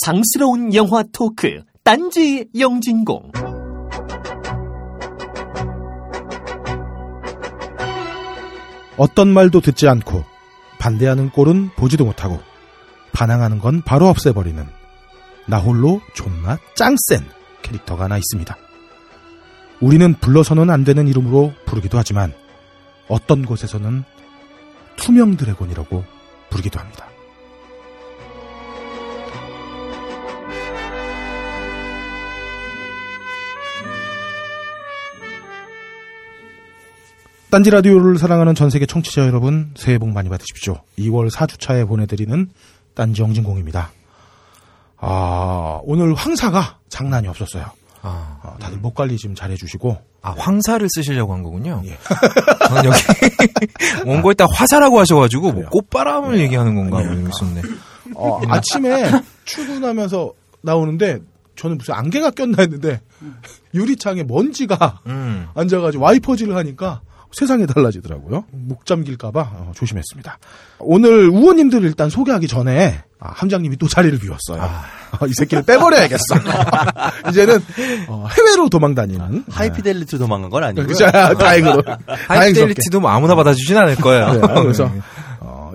상스러운 영화 토크 딴지 영진공. 어떤 말도 듣지 않고 반대하는 꼴은 보지도 못하고 반항하는 건 바로 없애버리는 나홀로 존나 짱센 캐릭터가 하나 있습니다. 우리는 불러서는 안 되는 이름으로 부르기도 하지만 어떤 곳에서는 투명 드래곤이라고 부르기도 합니다. 딴지 라디오를 사랑하는 전세계 청취자 여러분, 새해 복 많이 받으십시오. 2월 4주차에 보내드리는 딴지 영진공입니다. 오늘 황사가 장난이 없었어요. 다들 목 관리 좀 잘해주시고. 황사를 쓰시려고 한 거군요. 예. 저는 여기 원고에다 화사라고 하셔가지고 뭐 꽃바람을 얘기하는 건가 싶네. 아침에 출근하면서 나오는데 저는 무슨 안개가 꼈나 했는데 유리창에 먼지가 앉아가지고 와이퍼질을 하니까 세상이 달라지더라고요. 목 잠길까봐 조심했습니다. 오늘 우원님들 일단 소개하기 전에 함장님이 또 자리를 비웠어요. 이 새끼를 빼버려야겠어. 이제는 해외로 도망다니는. 하이피델리티 도망간 건 아니고요. 그쵸, 다행으로. 하이피델리티도 아무나 받아주진 않을 거예요. 네, 그래서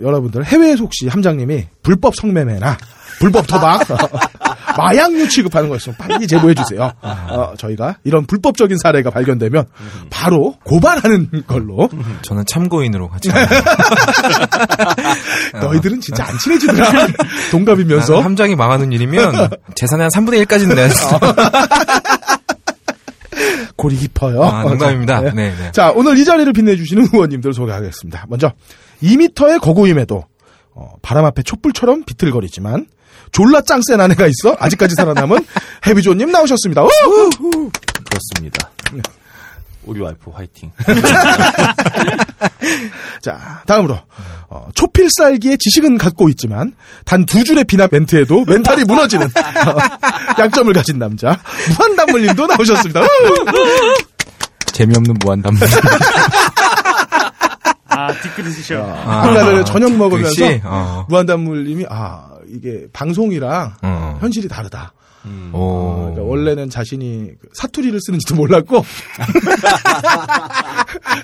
여러분들 해외에서 혹시 함장님이 불법 성매매나 불법 도박, 마약류 취급하는 거 있으면 빨리 제보해주세요. 저희가 이런 불법적인 사례가 발견되면 바로 고발하는 걸로. 저는 참고인으로 같이. 너희들은 진짜 안 친해지더라. 동갑이면서. 함장이 망하는 일이면 재산의 한 3분의 1까지는 내야 했어. 골이 깊어요. 농담입니다. 네. 자, 오늘 이 자리를 빛내주시는 의원님들 소개하겠습니다. 먼저 2m의 거구임에도 바람 앞에 촛불처럼 비틀거리지만 졸라 짱센 아내가 있어 아직까지 살아남은 해비존님 나오셨습니다. 그렇습니다. 우리 와이프 화이팅. 자, 다음으로 초필살기의 지식은 갖고 있지만 단 두 줄의 비난 멘트에도 멘탈이 무너지는 약점을 가진 남자 무한담물님도 나오셨습니다. 재미없는 무한담물. 뒷그릇이셔. 콜라를 저녁 먹으면서 무한담물님이 이게 방송이랑 현실이 다르다. 그러니까 원래는 자신이 사투리를 쓰는지도 몰랐고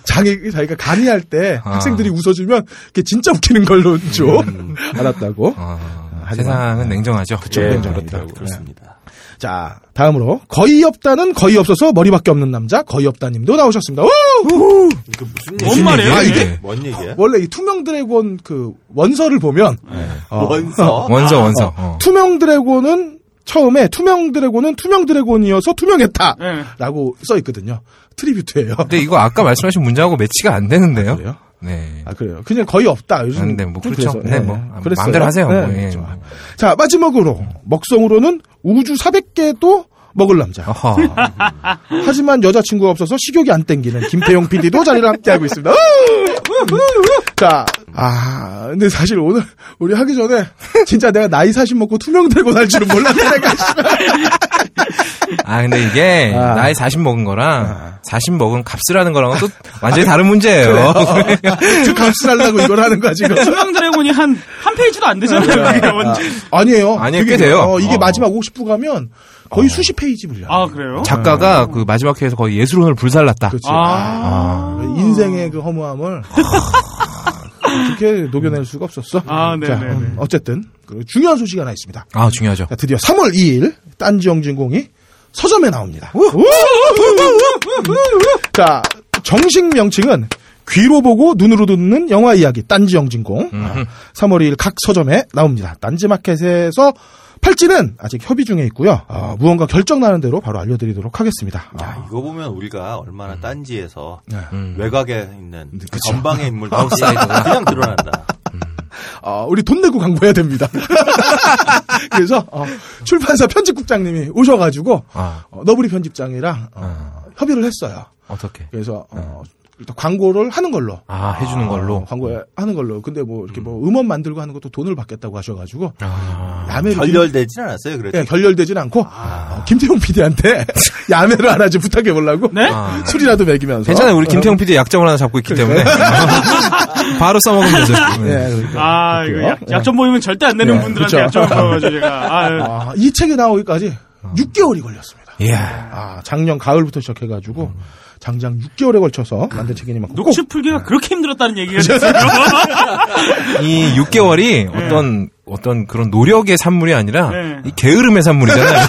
자기가 강의할 때 학생들이 웃어주면 그게 진짜 웃기는 걸로 좀 알았다고. 세상은 냉정하죠. 그쵸, 냉정합니다. 그렇습니다. 자, 다음으로 거의없다는 거의없어서 머리밖에 없는 남자 거의없다님도 나오셨습니다. 이게 무슨 말이에요? 이게 뭔 얘기야? 원래 이 투명 드래곤 그 원서를 보면 원서. 투명 드래곤은 처음에 투명 드래곤이어서 투명했다라고 써 있거든요. 트리뷰트예요. 근데 이거 아까 말씀하신 문장하고 매치가 안 되는데요. 그래요? 네. 그래요. 그냥 거의 없다. 요즘. 근데 뭐 그렇죠. 그래서, 네, 마음대로 하세요. 네. 뭐, 예. 자, 마지막으로 먹성으로는 우주 400개도 먹을 남자. 하지만 여자친구가 없어서 식욕이 안 땡기는 김태용 PD도 자리를 함께하고 있습니다. 자, 근데 사실 오늘 우리 하기 전에 진짜 내가 나이 40 먹고 투명 들고 날 줄은 몰랐는데 내가. 근데 이게 나이 40 먹은 거랑 40 먹은 값이라는 거랑은 또 완전히 다른 문제예요. 그 값을 하려고 이걸 하는 거야 지금. 투명 드래곤이 한 페이지도 안 되잖아요. 아니에요. 꽤 돼요. 이게 마지막 50부 가면 거의 수십 페이지 분량. 그래요? 작가가 그 마지막 회에서 거의 예술혼을 불살랐다. 그렇지. 인생의 그 허무함을 그렇게 녹여낼 수가 없었어. 자, 어쨌든 중요한 소식이 하나 있습니다. 중요하죠. 자, 드디어 3월 2일 딴지 영진공이 서점에 나옵니다. 자, 정식 명칭은 귀로 보고 눈으로 듣는 영화 이야기 딴지 영진공. 3월 2일 각 서점에 나옵니다. 딴지 마켓에서 팔찌는 아직 협의 중에 있고요. 무언가 결정나는 대로 바로 알려드리도록 하겠습니다. 이거 보면 우리가 얼마나 딴지에서 외곽에 있는 전방의 인물 아웃사이더가 그냥 드러난다. 우리 돈 내고 광고해야 됩니다. 그래서 출판사 편집국장님이 오셔가지고 너브리 편집장이랑 협의를 했어요. 어떻게? 그래서 일단 광고를 하는 걸로. 해주는 걸로. 광고 하는 걸로. 근데 뭐, 이렇게 음원 만들고 하는 것도 돈을 받겠다고 하셔가지고. 야매를. 결렬되진 않았어요, 그래도? 네, 결렬되진 않고. 김태용 PD한테 야매를 하나 좀 부탁해보려고. 네? 술이라도 먹이면서. 괜찮아요. 우리 김태용 PD 약점을 하나 잡고 있기 때문에. 바로 써먹으면 되죠. 네, 그러니까. 아, 이거 약점 보이면 절대 안 내는 분들한테 약점을 보여가지고 제가. 이 책이 나오기까지 6개월이 걸렸습니다. 예. 작년 가을부터 시작해가지고. 장장 6개월에 걸쳐서 만든 책이니만큼 녹취 풀기가 그렇게 힘들었다는 얘기가 있어요. 이 6개월이 어떤 그런 노력의 산물이 아니라 이 게으름의 산물이잖아요.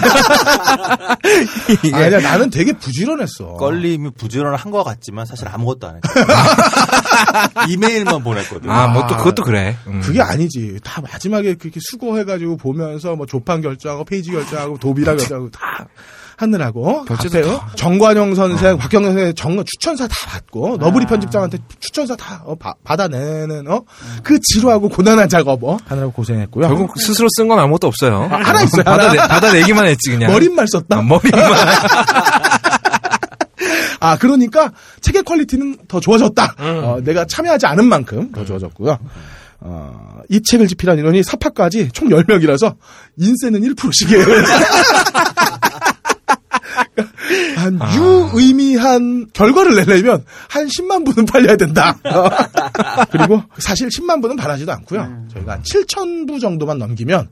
아니야, 나는 되게 부지런했어. 껄림이 부지런한 것 같지만 사실 아무것도 안 했어. 이메일만 보냈거든. 뭐 또 그것도 그래. 그게 아니지. 다 마지막에 그렇게 수고해가지고 보면서 뭐 조판 결정하고 페이지 결정하고 도비라 결정하고 다. 하느라고 정관영 선생, 박경영 선생 추천사 다 받고 너브리 편집장한테 추천사 다 받아내는 그 지루하고 고난한 작업 하느라고 고생했고요. 결국 스스로 쓴 건 아무것도 없어요. 하나 있어요. 받아내기만 했지 그냥. 머릿말 썼다. 머릿말. 그러니까 책의 퀄리티는 더 좋아졌다. 내가 참여하지 않은 만큼 더 좋아졌고요. 이 책을 집필한 인원이 사파까지 총 10명이라서 인세는 1%씩이에요. 유의미한 결과를 내려면 한 10만 부는 팔려야 된다. 그리고 사실 10만 부는 바라지도 않고요. 저희가 7천 부 정도만 넘기면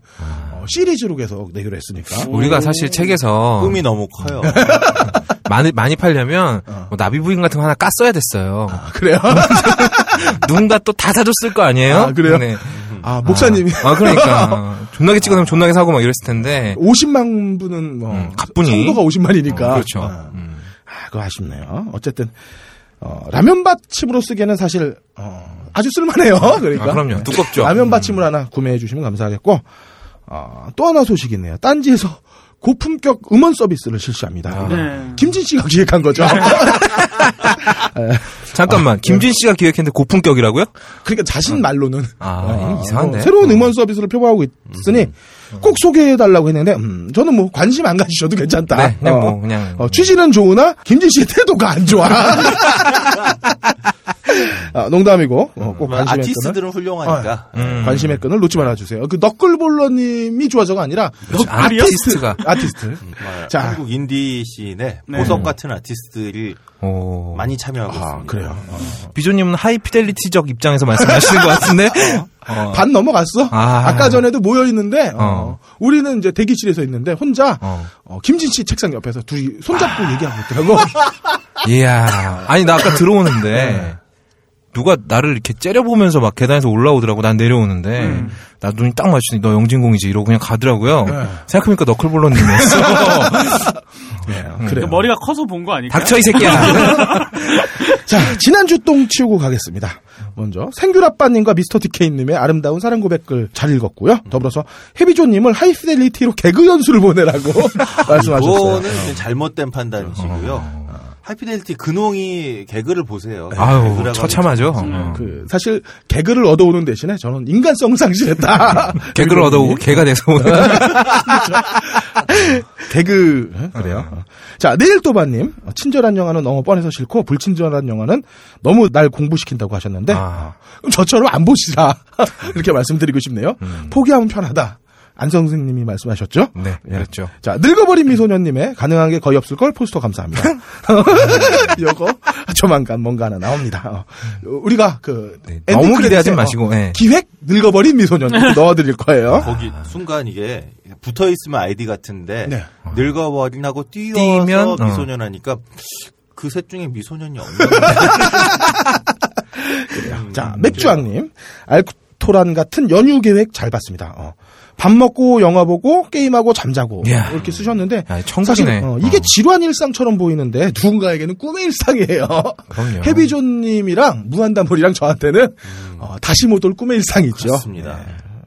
시리즈로 계속 내기로 했으니까. 우리가 사실 책에서 꿈이 너무 커요. 많이 팔려면 뭐 나비 부인 같은 거 하나 깠어야 됐어요. 그래요? 누군가 또 다 사줬을 거 아니에요? 그래요? 네. 목사님이. 그러니까. 존나게 찍어놓으면 존나게 사고 막 이랬을 텐데. 50만 분은 뭐. 가뿐히. 정도가 50만이니까. 그렇죠. 그거 아쉽네요. 어쨌든, 라면 받침으로 쓰기에는 사실, 아주 쓸만해요. 그러니까. 그럼요. 두껍죠. 라면 받침을 하나 구매해주시면 감사하겠고, 또 하나 소식이 있네요. 딴지에서 고품격 음원 서비스를 실시합니다. 김진 씨가 기획한 거죠. 잠깐만, 김진 씨가 기획했는데 고품격이라고요? 그러니까 자신 말로는 이상한데 새로운 음원 서비스를 표방하고 있으니 꼭 소개해달라고 했는데 저는 뭐 관심 안 가지셔도 괜찮다. 네, 그냥 뭐 그냥 취지는 좋으나 김진 씨의 태도가 안 좋아. 농담이고 꼭 관심의 아티스트들은 훌륭하니까 관심의 끈을 놓지 말아주세요. 그 너클볼러님이 좋아서가 아니라 아티스트가 아티스트. 자, 한국 인디 씬에 보석 같은 아티스트들이 많이 참여하고 있습니다. 그래요. 비조님은 하이피델리티적 입장에서 말씀하시는 것 같은데 반 넘어갔어. 아까 전에도 모여 있는데 우리는 이제 대기실에서 있는데 혼자 김진 씨 책상 옆에서 둘이 손잡고 얘기하고 있더라고. 이야, 아니 나 아까 들어오는데. 누가 나를 이렇게 째려보면서 막 계단에서 올라오더라고. 난 내려오는데 나 눈이 딱 맞추더니 너 영진공이지 이러고 그냥 가더라고요. 생각해보니까 너클볼러님이었어. 그래요. 머리가 커서 본 거 아닐까요? 닥쳐 이 새끼야. 자, 지난주 똥 치우고 가겠습니다. 먼저 생귤아빠님과 미스터DK님의 아름다운 사랑 고백글 잘 읽었고요. 더불어서 해비존님을 하이피델리티로 개그 연수를 보내라고 말씀하셨어요. 이거는 잘못된 판단이시고요. 하이피델리티 근홍이 개그를 보세요. 아유, 처참하죠. 사실 개그를 얻어오는 대신에 저는 인간성을 상실했다. 개그를 얻어오고 개가 돼서 오는. 개그 그래요. 자, 내일 또바님 친절한 영화는 너무 뻔해서 싫고 불친절한 영화는 너무 날 공부시킨다고 하셨는데 그럼 저처럼 안 보시라. 이렇게 말씀드리고 싶네요. 포기하면 편하다. 안 선생님이 말씀하셨죠? 네, 그렇죠. 자, 늙어버린 미소년님의 가능한 게 거의 없을 걸 포스터 감사합니다. 요거 조만간 뭔가 하나 나옵니다. 우리가 너무 기대하지 마시고 기획 늙어버린 미소년 넣어드릴 거예요. 거기 순간 이게 붙어 있으면 아이디 같은데 늙어버린하고 뛰어서 미소년 하니까 그 셋 중에 미소년이 없는. 자, 맥주왕님 알코토란 같은 연휴 계획 잘 봤습니다. 밥 먹고 영화 보고 게임하고 잠자고 이렇게 쓰셨는데 청소기네. 이게 지루한 일상처럼 보이는데 누군가에게는 꿈의 일상이에요. 해비존님이랑 무한담물이랑 저한테는 다시 못 올 꿈의 일상이 있죠. 그렇습니다.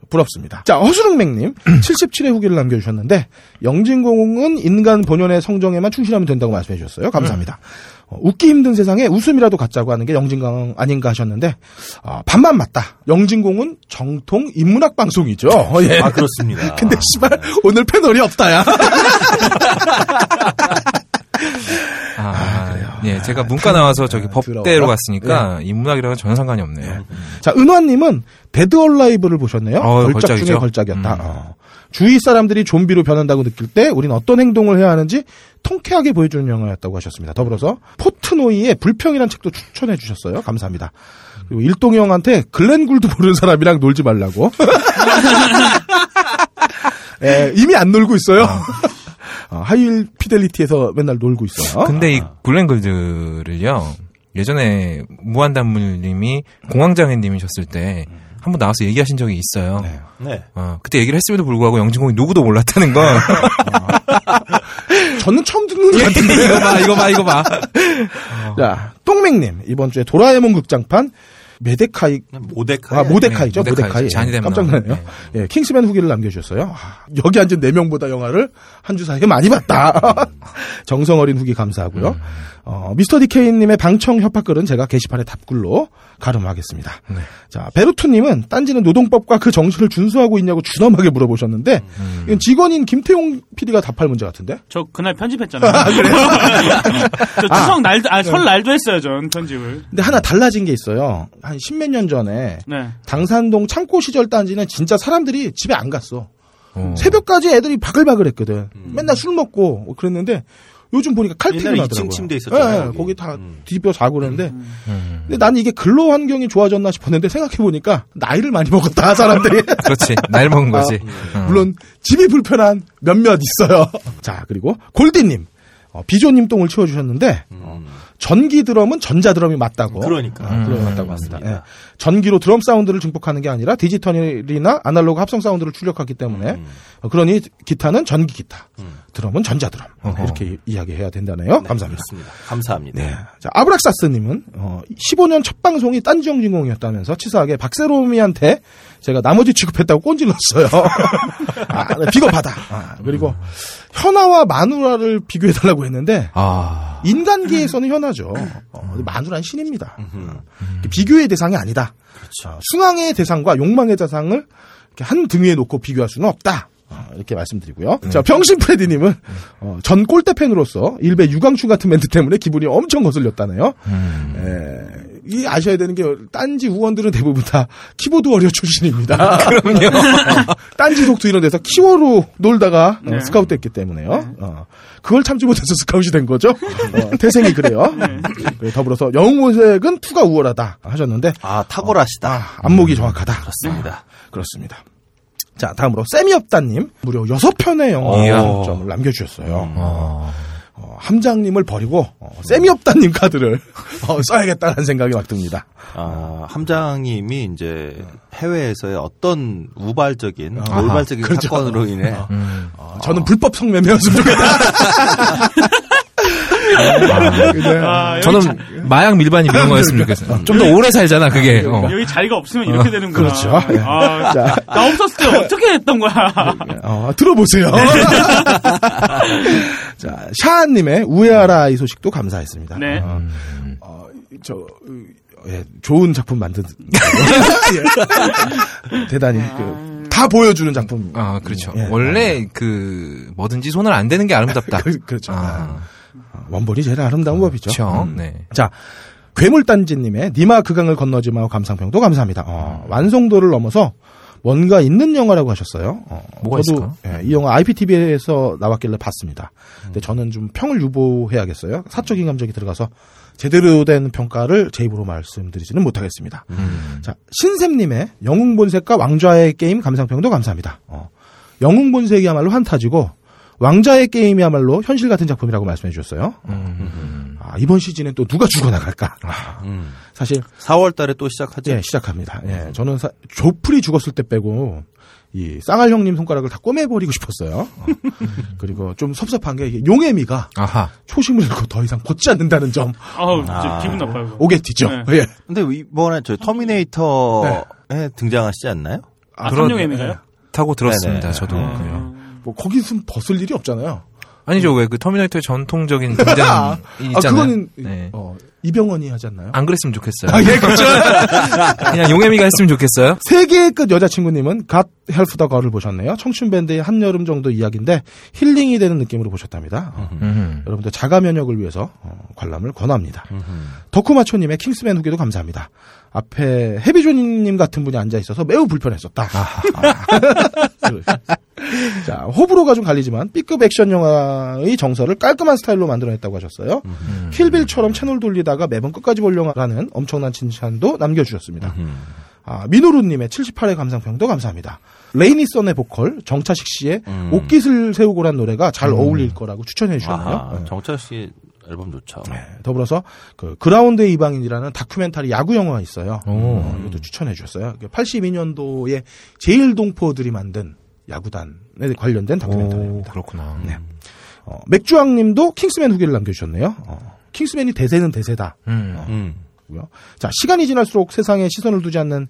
부럽습니다. 자, 허수릉맹님 77회 후기를 남겨주셨는데 영진공은 인간 본연의 성정에만 충실하면 된다고 말씀해 주셨어요. 감사합니다. 웃기 힘든 세상에 웃음이라도 갖자고 하는 게 영진공 아닌가 하셨는데 반만 맞다. 영진공은 정통 인문학 방송이죠. 예. 그렇습니다. 근데 씨발 오늘 패널이 없다야. 그래요. 예, 제가 문과 나와서 저기 법대로 갔으니까 인문학이랑은 전혀 상관이 없네요. 자, 은화님은 데드 얼라이브를 보셨네요. 걸작 중에 걸작이었다. 주위 사람들이 좀비로 변한다고 느낄 때 우린 어떤 행동을 해야 하는지 통쾌하게 보여주는 영화였다고 하셨습니다. 더불어서 포트노이의 불평이라는 책도 추천해 주셨어요. 감사합니다. 그리고 일동이 형한테 글렌굴드 모르는 사람이랑 놀지 말라고. 예, 이미 안 놀고 있어요. 하이피델리티에서 맨날 놀고 있어요. 근데 이 글렌굴드를요, 예전에 무한담물님이 공황장애님이셨을 때 한번 나와서 얘기하신 적이 있어요. 네. 네. 그때 얘기를 했음에도 불구하고 영진공이 누구도 몰랐다는 건. 저는 처음 듣는 것 같은데. 이거 봐. 자, 똥맹님. 이번 주에 도라에몽 극장판. 모데카이죠. 모데카이. 깜짝 놀랐네요. 네. 예, 킹스맨 후기를 남겨주셨어요. 여기 앉은 4명보다 영화를 한 주 사이에 많이 봤다. 정성어린 후기 감사하고요. 미스터 디케이님의 방청 협박글은 제가 게시판에 답글로 가름하겠습니다. 네. 자, 베루투님은 딴지는 노동법과 그 정신을 준수하고 있냐고 준엄하게 물어보셨는데 이건 직원인 김태용 PD가 답할 문제 같은데? 저 그날 편집했잖아요. 아, 그래요? 저 추석 날도, 설 날도 했어요, 전 편집을. 근데 하나 달라진 게 있어요. 한 10몇 년 전에 네. 당산동 창고 시절 딴지는 진짜 사람들이 집에 안 갔어. 새벽까지 애들이 바글바글 했거든. 맨날 술 먹고 그랬는데 요즘 보니까 칼퇴근 하더라고요. 2층 침대 있었잖아요. 네, 거기 다 뒤집어 자고 그러는데 근데 난 이게 근로 환경이 좋아졌나 싶었는데 생각해보니까 나이를 많이 먹었다 사람들이. 그렇지. 나이를 먹은 거지. 물론 집이 불편한 몇몇 있어요. 자, 그리고 골디님. 비조님 똥을 치워주셨는데 전기 드럼은 전자 드럼이 맞다고. 그러니까 맞다고 합니다. 예. 전기로 드럼 사운드를 증폭하는 게 아니라 디지털이나 아날로그 합성 사운드를 출력하기 때문에 그러니 기타는 전기 기타, 드럼은 전자 드럼 이렇게 이야기해야 된다네요. 네, 감사합니다. 그렇습니다. 감사합니다. 네. 자, 아브락사스님은 15년 첫 방송이 딴지 영진공이었다면서 치사하게 박세롬이한테 제가 나머지 취급했다고 꼰질렀어요. 비겁하다. 그리고 현아와 마누라를 비교해달라고 했는데 인간계에서는 현아죠. 마누라는 신입니다. 비교의 대상이 아니다. 그렇죠. 순항의 대상과 욕망의 대상을 이렇게 한 등 위에 놓고 비교할 수는 없다. 이렇게 말씀드리고요. 자, 병신프레디님은 전 골대팬으로서 일베 유광춘 같은 멘트 때문에 기분이 엄청 거슬렸다네요. 이 아셔야 되는 게 딴지 우원들은 대부분 다 키보드 워리어 출신입니다. 그럼요. 딴지 독도 이런 데서 키워로 놀다가 스카웃됐기 때문에요. 네. 그걸 참지 못해서 스카웃이 된 거죠. 태생이 그래요. 네. 더불어서 영웅색은 투가 우월하다 하셨는데 탁월하시다. 안목이 정확하다. 그렇습니다. 그렇습니다. 자, 다음으로 쌤이없다님 무려 6편의 영화점을 남겨주셨어요. 함장님을 버리고 쌤이없다님 카드를 써야겠다는 생각이 막 듭니다. 함장님이 이제 해외에서의 어떤 우발적인 그렇죠. 사건으로 인해 저는 불법 성매매였으면 좋겠다. 저는 마약 밀반이 이런 거였으면 좋겠어요. 좀 더 오래 살잖아 그게. 여기 자리가 없으면 이렇게 되는 거야. 그렇죠. 자, 나 없었을 때 어떻게 했던 거야. 들어보세요. 자, 샤아님의 우에하라 이 소식도 감사했습니다. 네. 좋은 작품 만든 대단히 다 보여주는 작품. 그렇죠. 원래 뭐든지 손을 안 대는 게 아름답다. 그렇죠. 원본이 제일 아름다운 법이죠. 그렇죠. 자, 괴물단지님의 니마 그강을 건너지 마오 감상평도 감사합니다. 완성도를 넘어서 뭔가 있는 영화라고 하셨어요. 뭐가 저도 있을까? 예, 이 영화 IPTV에서 나왔길래 봤습니다. 근데 저는 좀 평을 유보해야겠어요. 사적인 감정이 들어가서 제대로 된 평가를 제 입으로 말씀드리지는 못하겠습니다. 자, 신샘님의 영웅본색과 왕좌의 게임 감상평도 감사합니다. 영웅본색이야말로 한타지고 왕자의 게임이야말로 현실 같은 작품이라고 말씀해 주셨어요. 이번 시즌엔 또 누가 죽어나갈까? 사실 4월 달에 또 시작하죠? 예, 시작합니다. 예, 저는 조프리 죽었을 때 빼고 이 쌍알 형님 손가락을 다 꼬매버리고 싶었어요. 그리고 좀 섭섭한 게 용의 미가 초심을 잃고 더 이상 걷지 않는다는 점. 기분 나빠요. 오게티죠. 네. 예. 근데 이번에 저 터미네이터에 등장하시지 않나요? 삼룡의 미가요? 타고 들었습니다. 네네. 저도. 그래요. 거기서 벗을 일이 없잖아요. 아니죠. 왜 그 터미네이터의 전통적인 등장 있잖아요. 그건 네. 이병헌이 하지 않나요? 안 그랬으면 좋겠어요. 예, 그렇죠. 그냥 용혜미가 했으면 좋겠어요. 세계의 끝 여자친구님은 갓 헬프 더 걸을 보셨네요. 청춘밴드의 한여름 정도 이야기인데 힐링이 되는 느낌으로 보셨답니다. 여러분들 자가 면역을 위해서 관람을 권합니다. 덕후마초님의 킹스맨 후기도 감사합니다. 앞에 해비존님 같은 분이 앉아있어서 매우 불편했었다. 자, 호불호가 좀 갈리지만 B급 액션 영화의 정서를 깔끔한 스타일로 만들어냈다고 하셨어요. 킬빌처럼 채널 돌리다가 매번 끝까지 볼 영화라는 엄청난 칭찬도 남겨주셨습니다. 아, 미노루님의 78회 감상평도 감사합니다. 레이니선의 보컬 정차식 씨의 옷깃을 세우고란 노래가 잘 어울릴 거라고 추천해 주셨네요. 네. 정차식 씨 앨범 좋죠. 네. 더불어서 그 그라운드의 이방인이라는 다큐멘터리 야구 영화가 있어요. 이것도 추천해 주셨어요. 82년도에 제일동포들이 만든 야구단에 관련된 다큐멘터리입니다. 오, 그렇구나. 네. 맥주왕님도 킹스맨 후기를 남겨주셨네요. 킹스맨이 대세는 대세다. 자, 시간이 지날수록 세상에 시선을 두지 않는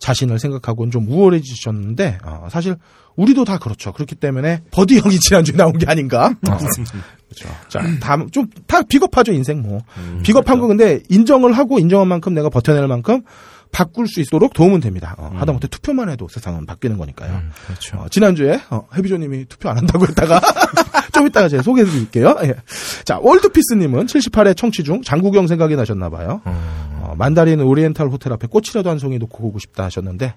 자신을 생각하고는 좀 우월해지셨는데, 사실 우리도 다 그렇죠. 그렇기 때문에 버디 형이 지난주에 나온 게 아닌가. 그렇죠. 자, 다음 좀 다 비겁하죠, 인생 뭐. 비겁한 그렇죠. 거 근데 인정을 하고 인정한 만큼 내가 버텨낼 만큼 바꿀 수 있도록 도움은 됩니다. 하다못해 투표만 해도 세상은 바뀌는 거니까요. 그렇죠. 지난주에 해비조님이 투표 안 한다고 했다가 좀 이따가 제가 소개해드릴게요. 예. 자, 월드피스님은 78회 청취 중 장국영 생각이 나셨나봐요. 만다린 오리엔탈 호텔 앞에 꽃이라도 한 송이 놓고 오고 싶다 하셨는데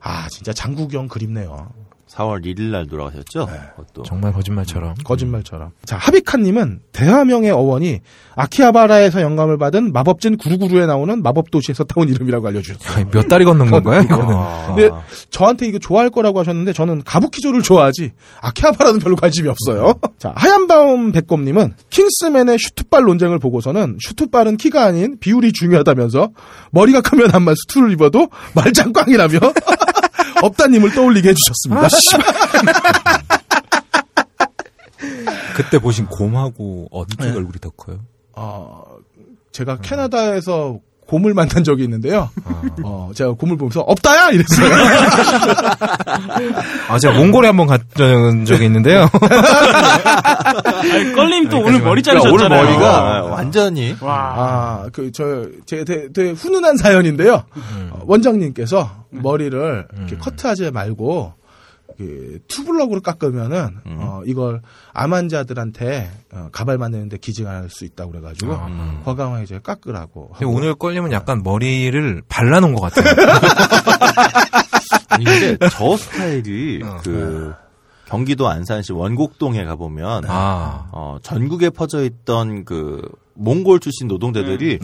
아 진짜 장국영 그립네요. 4월 1일 날 돌아가셨죠? 네. 그것도. 정말 거짓말처럼. 거짓말처럼. 자, 하비카님은 대화명의 어원이 아키하바라에서 영감을 받은 마법진 구루구루에 나오는 마법도시에서 따온 이름이라고 알려주셨어요. 몇 달이 걷는 건가요? 이거는. 근데 저한테 이거 좋아할 거라고 하셨는데 저는 가부키조를 좋아하지 아키하바라는 별로 관심이 없어요. 자, 하얀바움 백곰님은 킹스맨의 슈트빨 논쟁을 보고서는 슈트빨은 키가 아닌 비율이 중요하다면서 머리가 크면 한 말 수트를 입어도 말짱꽝이라며 업다님을 떠올리게 해주셨습니다. 그때 보신 곰하고 어느 쪽 얼굴이 더 커요? 제가 캐나다에서 곰을 만난 적이 있는데요. 제가 곰을 보면서 없다야 이랬어요. 아, 제가 몽골에 한번 갔던 적이 있는데요. 껄림 또 오늘 머리 자르셨잖아요. 오늘 머리가 완전히. 와, 제 되게 훈훈한 사연인데요. 원장님께서 머리를 이렇게 커트하지 말고. 투블럭으로 깎으면은 이걸 암환자들한테 가발 만드는데 기증할 수 있다고 그래가지고 과감하게 이제 깎으라고. 오늘 걸리면 약간 머리를 발라놓은 것 같아요. 근데 저 스타일이 경기도 안산시 원곡동에 가보면 전국에 퍼져 있던 몽골 출신 노동자들이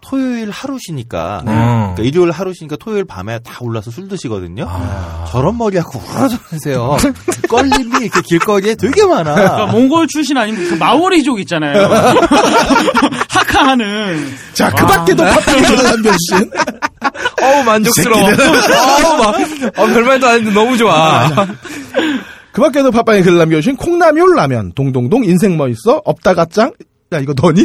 토요일 하루 쉬니까 그러니까 일요일 하루 쉬니까 토요일 밤에 다 올라서 술 드시거든요. 저런 머리하고 울어주세요. 껄림이 이렇게 길거리에 되게 많아. 그러니까 몽골 출신 아니면 그 마오리족 있잖아요. 하카하는. 자, 그 밖에도 파파리족 남겨주신. 어우, 만족스러워. 어우, 막. 별말도 안 했는데 너무 좋아. 그 밖에도 팟빵에 글을 남겨주신 콩나물 라면, 동동동, 인생 멋있어, 없다 가짱, 야, 이거 너니?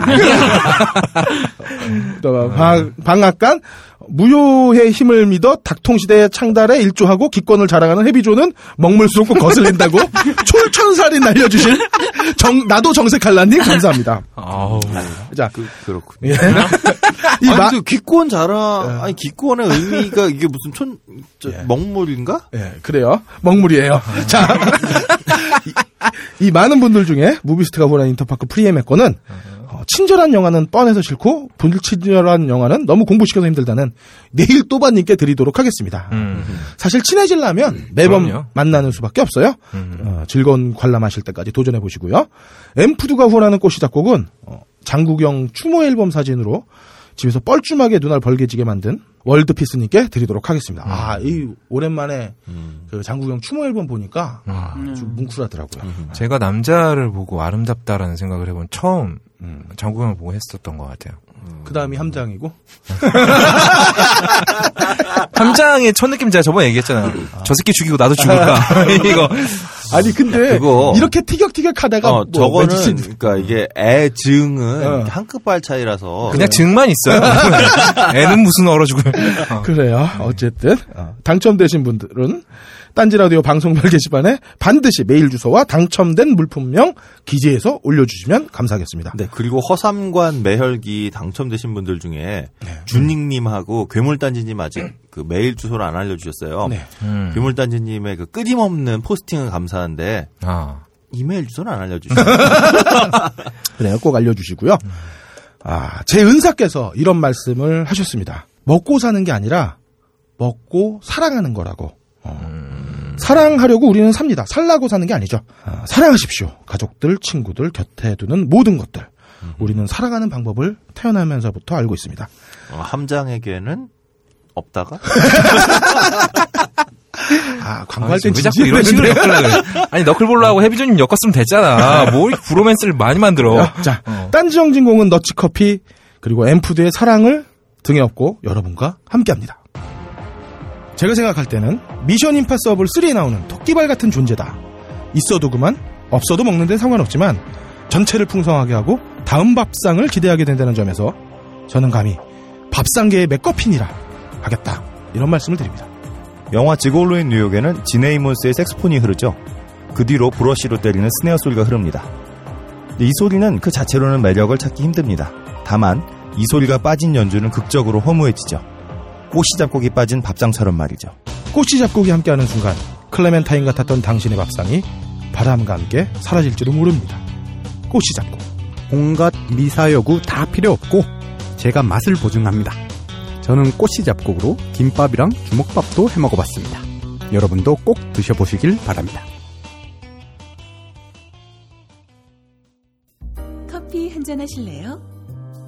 방앗간, 무효의 힘을 믿어 닥통시대의 창달에 일조하고 기권을 자랑하는 해비조는 먹물 쏟고 거슬린다고 촐천살인 날려주신 나도 정색할라님 감사합니다. 아우. 자, 그렇군요. 예. 기권 자랑, 아니, 기권의 의미가 이게 무슨 먹물인가? 예, 그래요. 먹물이에요. 자. 이 많은 분들 중에 무비스트가 보낸 인터파크 프리엠의 거는 친절한 영화는 뻔해서 싫고 불친절한 영화는 너무 공부시켜서 힘들다는 내일 또바님께 드리도록 하겠습니다. 사실 친해지려면 매번 그럼요. 만나는 수밖에 없어요. 즐거운 관람하실 때까지 도전해보시고요. 엠푸드가 후원하는 꽃이 작곡은 장국영 추모 앨범 사진으로 집에서 뻘쭘하게 눈알 벌개지게 만든 월드피스님께 드리도록 하겠습니다. 아, 이 오랜만에 그 장국영 추모 앨범 보니까 좀 뭉클하더라고요. 제가 남자를 보고 아름답다라는 생각을 해본 처음 장국영을 보고 했었던 것 같아요. 그 다음이 함장이고 함장의 첫 느낌 제가 저번에 얘기했잖아요. 저 새끼 죽이고 나도 죽을까. 이거 아니 근데 그거 이렇게 티격티격 하다가 저거는 그러니까 이게 애 증은 한 끗발 차이라서 그냥 증만 있어요. 애는 무슨 얼어주고 그래요. 어쨌든 당첨되신 분들은 딴지라디오 방송별 게시판에 반드시 메일 주소와 당첨된 물품명 기재해서 올려주시면 감사하겠습니다. 네, 그리고 허삼관 매혈기 당첨되신 분들 중에 준익님하고 괴물단지님 아직 그 메일 주소를 안 알려주셨어요. 네. 괴물단지님의 그 끊임없는 포스팅은 감사한데 이메일 주소는 안 알려주셨어요. 그래요, 꼭 알려주시고요. 아, 제 은사께서 이런 말씀을 하셨습니다. 먹고 사는 게 아니라 먹고 사랑하는 거라고. 사랑하려고 우리는 삽니다. 살라고 사는 게 아니죠. 사랑하십시오. 가족들, 친구들, 곁에 두는 모든 것들. 우리는 살아가는 방법을 태어나면서부터 알고 있습니다. 함장에게는 없다가? 아, 광고할 땐 진짜 이런 식으로 엮으려고 그래. 아니, 너클볼러하고 해비존님 엮었으면 됐잖아. 뭐 브로맨스를 많이 만들어. 자, 딴지 영진공은 너치커피 그리고 엠푸드의 사랑을 등에 업고 여러분과 함께합니다. 제가 생각할 때는 미션 임파서블 3에 나오는 토끼발 같은 존재다. 있어도 그만, 없어도 먹는 데는 상관없지만 전체를 풍성하게 하고 다음 밥상을 기대하게 된다는 점에서 저는 감히 밥상계의 맥거핀이라 하겠다. 이런 말씀을 드립니다. 영화 지골로인 뉴욕에는 지네이몬스의 색스폰이 흐르죠. 그 뒤로 브러쉬로 때리는 스네어 소리가 흐릅니다. 이 소리는 그 자체로는 매력을 찾기 힘듭니다. 다만 이 소리가 빠진 연주는 극적으로 허무해지죠. 꼬시잡곡이 빠진 밥상처럼 말이죠. 꼬시잡곡이 함께하는 순간 클레멘타인 같았던 당신의 밥상이 바람과 함께 사라질 줄은 모릅니다. 꼬시잡곡. 온갖 미사여구 다 필요 없고 제가 맛을 보증합니다. 저는 꼬시잡곡으로 김밥이랑 주먹밥도 해먹어봤습니다. 여러분도 꼭 드셔보시길 바랍니다. 커피 한잔 하실래요?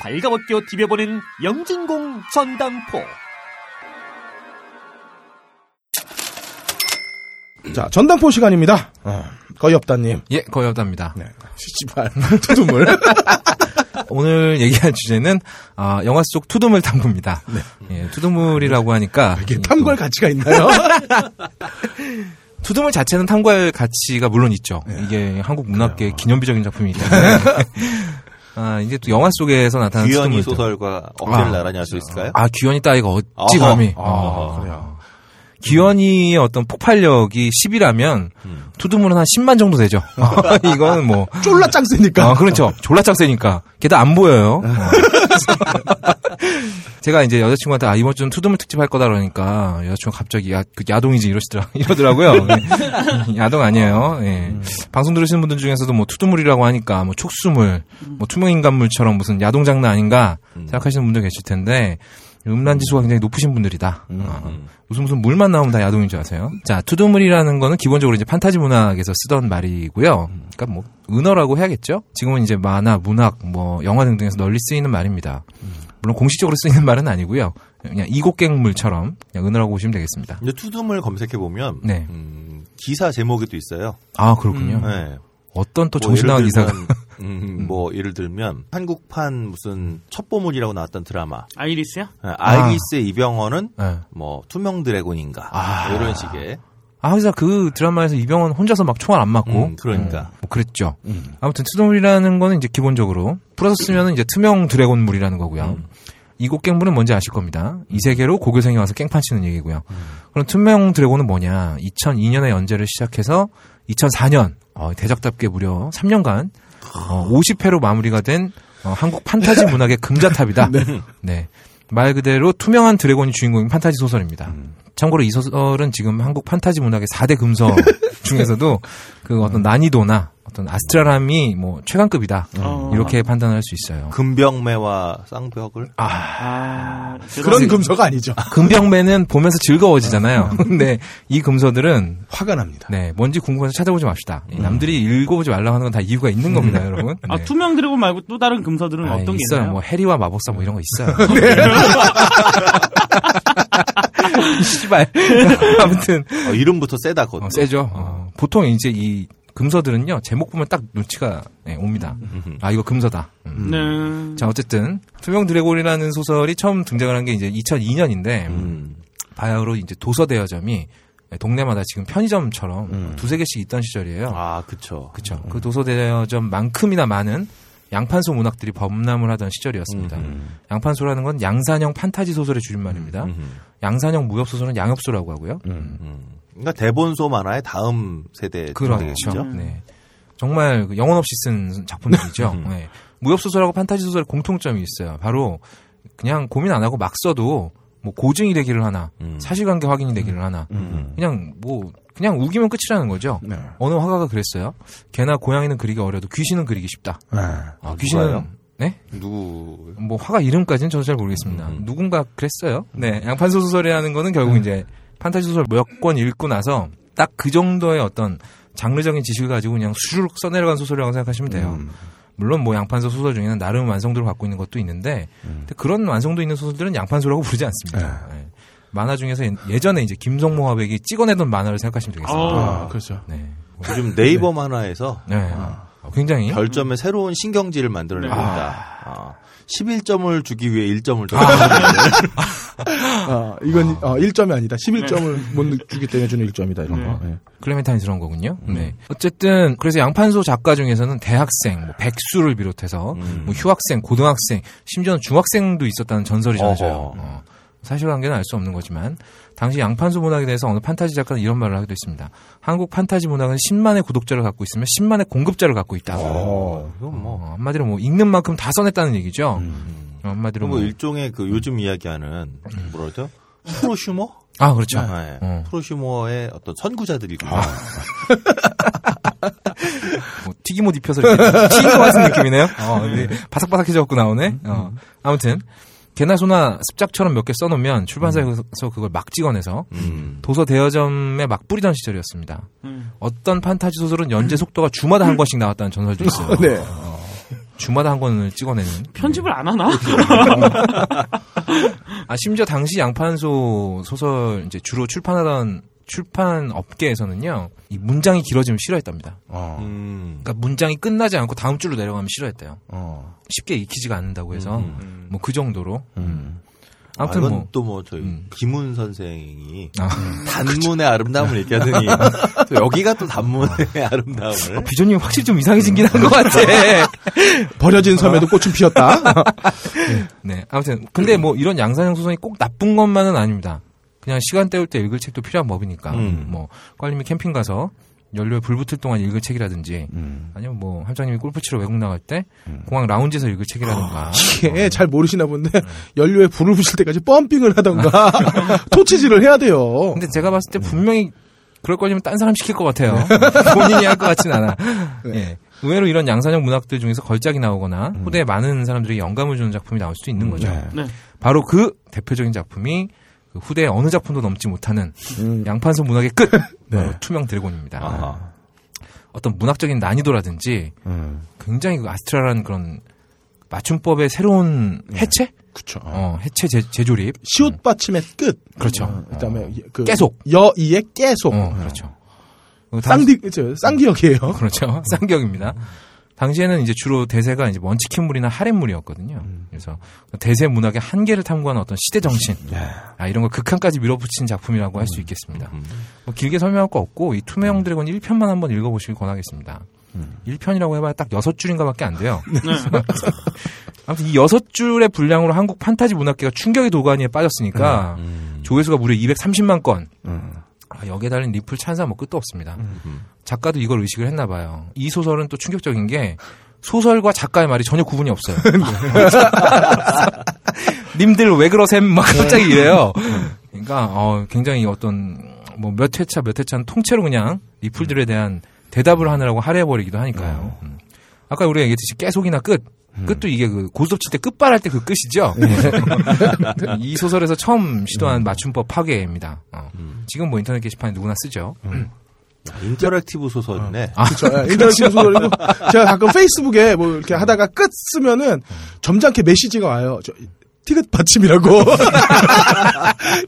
발가벗겨 디벼보는 영진공 전당포. 자, 전당포 시간입니다. 거의없다님. 예, 거의없답니다. 네. 씨발, 투둠을. 오늘 얘기할 주제는 영화 속 투둠을 탐구입니다. 네. 예, 투둠물이라고 하니까 이게 탐구할 가치가 있나요? 투둠물 자체는 탐구할 가치가 물론 있죠. 예. 이게 한국 문학계의 기념비적인 작품이기 때문에. 이제 또 영화 속에서 나타나는 귀현이 소설과 어깨를 나란히 할 수 있을까요? 귀현이 따위가 어찌 감히. 그래요. 귀현이의 어떤 폭발력이 10이라면 투두물은 한 10만 정도 되죠. 이거는 뭐. 졸라 짱 세니까. 그렇죠. 졸라 짱 세니까. 게다가 안 보여요. 제가 이제 여자친구한테 이번 주는 투두물 특집 할 거다 그러니까 여자친구가 갑자기 야동이지 이러더라고요. 야동 아니에요. 예. 방송 들으시는 분들 중에서도 뭐 투두물이라고 하니까 뭐 촉수물, 뭐 투명인간물처럼 무슨 야동 장난 아닌가 생각하시는 분들 계실 텐데 음란지수가 굉장히 높으신 분들이다. 무슨 물만 나오면 다 야동인 줄 아세요? 자, 투두물이라는 거는 기본적으로 이제 판타지 문학에서 쓰던 말이고요. 그러니까 뭐 은어라고 해야겠죠? 지금은 이제 만화, 문학, 뭐 영화 등등에서 널리 쓰이는 말입니다. 물론 공식적으로 쓰이는 말은 아니고요. 그냥 이곡갱물처럼 그냥 은어라고 보시면 되겠습니다. 근데 투두물 검색해 보면 네. 기사 제목에도 있어요. 아, 그렇군요. 네. 어떤 또 정신나간 기사가 뭐 예를 들면 한국판 무슨 첩보물이라고 나왔던 드라마 아이리스요? 네, 아이리스의 이병헌은 네. 뭐 투명 드래곤인가 이런 식의 그래서 그 드라마에서 이병헌 혼자서 막 총알 안 맞고 그러니까 뭐 그랬죠. 아무튼 투두물이라는 거는 이제 기본적으로 풀어서 쓰면은 이제 투명 드래곤물이라는 거고요. 이곡갱물은 뭔지 아실 겁니다. 이 세계로 고교생이 와서 깽판 치는 얘기고요. 그럼 투명 드래곤은 뭐냐? 2002년에 연재를 시작해서 2004년 대작답게 무려 3년간 50회로 마무리가 된 한국 판타지 문학의 금자탑이다. 네. 말 그대로 투명한 드래곤이 주인공인 판타지 소설입니다. 참고로 이 소설은 지금 한국 판타지 문학의 4대 금서 중에서도 그 어떤 난이도나 어떤 아스트라람이 뭐 최강급이다. 이렇게 판단할 수 있어요. 금병매와 쌍벽을? 그런 금서가 아니죠. 금병매는 보면서 즐거워지잖아요. 근데 이 금서들은 화가 납니다. 네, 뭔지 궁금해서 찾아보지 맙시다. 남들이 읽어보지 말라고 하는 건 다 이유가 있는 겁니다, 여러분. 네. 투명 드래곤 말고 또 다른 금서들은 어떤 게 있어요? 뭐 해리와 마법사 뭐 이런 거 있어요. 네. 씨발. 아무튼 이름부터 세다 그것도. 세죠. 보통 이제 이 금서들은요 제목 보면 딱 눈치가 옵니다. 이거 금서다. 자, 어쨌든 투명 드래곤이라는 소설이 처음 등장을 한 게 이제 2002년인데 바야흐로 이제 도서 대여점이 동네마다 지금 편의점처럼 두세 개씩 있던 시절이에요. 그렇죠. 그 도서 대여점만큼이나 많은 양판소 문학들이 범람을 하던 시절이었습니다. 양판소라는 건 양산형 판타지 소설의 줄임말입니다. 양산형 무협소설은 양엽소라고 하고요. 그러니까 대본소 만화의 다음 세대. 그렇죠. 네. 정말 영혼 없이 쓴 작품들이죠. 네. 무협소설하고 판타지소설의 공통점이 있어요. 바로 그냥 고민 안 하고 막 써도 뭐 고증이 되기를 하나, 사실관계 확인이 되기를 하나, 그냥 우기면 끝이라는 거죠. 네. 어느 화가가 그랬어요. 개나 고양이는 그리기 어려도 귀신은 그리기 쉽다. 네. 아, 귀신은 네? 누구? 뭐 화가 이름까지는 저도 잘 모르겠습니다. 누군가 그랬어요. 네, 양판소 소설이라는 거는 결국 이제 판타지 소설 몇 권 읽고 나서 딱 그 정도의 어떤 장르적인 지식을 가지고 그냥 수주룩 써내려간 소설이라고 생각하시면 돼요. 물론 뭐 양판소 소설 중에는 나름 완성도를 갖고 있는 것도 있는데 근데 그런 완성도 있는 소설들은 양판소라고 부르지 않습니다. 네. 만화 중에서 예전에 이제 김성모 화백이 찍어내던 만화를 생각하시면 되겠습니다. 아, 그렇죠. 네. 요즘 네이버 만화에서 네. 굉장히 별점에 새로운 신경질을 만들어내고 있다. 아. 11점을 주기 위해 1점을 더. 이건 1점이 아니다. 11점을 못 주기 때문에 주는 1점이다. 이런 거. 네. 클레멘타인스러운 거군요. 네. 어쨌든 그래서 양판소 작가 중에서는 대학생, 뭐 백수를 비롯해서 뭐 휴학생, 고등학생, 심지어는 중학생도 있었다는 전설이 전해져요. 사실관계는 알 수 없는 거지만 당시 양판소 문학에 대해서 어느 판타지 작가는 이런 말을 하기도 했습니다. 한국 판타지 문학은 10만의 구독자를 갖고 있으면 10만의 공급자를 갖고 있다. 이건 뭐 한마디로 뭐 읽는 만큼 다 써냈다는 얘기죠. 한마디로 뭐 일종의 그 요즘 이야기하는 뭐라죠? 프로슈머? 아 그렇죠. 네. 프로슈머의 어떤 선구자들이고. 뭐 튀김옷 입혀서 이렇게 튀긴 것 같은 느낌이네요. 근데 바삭바삭해져갖고 나오네. 아무튼. 개나 소나 습작처럼 몇 개 써놓으면 출판사에서 그걸 막 찍어내서 도서 대여점에 막 뿌리던 시절이었습니다. 어떤 판타지 소설은 연재 속도가 주마다 한 권씩 나왔다는 전설도 있어요. 네. 주마다 한 권을 찍어내는. 편집을 안 하나? 심지어 당시 양판소 소설 이제 주로 출판하던 출판 업계에서는요, 이 문장이 길어지면 싫어했답니다. 그러니까 문장이 끝나지 않고 다음 줄로 내려가면 싫어했대요. 쉽게 익히지가 않는다고 해서 뭐 그 정도로. 아무튼 아, 이건 또 뭐 저희 김훈 선생이 단문의 아름다움을 얘기하더니 또 여기가 또 단문의 아름다움을. 비조님 확실히 좀 이상해진긴 한 것 같아. 버려진 섬에도 꽃은 피었다. 네, 아무튼 근데 뭐 이런 양산형 소설이 꼭 나쁜 것만은 아닙니다. 그냥 시간 때울 때 읽을 책도 필요한 법이니까 뭐 꽈님이 캠핑 가서 연료에 불 붙을 동안 읽을 책이라든지 아니면 뭐 함장님이 골프 치러 외국 나갈 때 공항 라운지에서 읽을 책이라든가 이게 잘 모르시나 본데 연료에 불을 붙일 때까지 펌핑을 하던가 토치질을 해야 돼요. 근데 제가 봤을 때 분명히 그럴 거면 딴 사람 시킬 것 같아요. 본인이 할 것 같진 않아. 네. 의외로 이런 양산형 문학들 중에서 걸작이 나오거나 후대에 많은 사람들이 영감을 주는 작품이 나올 수도 있는 거죠. 네. 바로 그 대표적인 작품이 후대에 어느 작품도 넘지 못하는 양판소 문학의 끝! 네. 투명 드래곤입니다. 아하. 어떤 문학적인 난이도라든지 굉장히 아스트라라는 그런 맞춤법의 새로운 해체? 그쵸. 해체 재조립. 시옷 받침의 끝. 그렇죠. 그 다음에 계속. 여의의 계속. 그렇죠. 쌍기역이에요. 그렇죠. 쌍기역입니다. 당시에는 이제 주로 대세가 이제 먼치킨물이나 하렘물이었거든요. 그래서 대세 문학의 한계를 탐구하는 어떤 시대 정신, 이런 걸 극한까지 밀어붙인 작품이라고 할 수 있겠습니다. 뭐 길게 설명할 거 없고 이 투명 드래곤 1편만 한번 읽어보시길 권하겠습니다. 1편이라고 해봐야 딱 6줄인가밖에 안 돼요. 아무튼 이 6줄의 분량으로 한국 판타지 문학계가 충격의 도가니에 빠졌으니까 조회수가 무려 230만 건. 여기에 달린 리플 찬사 뭐 끝도 없습니다. 작가도 이걸 의식을 했나 봐요. 이 소설은 또 충격적인 게 소설과 작가의 말이 전혀 구분이 없어요. 님들 왜 그러셈? 막 갑자기 이래요. 그러니까 굉장히 어떤 뭐 몇 회차 몇 회차는 통째로 그냥 리플들에 대한 대답을 하느라고 할애해버리기도 하니까요. 아까 우리가 얘기했듯이 깨속이나 끝. 끝도 이게 그 고스톱 칠 때 끝발할 때 그 끝이죠. 이 소설에서 처음 시도한 맞춤법 파괴입니다. 지금 뭐 인터넷 게시판에 누구나 쓰죠. 인터랙티브 소설이네. 그렇죠. 인터랙티브 소설이고 제가 가끔 페이스북에 뭐 이렇게 하다가 끝 쓰면은 점잖게 메시지가 와요. 티귿 받침이라고.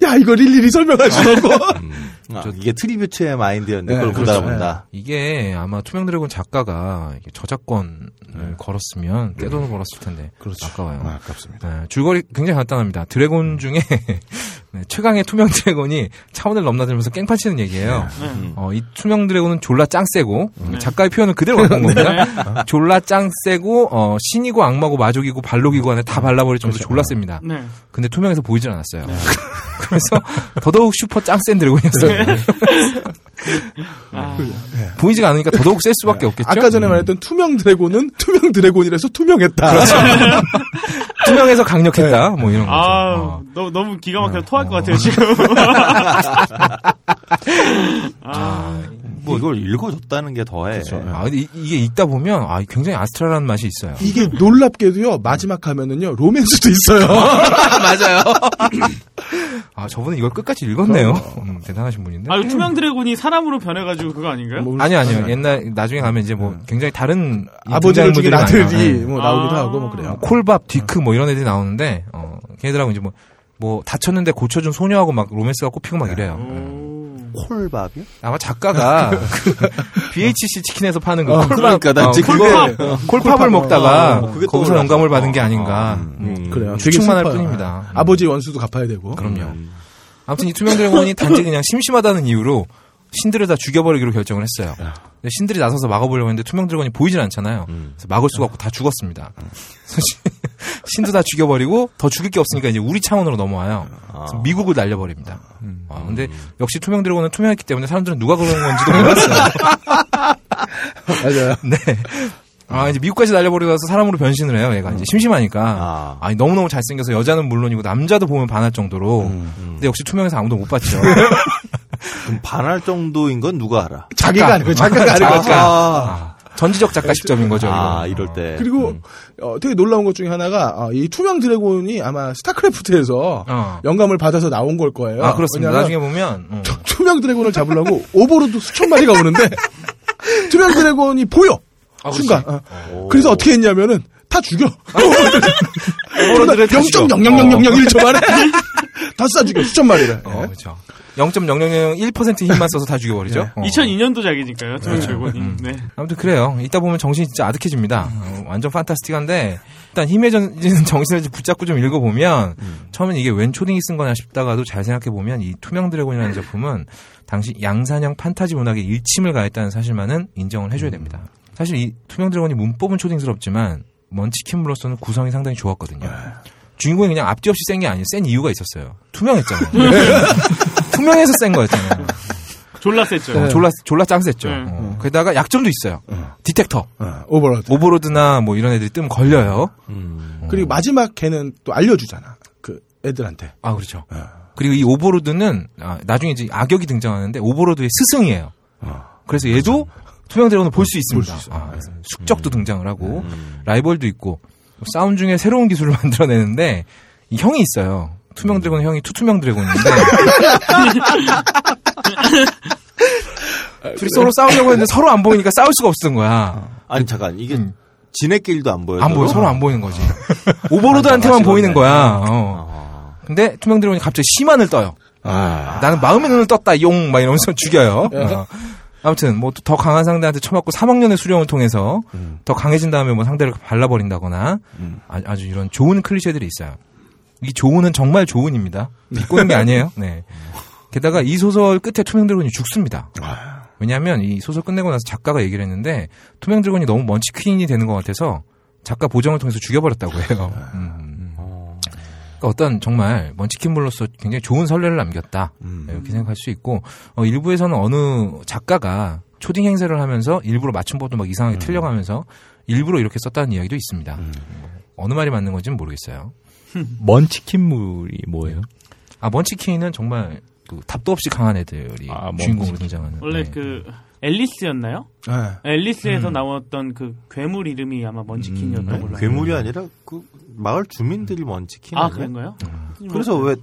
야 이걸 일일이 설명할 수 없고. 이게 트리뷰트의 마인드였는데 그걸 보다 본다. 이게 아마 투명 드래곤 작가가 저작권을 걸었으면 떼돈을 벌었을 텐데 그렇죠. 아까워요. 아깝습니다. 줄거리 굉장히 간단합니다. 드래곤 중에 최강의 투명 드래곤이 차원을 넘나들면서 깽판치는 얘기예요. 이 투명 드래곤은 졸라 짱세고 작가의 표현은 그대로 갖고 온 겁니다. 졸라 짱세고 신이고 악마고 마족이고 발록이고 안에 다 발라버릴 정도로 졸라 셉니다. 근데 투명에서 보이질 않았어요. 그래서 더더욱 슈퍼 짱센 드래곤이었어요. 아. 네. 보이지가 않으니까 더더욱 셀 수밖에 없겠죠. 아까 전에 말했던 투명 드래곤은 투명 드래곤이라서 투명했다. 그렇죠. 투명해서 강력했다. 네. 뭐 이런 거. 아, 너무 기가 막혀서 토할 것 같아요, 지금. 아, 뭐 이걸 읽어줬다는 게 더해. 그렇죠. 아, 근데 이게 읽다 보면 아, 굉장히 아스트랄한 맛이 있어요. 이게 놀랍게도요. 마지막 하면은요. 로맨스도 있어요. 맞아요. 아, 저분은 이걸 끝까지 읽었네요. 대단하신 분인데. 아, 투명 드래곤이 사람으로 변해가지고 그거 아닌가요? 아니요. 옛날, 나중에 가면 이제 뭐 굉장히 다른. 아버지를 죽인 아들이 뭐 나오기도 하고 뭐 그래요. 콜밥, 뒤크 뭐 이런 애들이 나오는데, 걔네들하고 이제 뭐 다쳤는데 고쳐준 소녀하고 막 로맨스가 꼽히고 막 이래요. 콜밥이요? 아마 작가가 BHC 치킨에서 파는 그 콜밥. 그러니까 난 콜팝을 먹다가 거기서 영감을 받은 게 아닌가. 그래요. 추측만 할 뿐입니다. 아버지 원수도 갚아야 되고. 그럼요. 아무튼 이 투명 드래곤이 단지 그냥 심심하다는 이유로 신들을 다 죽여버리기로 결정을 했어요. 신들이 나서서 막아보려고 했는데 투명 드래곤이 보이질 않잖아요. 그래서 막을 수가 없고 다 죽었습니다. 신도 다 죽여버리고 더 죽일 게 없으니까 이제 우리 차원으로 넘어와요. 그래서 미국을 날려버립니다. 근데 역시 투명 드래곤은 투명했기 때문에 사람들은 누가 그러는 건지도 몰랐어요. 맞아요. 네. 아, 이제 미국까지 날려버리고 나서 사람으로 변신을 해요, 얘가. 이제 심심하니까. 아니, 너무너무 잘생겨서 여자는 물론이고 남자도 보면 반할 정도로. 근데 역시 투명해서 아무도 못 봤죠. 그럼 반할 정도인 건 누가 알아? 자기가 아니고, 작가가 아니고. 전지적 작가 시점인 거죠. 아, 이거. 이럴 때. 그리고 되게 놀라운 것 중에 하나가 이 투명 드래곤이 아마 스타크래프트에서 영감을 받아서 나온 걸 거예요. 아, 그렇습니다. 나중에 보면 투명 드래곤을 잡으려고 오버로드 수천 마리가 오는데 투명 드래곤이 보여. 아, 순간. 그래서 어떻게 했냐면은 다 죽여. 오버로드를 0.0001초 만에 다 쏴 죽여. 수천 마리를. 그렇죠. 0.0001% 힘만 써서 다 죽여버리죠. 네. 2002년도 작이니까요. 투명 드래곤이. 네. 아무튼 그래요. 이따 보면 정신이 진짜 아득해집니다. 완전 판타스틱한데 일단 힘에 젖은 정신을 붙잡고 좀 읽어보면 처음엔 이게 웬 초딩이 쓴 거냐 싶다가도 잘 생각해보면 이 투명 드래곤이라는 작품은 당시 양산형 판타지 문학에 일침을 가했다는 사실만은 인정을 해줘야 됩니다. 사실 이 투명 드래곤이 문법은 초딩스럽지만 먼치킨으로서는 구성이 상당히 좋았거든요. 주인공이 그냥 앞뒤 없이 센 게 아니에요. 센 이유가 있었어요. 투명했잖아요. 투명해서 센 거였잖아요. 졸라 셌죠. 졸라 짱 셌죠. 게다가 약점도 있어요. 디텍터. 오버로드나 뭐 이런 애들이 뜨면 걸려요. 그리고 마지막 걔는 또 알려주잖아. 그 애들한테. 아, 그렇죠. 그리고 이 오버로드는 나중에 이제 악역이 등장하는데 오버로드의 스승이에요. 그래서 얘도 투명 드래곤을 볼 수 있습니다. 숙적도 등장을 하고 라이벌도 있고 싸움 중에 새로운 기술을 만들어내는데 이 형이 있어요. 투명 드래곤 형이 투명 드래곤인데 둘이 서로 싸우려고 했는데 서로 안 보이니까 싸울 수가 없었던 거야. 아니 잠깐 이게 지네끼리도 안 보여요. 안 보여. 서로 안 보이는 거지. 오버로드한테만 보이는 거야. 근데 투명 드래곤이 갑자기 심한을 떠요. 나는 마음의 눈을 떴다 용 막 이러면서 죽여요. 아무튼 뭐 더 강한 상대한테 처맞고 3학년의 수령을 통해서 더 강해진 다음에 뭐 상대를 발라버린다거나 아주 이런 좋은 클리셰들이 있어요. 이 조은은 정말 조은입니다. 비꼬는 게 아니에요. 네. 게다가 이 소설 끝에 투명 드래곤이 죽습니다. 왜냐하면 이 소설 끝내고 나서 작가가 얘기를 했는데 투명 드래곤이 너무 먼치퀸이 되는 것 같아서 작가 보정을 통해서 죽여버렸다고 해요. 그러니까 어떤 정말 먼치킨물로서 굉장히 좋은 선례를 남겼다. 이렇게 생각할 수 있고 일부에서는 어느 작가가 초딩 행세를 하면서 일부러 맞춤법도 막 이상하게 틀려가면서 일부러 이렇게 썼다는 이야기도 있습니다. 어느 말이 맞는 건지는 모르겠어요. 먼치킨물이 뭐예요? 아, 먼치킨은 정말 그 답도 없이 강한 애들이 주인공으로 등장하는. 원래 그 앨리스였나요? 네. 앨리스에서 나왔던 그 괴물 이름이 아마 먼치킨이었던 걸로. 괴물이 아니라 그 마을 주민들이 먼치킨. 아, 그런가요? 그래서 왜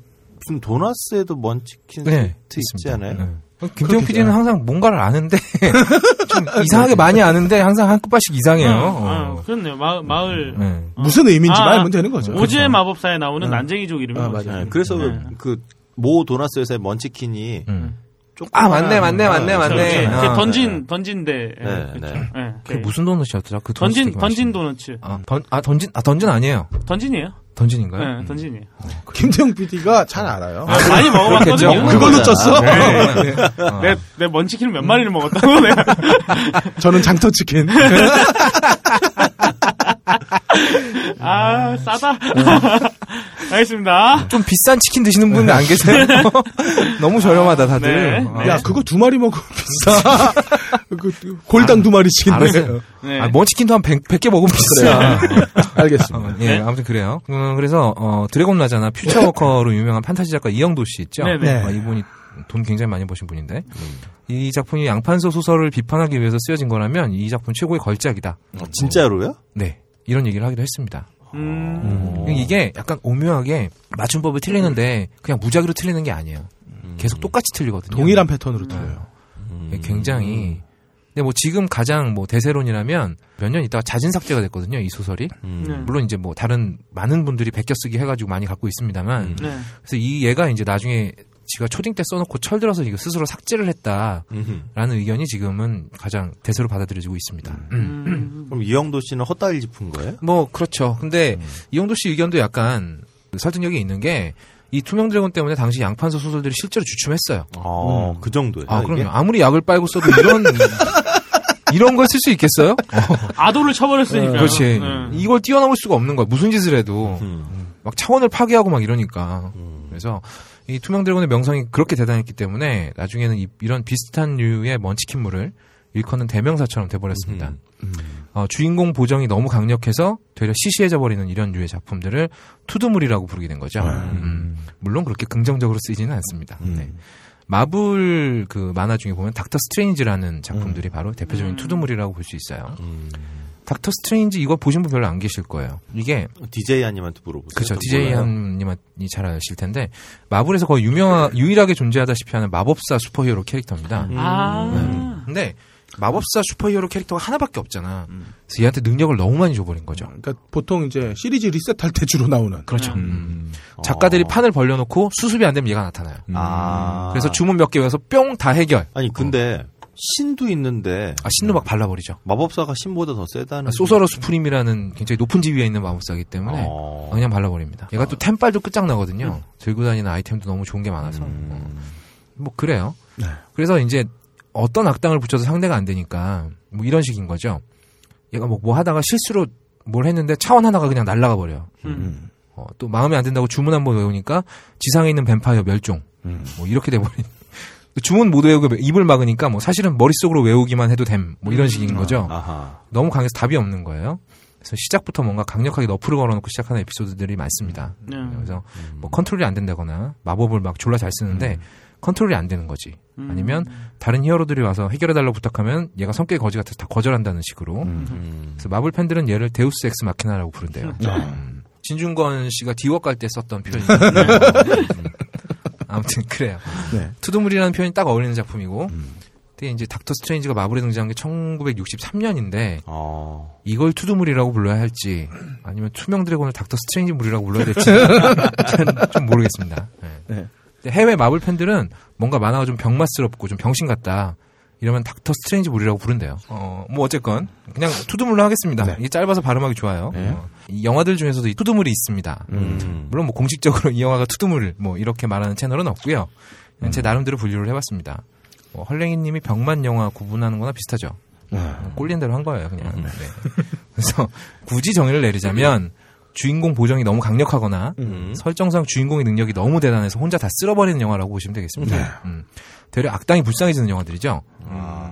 무슨 도나스에도 먼치킨 세트 있지 않아요? 김태용 PD는 항상 뭔가를 아는데 좀 이상하게 많이 아는데 항상 한 끗발씩 이상해요. 그렇네요. 마을 무슨 의미인지 말하면 되는 거죠. 오즈의 마법사에 나오는 난쟁이족 이름이거든요. 맞아요. 그래서 그 모 도나스 회사의 먼치킨이 맞네. 그렇죠. 던진데. 그게 무슨 도넛이었더라? 그 던진 도넛츠. 던진 아니에요. 던진이에요? 던진인가요? 네, 던진이에요. 김태용 PD가 잘 알아요. 아, 많이 먹어봤거든요. 그걸로 쪘어? 내 먼치킨을 몇 마리를 먹었다고? 내가. 저는 장터치킨. 싸다. 알겠습니다. 좀 비싼 치킨 드시는 분은 안 계세요? 너무 저렴하다 다들. 네. 네. 야 그거 두 마리 먹으면 비싸. 골당 두 마리 치킨인데. 네. 아, 먼 치킨도 한 100개 먹으면 비싸. 알겠습니다. 예, 네. 아무튼 그래요. 그래서 드래곤 라자나 퓨처워커로 유명한 판타지 작가 이영도 씨 있죠. 네, 네. 이분이 돈 굉장히 많이 버신 분인데 이 작품이 양판서 소설을 비판하기 위해서 쓰여진 거라면 이 작품 최고의 걸작이다. 진짜로요? 네. 이런 얘기를 하기도 했습니다. 이게 약간 오묘하게 맞춤법을 틀리는데 그냥 무작위로 틀리는 게 아니에요. 계속 똑같이 틀리거든요. 동일한 패턴으로 틀려요. 굉장히. 근데 뭐 지금 가장 뭐 대세론이라면 몇 년 있다가 자진 삭제가 됐거든요. 이 소설이. 물론 이제 뭐 다른 많은 분들이 베껴쓰기 해가지고 많이 갖고 있습니다만. 그래서 이 얘가 이제 나중에 지가 초딩 때 써놓고 철들어서 이거 스스로 삭제를 했다라는 의견이 지금은 가장 대세로 받아들여지고 있습니다. 그럼 이영도 씨는 헛다리 짚은 거예요? 뭐 그렇죠. 근데 이영도 씨 의견도 약간 설득력이 있는 게 이 투명 드래곤 때문에 당시 양판서 소설들이 실제로 주춤했어요. 아, 그 정도예요? 아, 그럼요. 아무리 약을 빨고 써도 이런 걸 쓸 수 있겠어요? 아도를 쳐버렸으니까. 그렇지. 이걸 뛰어넘을 수가 없는 거야. 무슨 짓을 해도. 막 차원을 파괴하고 막 이러니까. 그래서 이 투명 드래곤의 명성이 그렇게 대단했기 때문에 나중에는 이런 비슷한 류의 먼치킨물을 일컫는 대명사처럼 돼버렸습니다. 주인공 보정이 너무 강력해서 되려 시시해져버리는 이런 류의 작품들을 투두물이라고 부르게 된 거죠. 물론 그렇게 긍정적으로 쓰이지는 않습니다. 네. 마블 그 만화 중에 보면 닥터 스트레인지라는 작품들이 바로 대표적인 투두물이라고 볼 수 있어요. 닥터 스트레인지 이거 보신 분 별로 안 계실 거예요. 이게 DJ 한님한테 물어보세요. 그렇죠. DJ 한님이 잘 아실 텐데 마블에서 거의 유일하게 존재하다시피 하는 마법사 슈퍼히어로 캐릭터입니다. 근데 마법사 슈퍼히어로 캐릭터가 하나밖에 없잖아. 그래서 얘한테 능력을 너무 많이 줘버린 거죠. 그러니까 보통 이제 시리즈 리셋할 때 주로 나오는. 그렇죠. 작가들이 판을 벌려놓고 수습이 안 되면 얘가 나타나요. 그래서 주문 몇 개 외워서 뿅 다 해결. 아니 근데. 신도 있는데. 아, 신도 막 발라버리죠. 마법사가 신보다 더 세다는. 소서러 수프림이라는 굉장히 높은 지위에 있는 마법사이기 때문에 그냥 발라버립니다. 얘가 또 템빨도 끝장나거든요. 들고 다니는 아이템도 너무 좋은 게 많아서. 뭐 그래요. 네. 그래서 이제 어떤 악당을 붙여서 상대가 안 되니까 뭐 이런 식인 거죠. 얘가 뭐 하다가 실수로 뭘 했는데 차원 하나가 그냥 날아가 버려요. 또 마음에 안 든다고 주문 한번 외우니까 지상에 있는 뱀파이어 멸종. 뭐 이렇게 돼버린. 주문 못 외우고 입을 막으니까 뭐 사실은 머릿속으로 외우기만 해도 됨. 뭐 이런 식인 거죠. 아하. 너무 강해서 답이 없는 거예요. 그래서 시작부터 뭔가 강력하게 너프를 걸어놓고 시작하는 에피소드들이 많습니다. 그래서 뭐 컨트롤이 안 된다거나 마법을 막 졸라 잘 쓰는데 컨트롤이 안 되는 거지. 아니면 다른 히어로들이 와서 해결해달라고 부탁하면 얘가 성격이 거지 같아서 다 거절한다는 식으로. 그래서 마블 팬들은 얘를 데우스 엑스 마키나라고 부른대요. 진중권 씨가 디웍 갈 때 썼던 표현이거든요. 아무튼 그래요. 네. 투두물이라는 표현이 딱 어울리는 작품이고 그때 이제 닥터 스트레인지가 마블에 등장한 게 1963년인데 이걸 투두물이라고 불러야 할지 아니면 투명 드래곤을 닥터 스트레인지 물이라고 불러야 될지 좀 모르겠습니다. 네. 네. 해외 마블 팬들은 뭔가 만화가 좀 병맛스럽고 좀 병신 같다 이러면 닥터 스트레인지 물이라고 부른대요. 뭐 어쨌건 그냥 투두물로 하겠습니다. 네. 이게 짧아서 발음하기 좋아요. 네. 이 영화들 중에서도 이 투두물이 있습니다. 물론 뭐 공식적으로 이 영화가 투두물 뭐 이렇게 말하는 채널은 없고요. 제 나름대로 분류를 해봤습니다. 헐랭이님이 병만 영화 구분하는 거나 비슷하죠. 꼴린 대로 한 거예요 그냥. 네. 그래서 굳이 정의를 내리자면 주인공 보정이 너무 강력하거나 설정상 주인공의 능력이 너무 대단해서 혼자 다 쓸어버리는 영화라고 보시면 되겠습니다. 네. 되려 악당이 불쌍해지는 영화들이죠.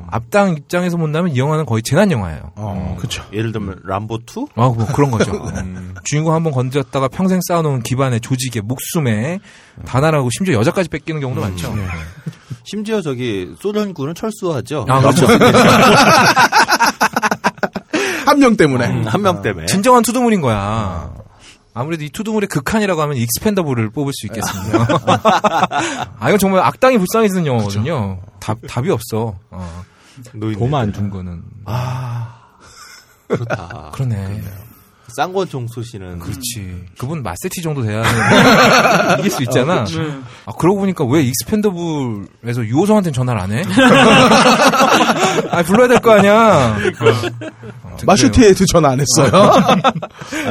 악당 입장에서 본다면 이 영화는 거의 재난 영화예요. 그렇죠. 예를 들면 람보2? 뭐 그런 거죠. 주인공 한번 건드렸다가 평생 쌓아놓은 기반에 조직에 목숨에 다나라고 심지어 여자까지 뺏기는 경우도 많죠. 네. 심지어 저기 소련군은 철수하죠. 그렇죠. 한 명 때문에. 한 명 때문에. 진정한 투두물인 거야. 아무래도 이 투두물의 극한이라고 하면 익스펜더블을 뽑을 수 있겠습니다. 이건 정말 악당이 불쌍해지는 영화거든요. 그렇죠. 답이 없어. 도마 안 둔 거는. 그렇다. 그러네. 쌍권총 쏘시는. 그렇지. 그분 마세티 정도 돼야 이길 수 있잖아. 그러고 보니까 왜 익스펜더블에서 유호성한테는 전화를 안 해? 불러야 될 거 아니야. 마셰티에도 전화 안 했어요.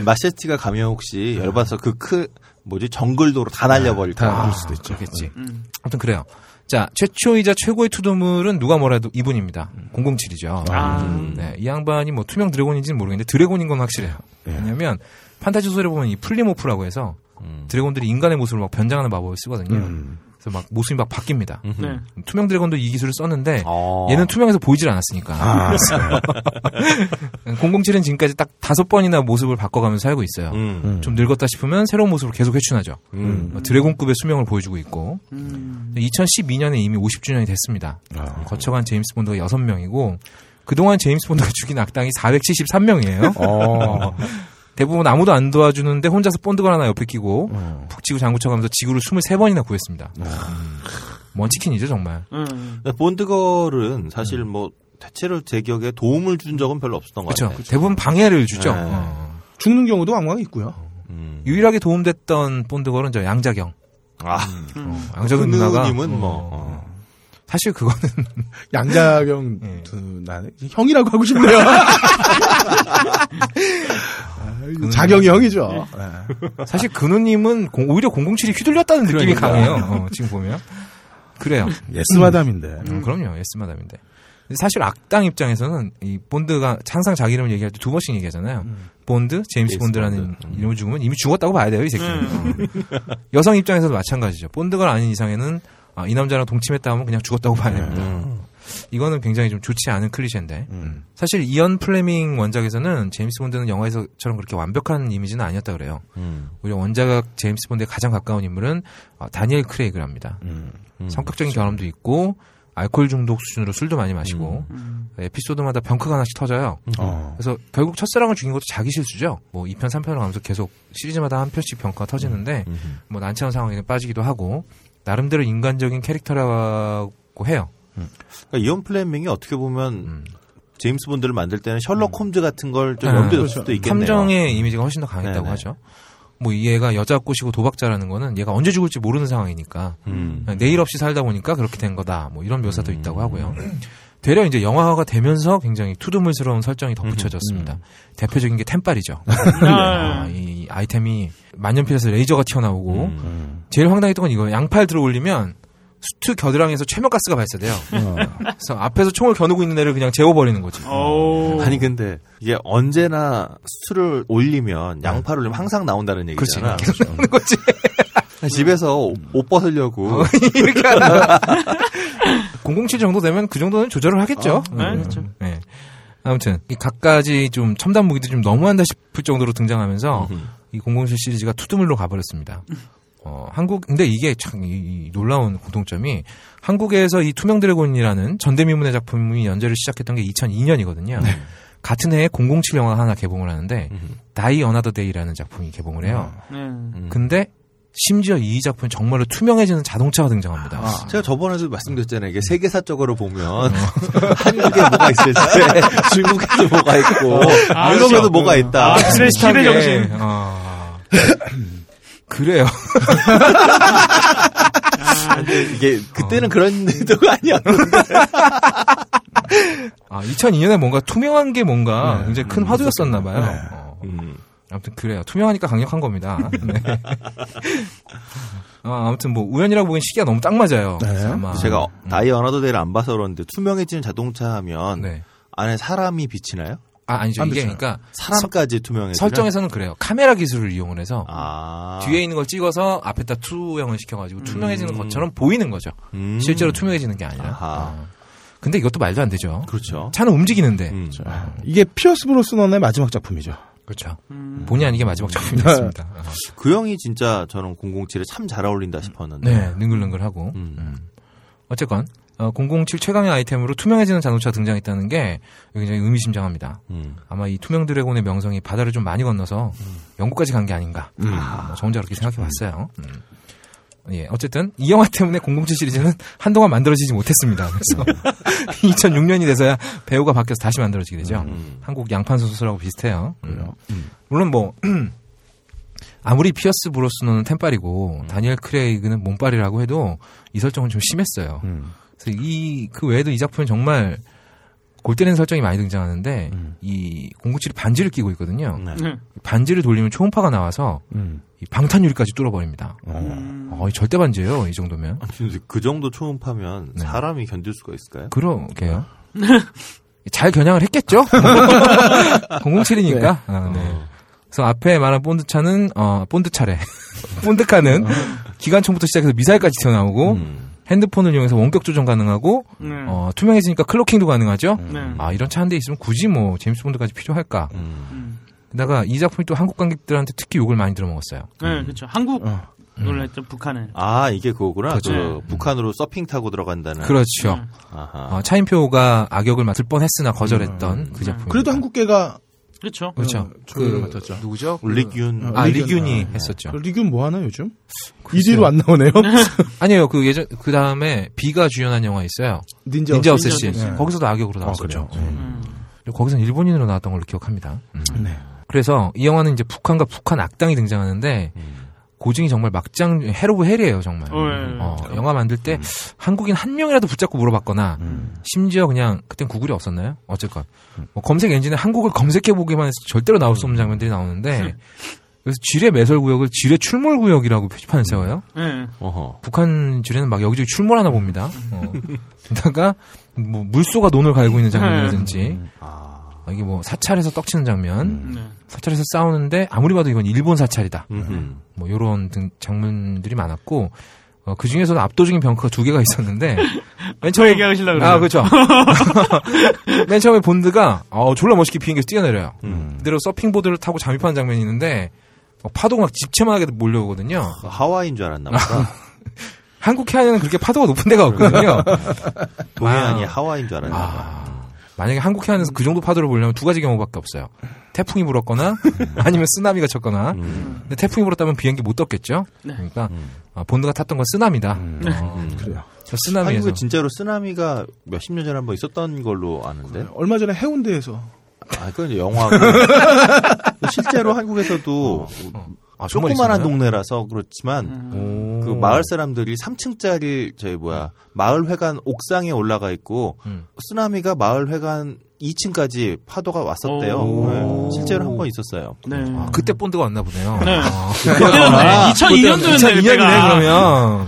마셰티가 가면 혹시 열받아서 정글도로 다 날려버릴까. 그럴 수도 있죠. 그렇겠지. 아무튼 그래요. 자, 최초이자 최고의 투두물은 누가 뭐래도 이분입니다. 007이죠. 네, 이 양반이 뭐 투명 드래곤인지는 모르겠는데 드래곤인 건 확실해요. 왜냐면 판타지 소설에 보면 이 플리모프라고 해서 드래곤들이 인간의 모습을 막 변장하는 마법을 쓰거든요. 그래서 막 모습이 막 바뀝니다. 투명 드래곤도 이 기술을 썼는데 얘는 투명해서 보이질 않았으니까. 아. 007은 지금까지 딱 5번이나 모습을 바꿔가면서 살고 있어요. 좀 늙었다 싶으면 새로운 모습으로 계속 회춘하죠. 드래곤급의 수명을 보여주고 있고 2012년에 이미 50주년이 됐습니다. 거쳐간 제임스 본드가 6명이고 그동안 제임스 본드가 죽인 악당이 473명이에요. 대부분 아무도 안 도와주는데 혼자서 본드걸 하나 옆에 끼고 북지구 장구쳐가면서 지구를 23번이나 구했습니다. 먼치킨이죠 정말. 본드걸은 사실 뭐 대체로 제 기억에 도움을 준 적은 별로 없었던 것 같아요. 대부분 방해를 주죠. 죽는 경우도 왕왕 있고요. 유일하게 도움됐던 본드걸은 저 양자경. 양자경 그 누나가. 사실 그거는 양자경 나는 형이라고 하고 싶네요. 자경이 형이죠. 사실 근우님은 오히려 007이 휘둘렸다는 느낌이 강해요. 지금 보면 그래요. 예스마담인데. 그럼요, 예스마담인데. 사실 악당 입장에서는 이 본드가 항상 자기 이름을 얘기할 때 2번씩 얘기하잖아요. 본드, 제임스 본드라는 이름을 주면 이미 죽었다고 봐야 돼요, 이 새끼는. 여성 입장에서도 마찬가지죠. 본드가 아닌 이상에는 이 남자랑 동침했다 하면 그냥 죽었다고 봐야 됩니다. 이거는 굉장히 좀 좋지 않은 클리셰인데 사실 이언 플레밍 원작에서는 제임스 본드는 영화에서처럼 그렇게 완벽한 이미지는 아니었다 그래요. 오히려 원작 제임스 본드에 가장 가까운 인물은 다니엘 크레이그랍니다. 성격적인 경험도 있고 알코올 중독 수준으로 술도 많이 마시고 에피소드마다 병크가 하나씩 터져요. 그래서 결국 첫사랑을 죽인 것도 자기 실수죠. 뭐 2편 3편을 가면서 계속 시리즈마다 한 편씩 병크가 터지는데 뭐 난처한 상황에 빠지기도 하고 나름대로 인간적인 캐릭터라고 해요. 그러니까 이언 플레밍이 어떻게 보면 제임스 본드를 만들 때는 셜록 홈즈 같은 걸 좀 염두에 둘 수도 있겠네요. 탐정의 이미지가 훨씬 더 강했다고 하죠. 뭐 얘가 여자 꼬시고 도박자라는 거는 얘가 언제 죽을지 모르는 상황이니까 내일 없이 살다 보니까 그렇게 된 거다. 뭐 이런 묘사도 있다고 하고요. 되려 이제 영화화가 되면서 굉장히 투두물스러운 설정이 덧붙여졌습니다. 대표적인 게 템빨이죠. 이 아이템이 만년필에서 레이저가 튀어나오고 제일 황당했던 건 이거예요. 양팔 들어올리면 수트 겨드랑이에서 최면가스가 발사돼요. 그래서 앞에서 총을 겨누고 있는 애를 그냥 재워버리는 거지. 아니 근데 이게 언제나 수트를 올리면 양팔 올리면 항상 나온다는 얘기잖아. 그렇지. 계속 나오는 거지. 집에서 옷 벗으려고 이렇게 하다가 007 정도 되면 그 정도는 조절을 하겠죠. 그렇죠. 네. 아무튼 이 각가지 좀 첨단 무기들이 좀 너무한다 싶을 정도로 등장하면서 이 007 시리즈가 투드물로 가버렸습니다. 한국 근데 이게 참 이 놀라운 공통점이 한국에서 이 투명 드래곤이라는 전대미문의 작품이 연재를 시작했던 게 2002년이거든요. 네. 같은 해에 007 영화 하나 개봉을 하는데 다이 어나더 데이라는 작품이 개봉을 해요. 근데 심지어 이 작품이 정말로 투명해지는 자동차가 등장합니다. 제가 저번에도 말씀드렸잖아요. 이게 세계사적으로 보면 한국에 뭐가 있을지 중국에도 뭐가 있고 유럽에도 뭐가 있다. 시대 정신. 그래요. 근데 이게 그때는 그런 의도가 아니었는데 2002년에 뭔가 투명한 게 뭔가 굉장히 큰 화두였었나 봐요. 아무튼 그래요. 투명하니까 강력한 겁니다. 네. 아무튼 뭐 우연이라고 보기엔 시기가 너무 딱 맞아요. 네. 아마. 제가 다이 어나더 데이를 안 봐서 그러는데 투명해지는 자동차 하면 안에 사람이 비치나요? 아니죠. 이게 그러니까 사람까지 투명해지는 설정에서는 그래요. 카메라 기술을 이용을 해서 뒤에 있는 걸 찍어서 앞에다 투영을 시켜가지고 투명해지는 것처럼 보이는 거죠. 실제로 투명해지는 게 아니라. 근데 이것도 말도 안 되죠. 그렇죠. 차는 움직이는데. 그렇죠. 이게 피어스 브로스넌의 마지막 작품이죠. 그렇죠. 본의 아니게 마지막 작품이었습니다. 그 형이 진짜 저는 007에 참 잘 어울린다 싶었는데. 네, 능글능글하고. 어쨌건 007 최강의 아이템으로 투명해지는 자동차가 등장했다는 게 굉장히 의미심장합니다. 아마 이 투명 드래곤의 명성이 바다를 좀 많이 건너서 영국까지 간 게 아닌가. 저 혼자 그렇게 생각해봤어요. 예, 어쨌든 이 영화 때문에 007 시리즈는 한동안 만들어지지 못했습니다. 그래서 2006년이 돼서야 배우가 바뀌어서 다시 만들어지게 되죠. 한국 양판소설하고 비슷해요. 물론 뭐 아무리 피어스 브로스노는 템빨이고 다니엘 크레이그는 몸빨이라고 해도 이 설정은 좀 심했어요. 그래서 그 외에도 이 작품은 정말 골 때리는 설정이 많이 등장하는데 이 007이 반지를 끼고 있거든요. 반지를 돌리면 초음파가 나와서 이 방탄유리까지 뚫어버립니다. 절대 반지예요. 이 정도면. 그 정도 초음파면 사람이 견딜 수가 있을까요? 그러게요. 잘 겨냥을 했겠죠? 007이니까. 네. 그래서 앞에 말한 본드차는 본드차래. 본드카는 기관총부터 시작해서 미사일까지 튀어나오고 핸드폰을 이용해서 원격 조정 가능하고 투명해지니까 클로킹도 가능하죠. 아, 이런 차 한 대 있으면 굳이 뭐 제임스 본드까지 필요할까. 게다가 이 작품이 또 한국 관객들한테 특히 욕을 많이 들어먹었어요. 네, 그렇죠. 한국 놀랬죠, 북한에. 아, 이게 그거구나. 그렇죠. 북한으로 서핑 타고 들어간다는. 그렇죠. 아하. 차인표가 악역을 맡을 뻔했으나 거절했던 그 작품. 그래도 한국계가. 그렇죠. 그렇죠. 맡았죠. 누구죠? 리균. 아, 리균이 했었죠. 리균 뭐 하나 요즘? 이제로 안 나오네요. 아니에요. 그 예전 그 다음에 비가 주연한 영화 있어요. 닌자 어쌔신. 네. 거기서도 악역으로 나왔었죠. 그렇죠. 거기서는 일본인으로 나왔던 걸로 기억합니다. 네. 그래서 이 영화는 이제 북한과 북한 악당이 등장하는데 고증이 정말 막장 해로브 헬이에요 정말. 영화 만들 때 한국인 한 명이라도 붙잡고 물어봤거나 심지어 그냥 그땐 구글이 없었나요? 어쨌건 뭐 검색 엔진에 한국을 검색해보기만 해서 절대로 나올 수 없는 장면들이 나오는데 그래서 지뢰 매설구역을 지뢰 출몰구역이라고 표지판을 세워요. 어허. 북한 지뢰는 막 여기저기 출몰하나 봅니다. 게다가 뭐 물소가 논을 갈고 있는 장면이라든지 이게 뭐 사찰에서 떡치는 장면, 사찰에서 싸우는데 아무리 봐도 이건 일본 사찰이다. 뭐 이런 등 장면들이 많았고 그 중에서도 압도적인 벙커가 두 개가 있었는데 맨 처음에 얘기하시려고 그래요. 아 그렇죠. 맨 처음에 본드가 졸라 멋있게 비행기에서 뛰어내려요. 그대로 서핑보드를 타고 잠입하는 장면이 있는데 파도가 막 집채만하게 몰려오거든요. 하와이인 줄 알았나 보다. 한국 해안에는 그렇게 파도가 높은 데가 없거든요. 동해안이 하와이인 줄 알았나 보다. 만약에 한국 해안에서 그 정도 파도를 보려면 두 가지 경우밖에 없어요. 태풍이 불었거나 아니면 쓰나미가 쳤거나. 근데 태풍이 불었다면 비행기 못 떴겠죠. 그러니까 본드가 탔던 건 쓰나미다. 그래요. 쓰나미에서. 한국에 진짜로 쓰나미가 몇십 년 전에 한번 있었던 걸로 아는데. 그래. 얼마 전에 해운대에서. 아, 그건 영화고. 실제로 한국에서도. 아, 조그만한 동네라서 그렇지만 그 마을 사람들이 3층짜리 저희 마을회관 옥상에 올라가 있고 쓰나미가 마을회관 2층까지 파도가 왔었대요. 네. 실제로 한 번 있었어요. 네. 아, 그때 본드가 왔나 보네요. 네. 아, 그때였네. 2002년도였네. 2002년이네 그러면.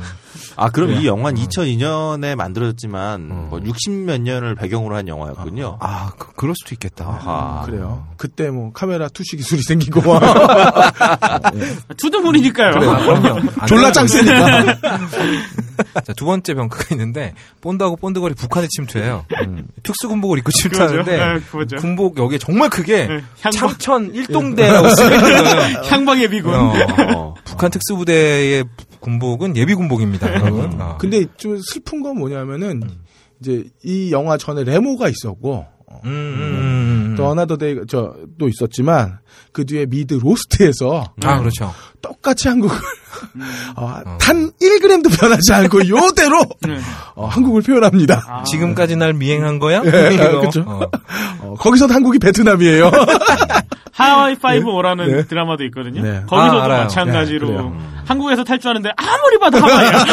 아, 그럼 이 영화는 2002년에 만들어졌지만, 뭐, 60몇 년을 배경으로 한 영화였군요. 아, 그럴 수도 있겠다. 아하. 그래요. 그때 뭐, 카메라 투시 기술이 생기고. 투드물이니까요. 그럼요. 졸라 짱쓰니까. 자, 두 번째 병크가 있는데, 본드하고 본드걸이 북한에 침투해요. 특수군복을 입고 침투하는데, 군복 여기에 정말 크게, 창천 1동대라고 쓰여있는 향방의 비군. 북한 특수부대의 군복은 예비 군복입니다. 여러분. 근데 좀 슬픈 건 뭐냐면은 이제 이 영화 전에 레모가 있었고 또 어나더 데이 저도 있었지만 그 뒤에 미드 로스트에서 아 그렇죠. 똑같이 한국을 단 1g도 변하지 않고 요대로 한국을 표현합니다. 아, 지금까지 날 미행한 거야? 네, 그렇죠. 거기서 한국이 베트남이에요. 하와이 5 오라는 드라마도 있거든요. 네. 거기서도 마찬가지로 한국에서 탈주하는데 아무리 봐도 하와이야.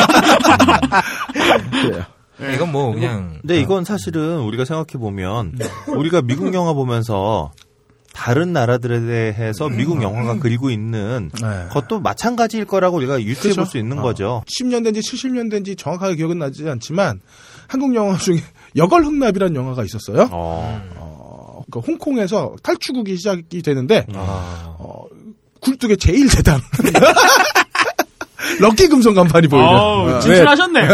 네. 이건 뭐 그냥. 근데 이건 사실은 우리가 생각해 보면 우리가 미국 영화 보면서 다른 나라들에 대해서 미국 영화가 그리고 있는 것도 마찬가지일 거라고 우리가 유추해 볼 수 있는 거죠. 70년대인지 70년대인지 정확하게 기억은 나지 않지만 한국 영화 중에 여걸흑납이라는 영화가 있었어요. 그 홍콩에서 탈출국이 시작이 되는데 굴뚝의 제1재단 럭키 금성 간판이 보이네요. 진출하셨네.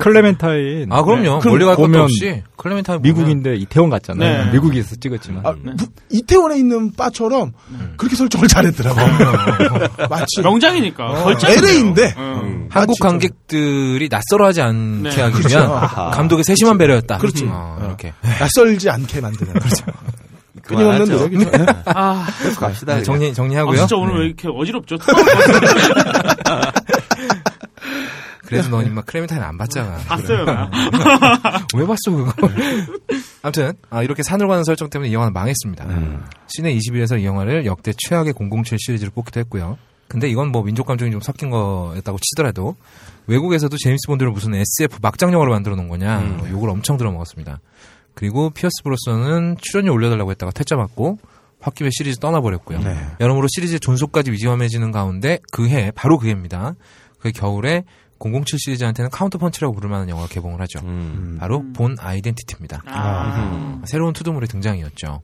클레멘타인. 아 그럼요. 멀리 갈 것도 없이 클레멘타인 미국인데 보면. 이태원 갔잖아요. 네. 미국에서 찍었지만 이태원에 있는 바처럼 그렇게 설정을 잘했더라고요. 마치 명장이니까. LA인데 한국 관객들이 낯설어하지 않게 하기 위한 감독의 세심한 배려였다. 그렇지. 이렇게 낯설지 않게 만드는. 그렇죠. 끊임없는 노력이 네. 아, 계속 갑시다. 네, 정리하고요. 아, 진짜 오늘 왜 이렇게 어지럽죠? 그래서 넌 인마 크레미타임 안 봤잖아. 봤어요. 왜 봤어 그거? 아무튼 이렇게 산으로 가는 설정 때문에 이 영화는 망했습니다. 시내 21에서 이 영화를 역대 최악의 007 시리즈로 뽑기도 했고요. 근데 이건 뭐 민족 감정이 좀 섞인 거였다고 치더라도 외국에서도 제임스 본드를 무슨 SF 막장 영화로 만들어 놓은 거냐 욕을 엄청 들어먹었습니다. 그리고 피어스 브로스는 출연료 올려달라고 했다가 퇴짜 맞고 홧김에 시리즈 떠나버렸고요. 네. 여러모로 시리즈의 존속까지 위험해지는 가운데 바로 그 해입니다. 그 겨울에 007 시리즈한테는 카운터펀치라고 부를 만한 영화를 개봉을 하죠. 바로 본 아이덴티티입니다. 새로운 투두물의 등장이었죠.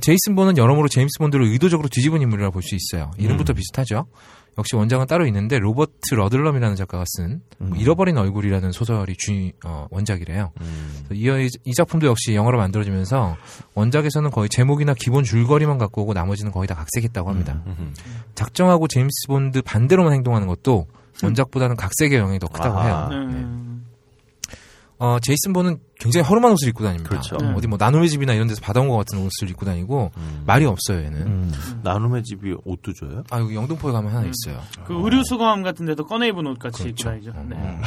제이슨 본은 여러모로 제임스 본드를 의도적으로 뒤집은 인물이라고 볼 수 있어요. 이름부터 비슷하죠. 역시 원작은 따로 있는데 로버트 러들럼이라는 작가가 쓴 잃어버린 얼굴이라는 소설이 원작이래요. 이 작품도 역시 영화로 만들어지면서 원작에서는 거의 제목이나 기본 줄거리만 갖고 오고 나머지는 거의 다 각색했다고 합니다. 작정하고 제임스 본드 반대로만 행동하는 것도 원작보다는 각색의 영향이 더 크다고 해요. 네. 제이슨 본은 굉장히 허름한 옷을 입고 다닙니다. 그렇죠. 어디 뭐 나눔의 집이나 이런 데서 받아온 것 같은 옷을 입고 다니고 말이 없어요, 얘는. 나눔의 집이 옷도 줘요? 아, 여기 영등포에 가면 하나 있어요. 그 의류 수거함 같은 데도 꺼내 입은 옷 같이 그렇죠. 입고 다니죠. 네.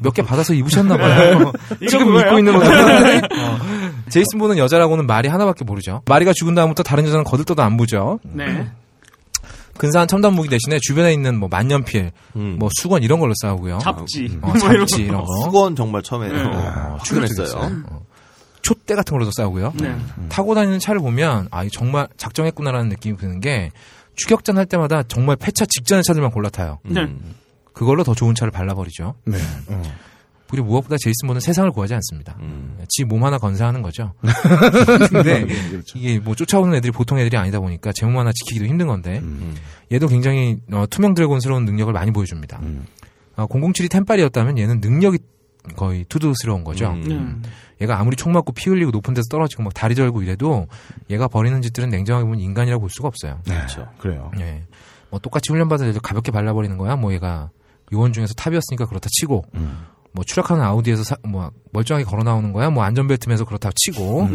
몇 개 받아서 입으셨나 봐요. 지금 그거예요? 입고 있는 거 같은데. 제이슨 본은 여자라고는 말이 하나밖에 모르죠. 마리가 죽은 다음부터 다른 여자는 거들떠도 안 보죠. 네. 근사한 첨단 무기 대신에 주변에 있는 뭐 만년필, 뭐 수건 이런 걸로 싸우고요. 잡지, 잡지 이런 거. 수건 정말 처음에 출연했어요. 촛대 같은 걸로도 싸우고요. 네. 타고 다니는 차를 보면 아, 정말 작정했구나라는 느낌이 드는 게 추격전 할 때마다 정말 폐차 직전의 차들만 골라 타요. 그걸로 더 좋은 차를 발라버리죠. 네. 그리고 무엇보다 제이슨 본은 세상을 구하지 않습니다. 지 몸 하나 건사하는 거죠. 근데 그렇죠. 이게 뭐 쫓아오는 애들이 보통 애들이 아니다 보니까 제 몸 하나 지키기도 힘든 건데 얘도 굉장히 투명 드래곤스러운 능력을 많이 보여줍니다. 007이 템빨이었다면 얘는 능력이 거의 투두스러운 거죠. 얘가 아무리 총 맞고 피 흘리고 높은 데서 떨어지고 막 다리 절고 이래도 얘가 벌이는 짓들은 냉정하게 보면 인간이라고 볼 수가 없어요. 네. 그렇죠. 그래요. 예. 뭐 똑같이 훈련받은 애들 가볍게 발라버리는 거야. 뭐 얘가 요원 중에서 탑이었으니까 그렇다 치고 뭐 추락하는 아우디에서 뭐 멀쩡하게 걸어 나오는 거야. 뭐 안전벨트 매서 그렇다고 치고.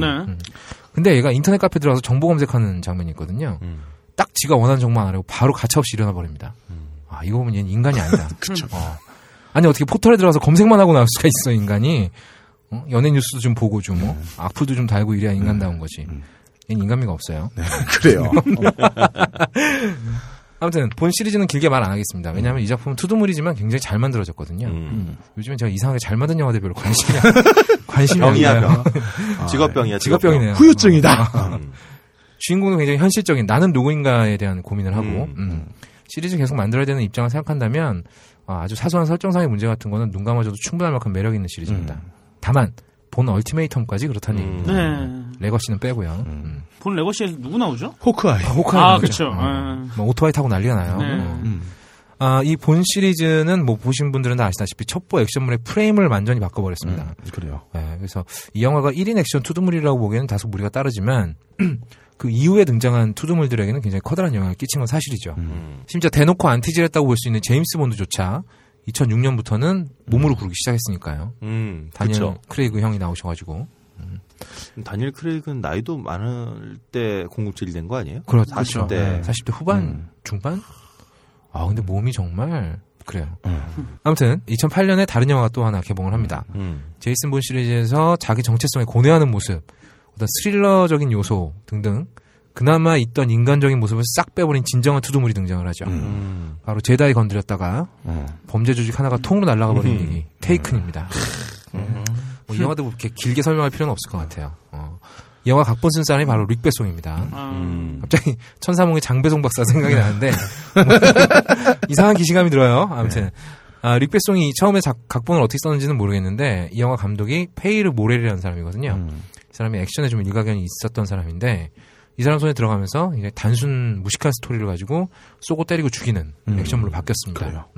근데 얘가 인터넷 카페 들어가서 정보 검색하는 장면이 있거든요. 딱 지가 원하는 정보만 하려고 바로 가차없이 일어나 버립니다. 아, 이거 보면 얘는 인간이 아니다. 그쵸. 아니 어떻게 포털에 들어가서 검색만 하고 나올 수가 있어 인간이. 연예 뉴스도 좀 보고 좀 뭐 악플도 좀 달고 이래야 인간다운 거지. 얘는 인간미가 없어요. 네, 그래요. 아무튼 본 시리즈는 길게 말 안 하겠습니다. 왜냐하면 이 작품은 투두물이지만 굉장히 잘 만들어졌거든요. 요즘에 제가 이상하게 잘 만든 영화들 별로 관심이 없어요. 직업병이야. 직업병이네요. 후유증이다. 주인공도 굉장히 현실적인 나는 누구인가에 대한 고민을 하고 시리즈 계속 만들어야 되는 입장을 생각한다면 아주 사소한 설정상의 문제 같은 거는 눈 감아줘도 충분할 만큼 매력 있는 시리즈입니다. 다만 본 얼티메이텀까지 그렇다니 네. 레거시는 빼고요. 본 레거시에서 누구 나오죠? 호크아이. 호크아이 그렇죠. 뭐 오토바이 타고 난리가 나요. 네. 이 본 시리즈는 뭐 보신 분들은 다 아시다시피 첩보 액션물의 프레임을 완전히 바꿔버렸습니다. 그래요. 네, 그래서 이 영화가 1인 액션 투두물이라고 보기에는 다소 무리가 따르지만 그 이후에 등장한 투두물들에게는 굉장히 커다란 영향을 끼친 건 사실이죠. 심지어 대놓고 안티질했다고 볼 수 있는 제임스 본드조차 2006년부터는 몸으로 부르기 시작했으니까요. 다니엘 그쵸. 크레이그 형이 나오셔가지고. 다니엘 크레이그는 나이도 많을 때 007이 된 거 아니에요? 그렇죠. 40대. 네. 40대 후반? 중반? 아 근데 몸이 정말 그래요. 아무튼 2008년에 다른 영화가 또 하나 개봉을 합니다. 제이슨 본 시리즈에서 자기 정체성에 고뇌하는 모습, 어떤 스릴러적인 요소 등등 그나마 있던 인간적인 모습을 싹 빼버린 진정한 투두물이 등장을 하죠. 바로 제다이 건드렸다가 범죄 조직 하나가 통으로 날아가 버린 얘기 테이큰입니다. 뭐 이 영화도 그렇게 길게 설명할 필요는 없을 것 같아요. 이 영화 각본 쓴 사람이 바로 릭 베송입니다. 갑자기 천사몽의 장배송 박사 생각이 나는데 이상한 기시감이 들어요. 아무튼 릭 베송이 처음에 각본을 어떻게 썼는지는 모르겠는데 이 영화 감독이 페이르 모렐이라는 사람이거든요. 이 사람이 액션에 좀 일가견이 있었던 사람인데 이 사람 손에 들어가면서 이제 단순 무식한 스토리를 가지고 쏘고 때리고 죽이는 액션물로 바뀌었습니다.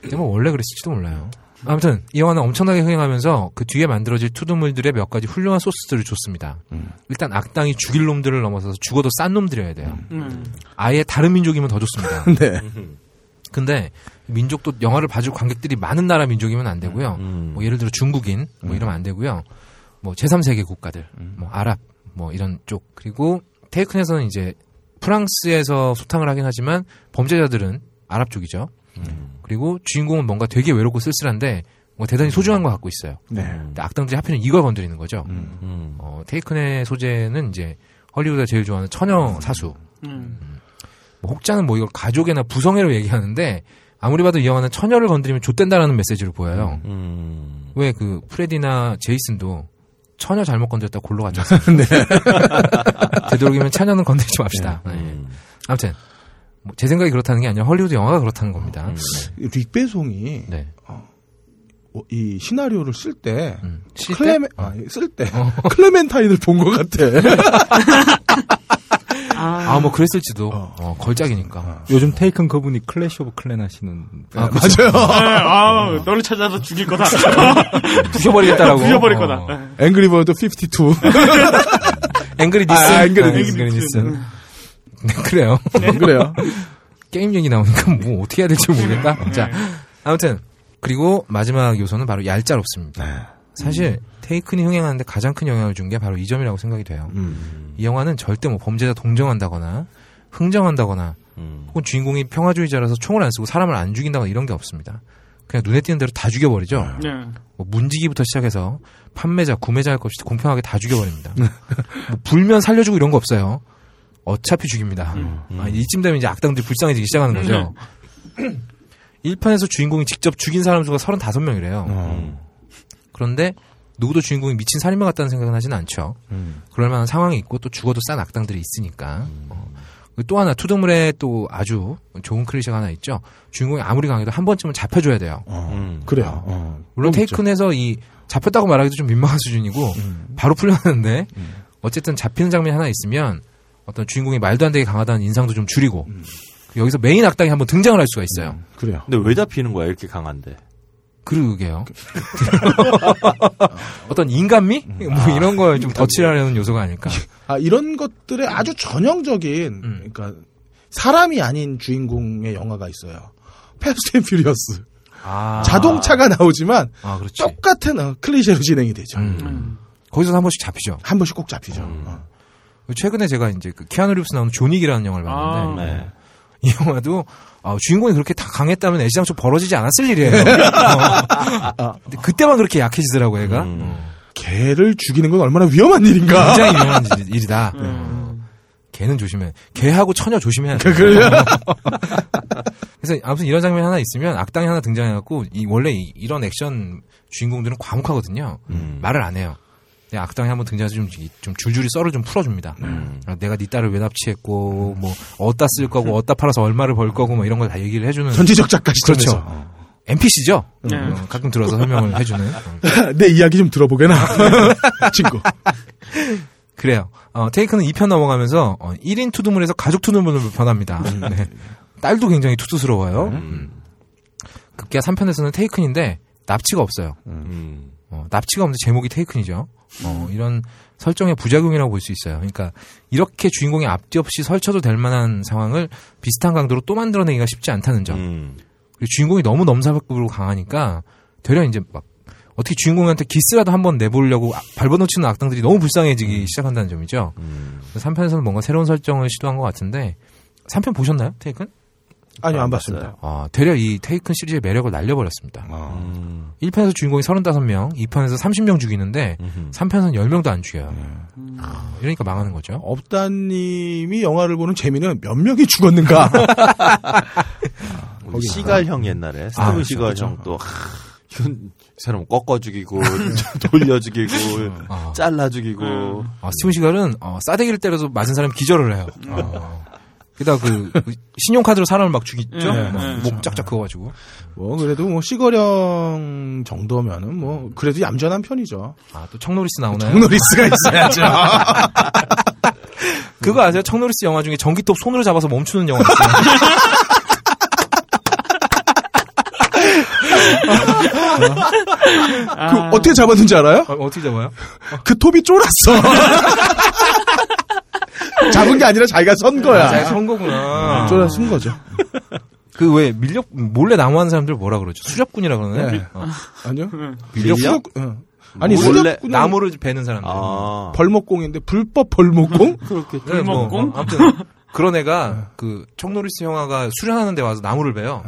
근데 뭐 원래 그랬을지도 몰라요. 아무튼 이 영화는 엄청나게 흥행하면서 그 뒤에 만들어질 투두물들의 몇 가지 훌륭한 소스들을 줬습니다. 일단 악당이 죽일 놈들을 넘어서서 죽어도 싼 놈들이어야 돼요. 아예 다른 민족이면 더 좋습니다. 네. 근데 민족도 영화를 봐줄 관객들이 많은 나라 민족이면 안 되고요. 뭐 예를 들어 중국인 뭐 이러면 안 되고요. 뭐 제3세계 국가들, 뭐 아랍 뭐 이런 쪽 그리고 테이큰에서는 이제 프랑스에서 소탕을 하긴 하지만 범죄자들은 아랍 쪽이죠. 그리고 주인공은 뭔가 되게 외롭고 쓸쓸한데 뭐 대단히 소중한 거 갖고 있어요. 네. 근데 악당들이 하필 이걸 건드리는 거죠. 테이큰의 소재는 이제 헐리우드가 제일 좋아하는 처녀 사수. 뭐 혹자는 뭐 이걸 가족애나 부성애로 얘기하는데 아무리 봐도 이 영화는 처녀를 건드리면 좆된다라는 메시지를 보여요. 왜 그 프레디나 제이슨도 처녀 잘못 건드렸다 골로 갔잖아요. 네. 되도록이면 처녀는 건드리지 맙시다. 네. 아무튼 뭐 제 생각이 그렇다는 게 아니라 헐리우드 영화가 그렇다는 겁니다. 릭 베송이 이 시나리오를 쓸 때 클레멘타인을 본 것 같아. 뭐 그랬을지도. 걸작이니까. 요즘 테이큰 그분이 클래시 오브 클랜 하시는. 맞아요. 너를 찾아서 죽일 거다. 부셔버리겠다라고. 부셔버릴 거다. 앵그리버드 52. 앵그리 니슨. 그래요. 그래요. 게임 얘기 나오니까 뭐 어떻게 해야 될지 모르겠다. 자, 아무튼 그리고 마지막 요소는 바로 얄짤없습니다. 사실 테이큰이 흥행하는데 가장 큰 영향을 준 게 바로 이 점이라고 생각이 돼요. 이 영화는 절대 뭐 범죄자 동정한다거나 흥정한다거나 혹은 주인공이 평화주의자라서 총을 안 쓰고 사람을 안 죽인다거나 이런 게 없습니다. 그냥 눈에 띄는 대로 다 죽여버리죠. 뭐 문지기부터 시작해서 판매자, 구매자 할 것 없이 공평하게 다 죽여버립니다. 뭐 불면 살려주고 이런 거 없어요. 어차피 죽입니다. 이쯤 되면 이제 악당들이 불쌍해지기 시작하는 거죠. 1편에서 주인공이 직접 죽인 사람 수가 35명이래요. 그런데 누구도 주인공이 미친 살인마 같다는 생각은 하진 않죠. 그럴 만한 상황이 있고 또 죽어도 싼 악당들이 있으니까. 또 하나 투드물에 또 아주 좋은 클리셰가 하나 있죠. 주인공이 아무리 강해도 한 번쯤은 잡혀줘야 돼요. 그래요. 물론 테이큰에서 이 잡혔다고 말하기도 좀 민망한 수준이고 바로 풀렸는데 어쨌든 잡히는 장면이 하나 있으면 어떤 주인공이 말도 안 되게 강하다는 인상도 좀 줄이고 여기서 메인 악당이 한번 등장을 할 수가 있어요. 그래요. 근데 왜 잡히는 거야 이렇게 강한데? 그러게요. 어떤 인간미? 뭐 이런 걸 좀 덧칠하려는 요소가 아닐까. 이런 것들의 아주 전형적인, 그러니까 사람이 아닌 주인공의 영화가 있어요. 패스트 앤 퓨리어스. 자동차가 나오지만 똑같은 클리셰로 진행이 되죠. 거기서 한 번씩 잡히죠. 한 번씩 꼭 잡히죠. 최근에 제가 이제 그 키아누 리브스 나오는 존윅이라는 영화를 봤는데 이 영화도 주인공이 그렇게 다 강했다면 애시장초 벌어지지 않았을 일이에요. 근데 그때만 그렇게 약해지더라고 애가. 개를 죽이는 건 얼마나 위험한 일인가. 굉장히 위험한 일이다. 개는 조심해. 개하고 처녀 조심해야 돼. 그래서 아무튼 이런 장면 하나 있으면 악당이 하나 등장해갖고 이런 액션 주인공들은 과묵하거든요. 말을 안 해요. 악당이 한번 등장해서 좀 줄줄이 썰을 좀 풀어줍니다. 내가 네 딸을 왜 납치했고 뭐 어디다 쓸 거고 어디다 팔아서 얼마를 벌 거고 뭐 이런 걸 다 얘기를 해주는 전지적 작가 시점에서. 그렇죠. NPC죠. 가끔 들어서 설명을 해주는. 내 이야기 좀 들어보게나 친구. 그래요. 테이크는 2편 넘어가면서 1인 투드물에서 가족 투드물로 변합니다. 네. 딸도 굉장히 투투스러워요. 급기야 3편에서는 테이큰인데 납치가 없어요. 납치가 없는데 제목이 테이큰이죠. 이런 설정의 부작용이라고 볼 수 있어요. 그러니까 이렇게 주인공이 앞뒤 없이 설쳐도 될 만한 상황을 비슷한 강도로 또 만들어내기가 쉽지 않다는 점. 그리고 주인공이 너무 넘사벽으로 강하니까 되려 이제 막 어떻게 주인공한테 기스라도 한번 내보려고 밟아놓치는 악당들이 너무 불쌍해지기 시작한다는 점이죠. 3편에서는 뭔가 새로운 설정을 시도한 것 같은데 3편 보셨나요? 테이큰? 아니요, 안 봤습니다. 되려 이 테이큰 시리즈의 매력을 날려버렸습니다. 1편에서 주인공이 35명, 2편에서 30명 죽이는데 3편에서는 10명도 안 죽여요. 이러니까 망하는 거죠. 업다님이 영화를 보는 재미는 몇 명이 죽었는가. 시갈형 옛날에 스티브 시갈형 또 사람 꺾어 죽이고 돌려 죽이고 잘라 죽이고 스티브 시갈은 싸대기를 때려서 맞은 사람이 기절을 해요. 게다가 그 신용카드로 사람을 막 죽이죠. 목 짝짝 그어가지고. 뭐 그래도 뭐 시거령 정도면은 뭐 그래도 얌전한 편이죠. 또 청노리스 나오나요? 청노리스가 있어야죠. 그거 아세요? 청노리스 영화 중에 전기톱 손으로 잡아서 멈추는 영화 있어요. 그 어떻게 잡았는지 알아요? 어떻게 잡아요? 그 톱이 쫄았어. 잡은 게 아니라 자기가 선 거야. 자기가 선 거구나. 쫄아 쓴 거죠. 그 왜 밀렵 몰래 나무하는 사람들 뭐라 그러죠? 수렵꾼이라 그러나요? 네. 아니요. 밀렵? 아니 몰래 나무를 베는 사람들. 벌목공인데 불법 벌목공? 그렇게 벌목공? 뭐, 아무튼 그런 애가 그 청노리스 형아가 수련하는 데 와서 나무를 베요.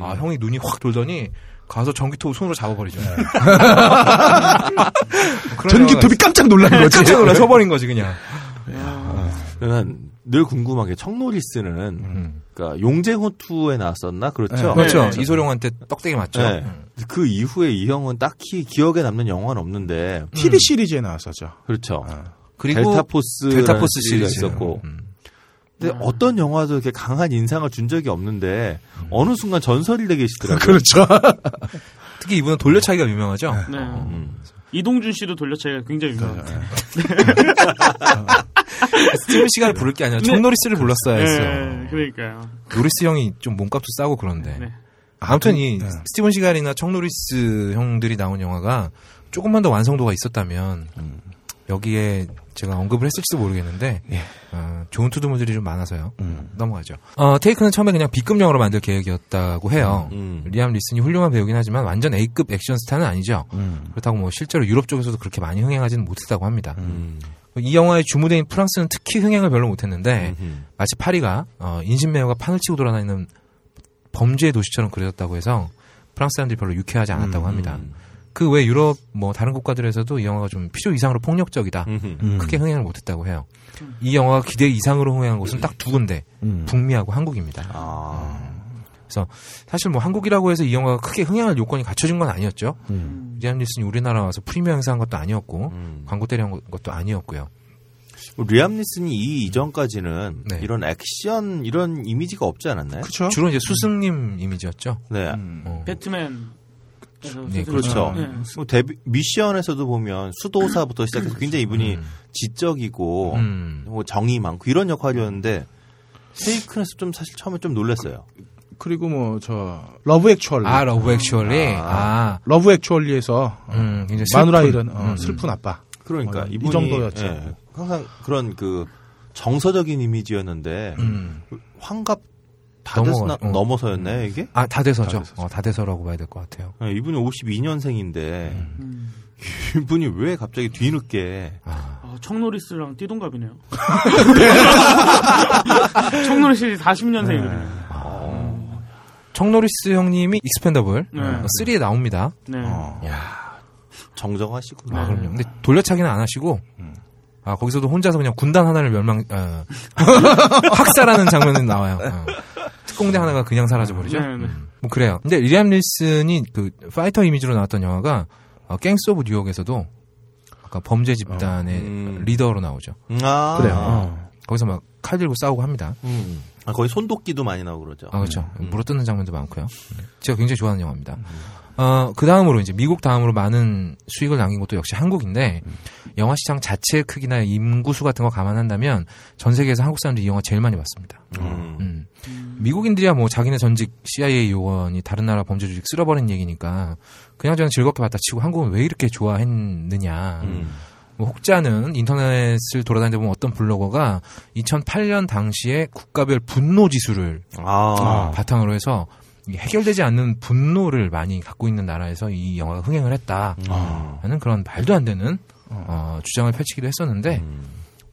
형이 눈이 확 돌더니 가서 전기톱 손으로 잡아버리죠. 전기톱이 깜짝 놀란 거지. 깜짝 놀라 서버린 거지 그냥. 그러면 늘 궁금하게 청노리스는 그러니까 용쟁호투에 나왔었나 그렇죠? 네, 그렇죠. 네. 이소룡한테 떡대기 맞죠. 네. 그 이후에 이 형은 딱히 기억에 남는 영화는 없는데 TV 시리즈에 나왔었죠. 그렇죠. 그리고 델타포스 시리즈가 있었고. 근데 어떤 영화도 이렇게 강한 인상을 준 적이 없는데 어느 순간 전설이 되게 계시더라고요. 그렇죠. 특히 이분은 돌려차기가 유명하죠. 네. 이동준 씨도 돌려차기가 굉장히 유명해요. 스티븐 씨가 부를 게 아니라 청노리스를 불렀어야 했어요. 네, 그러니까요. 노리스 형이 좀 몸값도 싸고 그런데. 네. 아무튼 이 스티븐 시갈이나 청노리스 형들이 나온 영화가 조금만 더 완성도가 있었다면 여기에 제가 언급을 했을지도 모르겠는데 예. 좋은 투두문들이 좀 많아서요. 넘어가죠. 테이크는 처음에 그냥 B급 영화로 만들 계획이었다고 해요. 리암 리슨이 훌륭한 배우긴 하지만 완전 A급 액션 스타는 아니죠. 그렇다고 뭐 실제로 유럽 쪽에서도 그렇게 많이 흥행하지는 못했다고 합니다. 이 영화의 주무대인 프랑스는 특히 흥행을 별로 못했는데 마치 파리가 인신매매가 판을 치고 돌아다니는 범죄의 도시처럼 그려졌다고 해서 프랑스 사람들이 별로 유쾌하지 않았다고 합니다. 그 외 유럽 뭐 다른 국가들에서도 이 영화가 좀 필요 이상으로 폭력적이다. 크게 흥행을 못했다고 해요. 이 영화가 기대 이상으로 흥행한 곳은 딱 두 군데. 북미하고 한국입니다. 아. 그래서 사실 뭐 한국이라고 해서 이 영화가 크게 흥행할 요건이 갖춰진 건 아니었죠. 리암 리슨이 우리나라 와서 프리미어 행사한 것도 아니었고 광고 때려한 것도 아니었고요. 뭐 리암 리슨이 이 이전까지는 네. 이런 액션 이런 이미지가 없지 않았나요? 그쵸? 주로 이제 수승님 이미지였죠. 네, 배트맨. 네, 그렇죠. 네. 뭐 데뷔, 미션에서도 보면 수도사부터 시작해서 굉장히 이분이 지적이고 뭐 정이 많고 이런 역할이었는데 테이큰에서 좀 사실 처음에 좀 놀랐어요. 그리고 뭐 저 러브 액츄얼리. 아 러브 액츄얼리. 아 러브 액츄얼리에서 마누라 이런 슬픈 아빠. 그러니까 이분이, 이 정도였죠. 예, 항상 그런 그 정서적인 이미지였는데 환갑. 다 돼서 넘어서였나요 이게? 아, 다 돼서죠. 다 돼서라고 봐야 될 것 같아요. 네, 이분이 52년생인데 이분이 왜 갑자기 뒤늦게 청노리스랑 띠동갑이네요. 청노리스 40년생이거든요. 청노리스 형님이 익스펜더블 3에 나옵니다. 네. 이야, 정정하시구나. 아, 그럼요. 근데 돌려차기는 안 하시고 아, 거기서도 혼자서 그냥 군단 하나를 학살하는 장면이 나와요. 특공대 하나가 그냥 사라져버리죠. 뭐 그래요. 근데 리암 릴슨이 그 파이터 이미지로 나왔던 영화가 갱스 오브 뉴욕에서도 아까 범죄 집단의 리더로 나오죠. 아~ 그래요. 거기서 막 칼 들고 싸우고 합니다. 아, 거기 손도끼도 많이 나오고 그러죠. 아, 그렇죠. 물어뜯는 장면도 많고요. 제가 굉장히 좋아하는 영화입니다. 그 다음으로 이제 미국 다음으로 많은 수익을 남긴 것도 역시 한국인데 영화 시장 자체의 크기나 인구수 같은 거 감안한다면 전 세계에서 한국 사람들이 이 영화 제일 많이 봤습니다. 미국인들이야 뭐 자기네 전직 CIA 요원이 다른 나라 범죄 조직 쓸어버린 얘기니까 그냥 저는 즐겁게 봤다 치고 한국은 왜 이렇게 좋아했느냐. 뭐 혹자는 인터넷을 돌아다니다 보면 어떤 블로거가 2008년 당시에 국가별 분노 지수를 바탕으로 해서 해결되지 않는 분노를 많이 갖고 있는 나라에서 이 영화가 흥행을 했다라는 그런 말도 안 되는 주장을 펼치기도 했었는데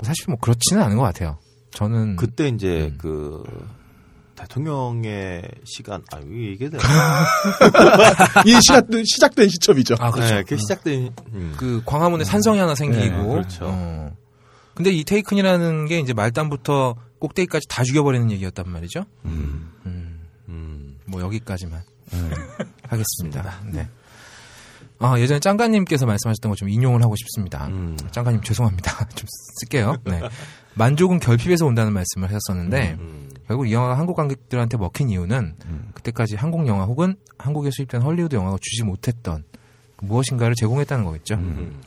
사실 뭐 그렇지는 않은 것 같아요. 저는 그때 이제 그 대통령의 시간 이게 이 시작된 시점이죠. 아 그렇죠. 네, 그 시작된 그 광화문에 산성이 하나 생기고. 네, 그렇죠. 근데 이 테이큰이라는 게 이제 말단부터 꼭대기까지 다 죽여버리는 얘기였단 말이죠. 뭐 여기까지만 하겠습니다. 네. 예전에 짱가님께서 말씀하셨던 거 좀 인용을 하고 싶습니다. 짱가님 죄송합니다. 좀 쓸게요. 네. 만족은 결핍에서 온다는 말씀을 하셨었는데 결국 이 영화가 한국 관객들한테 먹힌 이유는 그때까지 한국 영화 혹은 한국에 수입된 헐리우드 영화가 주지 못했던 무엇인가를 제공했다는 거겠죠.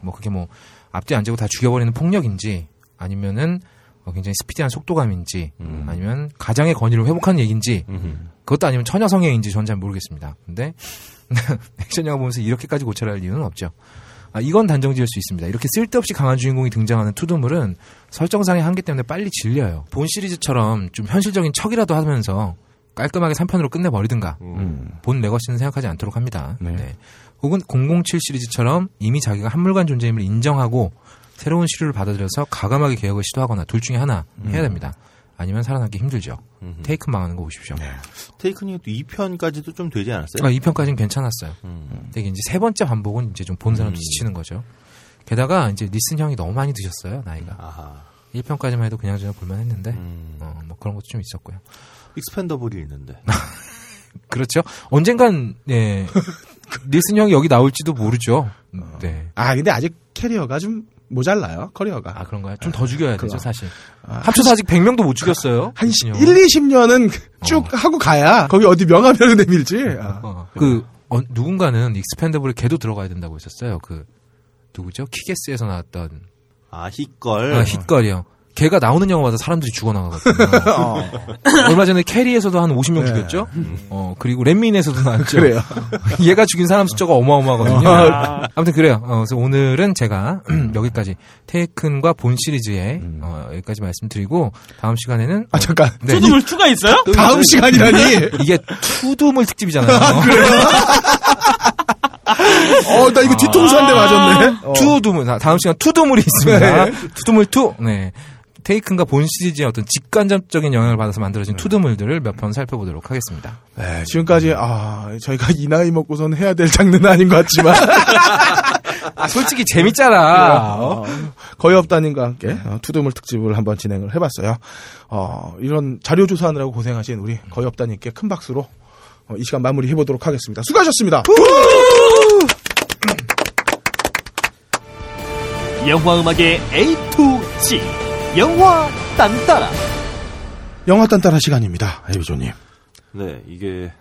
뭐 그게 뭐 앞뒤 안 재고 다 죽여버리는 폭력인지 아니면은 굉장히 스피디한 속도감인지 아니면 가장의 권위를 회복하는 얘기인지 그것도 아니면 처녀성애인지 전 잘 모르겠습니다. 근데 액션 영화 보면서 이렇게까지 고찰할 이유는 없죠. 아, 이건 단정지을 수 있습니다. 이렇게 쓸데없이 강한 주인공이 등장하는 투두물은 설정상의 한계 때문에 빨리 질려요. 본 시리즈처럼 좀 현실적인 척이라도 하면서 깔끔하게 3편으로 끝내버리든가 본 레거시는 생각하지 않도록 합니다. 네. 네. 혹은 007 시리즈처럼 이미 자기가 한물간 존재임을 인정하고 새로운 시류를 받아들여서 과감하게 개혁을 시도하거나 둘 중에 하나 해야 됩니다. 아니면 살아남기 힘들죠. 테이큰 망하는 거 보십시오. 네. 테이큰이 또 2편까지도 좀 되지 않았어요? 아, 2편까지는 괜찮았어요. 근데 이제 세 번째 반복은 이제 좀 본 사람도 지치는 거죠. 게다가 이제 리슨 형이 너무 많이 드셨어요, 나이가. 아하. 1편까지만 해도 그냥 저냥 볼만 했는데, 뭐 그런 것도 좀 있었고요. 익스펜더블이 있는데. 그렇죠. 언젠간, 예. 리슨 형이 여기 나올지도 모르죠. 네. 아, 근데 아직 캐리어가 좀 모자라요, 커리어가. 아, 그런가요? 좀 더 죽여야 되죠, 사실. 합쳐서 아직 100명도 못 죽였어요. 한 10, 20년은 쭉 하고 가야 거기 어디 명함이라도 내밀지. 그 누군가는 익스펜더블에 걔도 들어가야 된다고 했었어요. 그 누구죠? 키게스에서 나왔던 히걸. 히걸이요. 걔가 나오는 영화마다 사람들이 죽어나가거든요. 얼마 전에 캐리에서도 한 50명 죽였죠? 그리고 렛민에서도 나왔죠. 그래요. 얘가 죽인 사람 숫자가 어마어마하거든요. 아무튼 그래요. 그래서 오늘은 제가 여기까지 테이큰과 본 시리즈에 여기까지 말씀드리고 다음 시간에는 잠깐. 네. 투둠을 2가 있어요? 다음 시간이라니. 이게 투둠을 특집이잖아요. 그래요? 나 이거 뒤통수 한 대 맞았네. 투둠을 다음 시간 투둠물이 있습니다. 네. 투둠물 2. 네. 테이큰과 본 시리즈의 어떤 직간접적인 영향을 받아서 만들어진 투드물들을 몇 편 살펴보도록 하겠습니다. 네, 지금까지 저희가 이 나이 먹고선 해야 될 장르는 아닌 것 같지만 솔직히 재밌잖아. 거의 없다님과 함께 투드물 특집을 한번 진행을 해봤어요. 이런 자료 조사하느라고 고생하신 우리 거의 없다님께 큰 박수로 이 시간 마무리해보도록 하겠습니다. 수고하셨습니다. 영화음악의 A to Z 영화 딴따라. 영화 딴따라 시간입니다. 해비존님. 네, 이게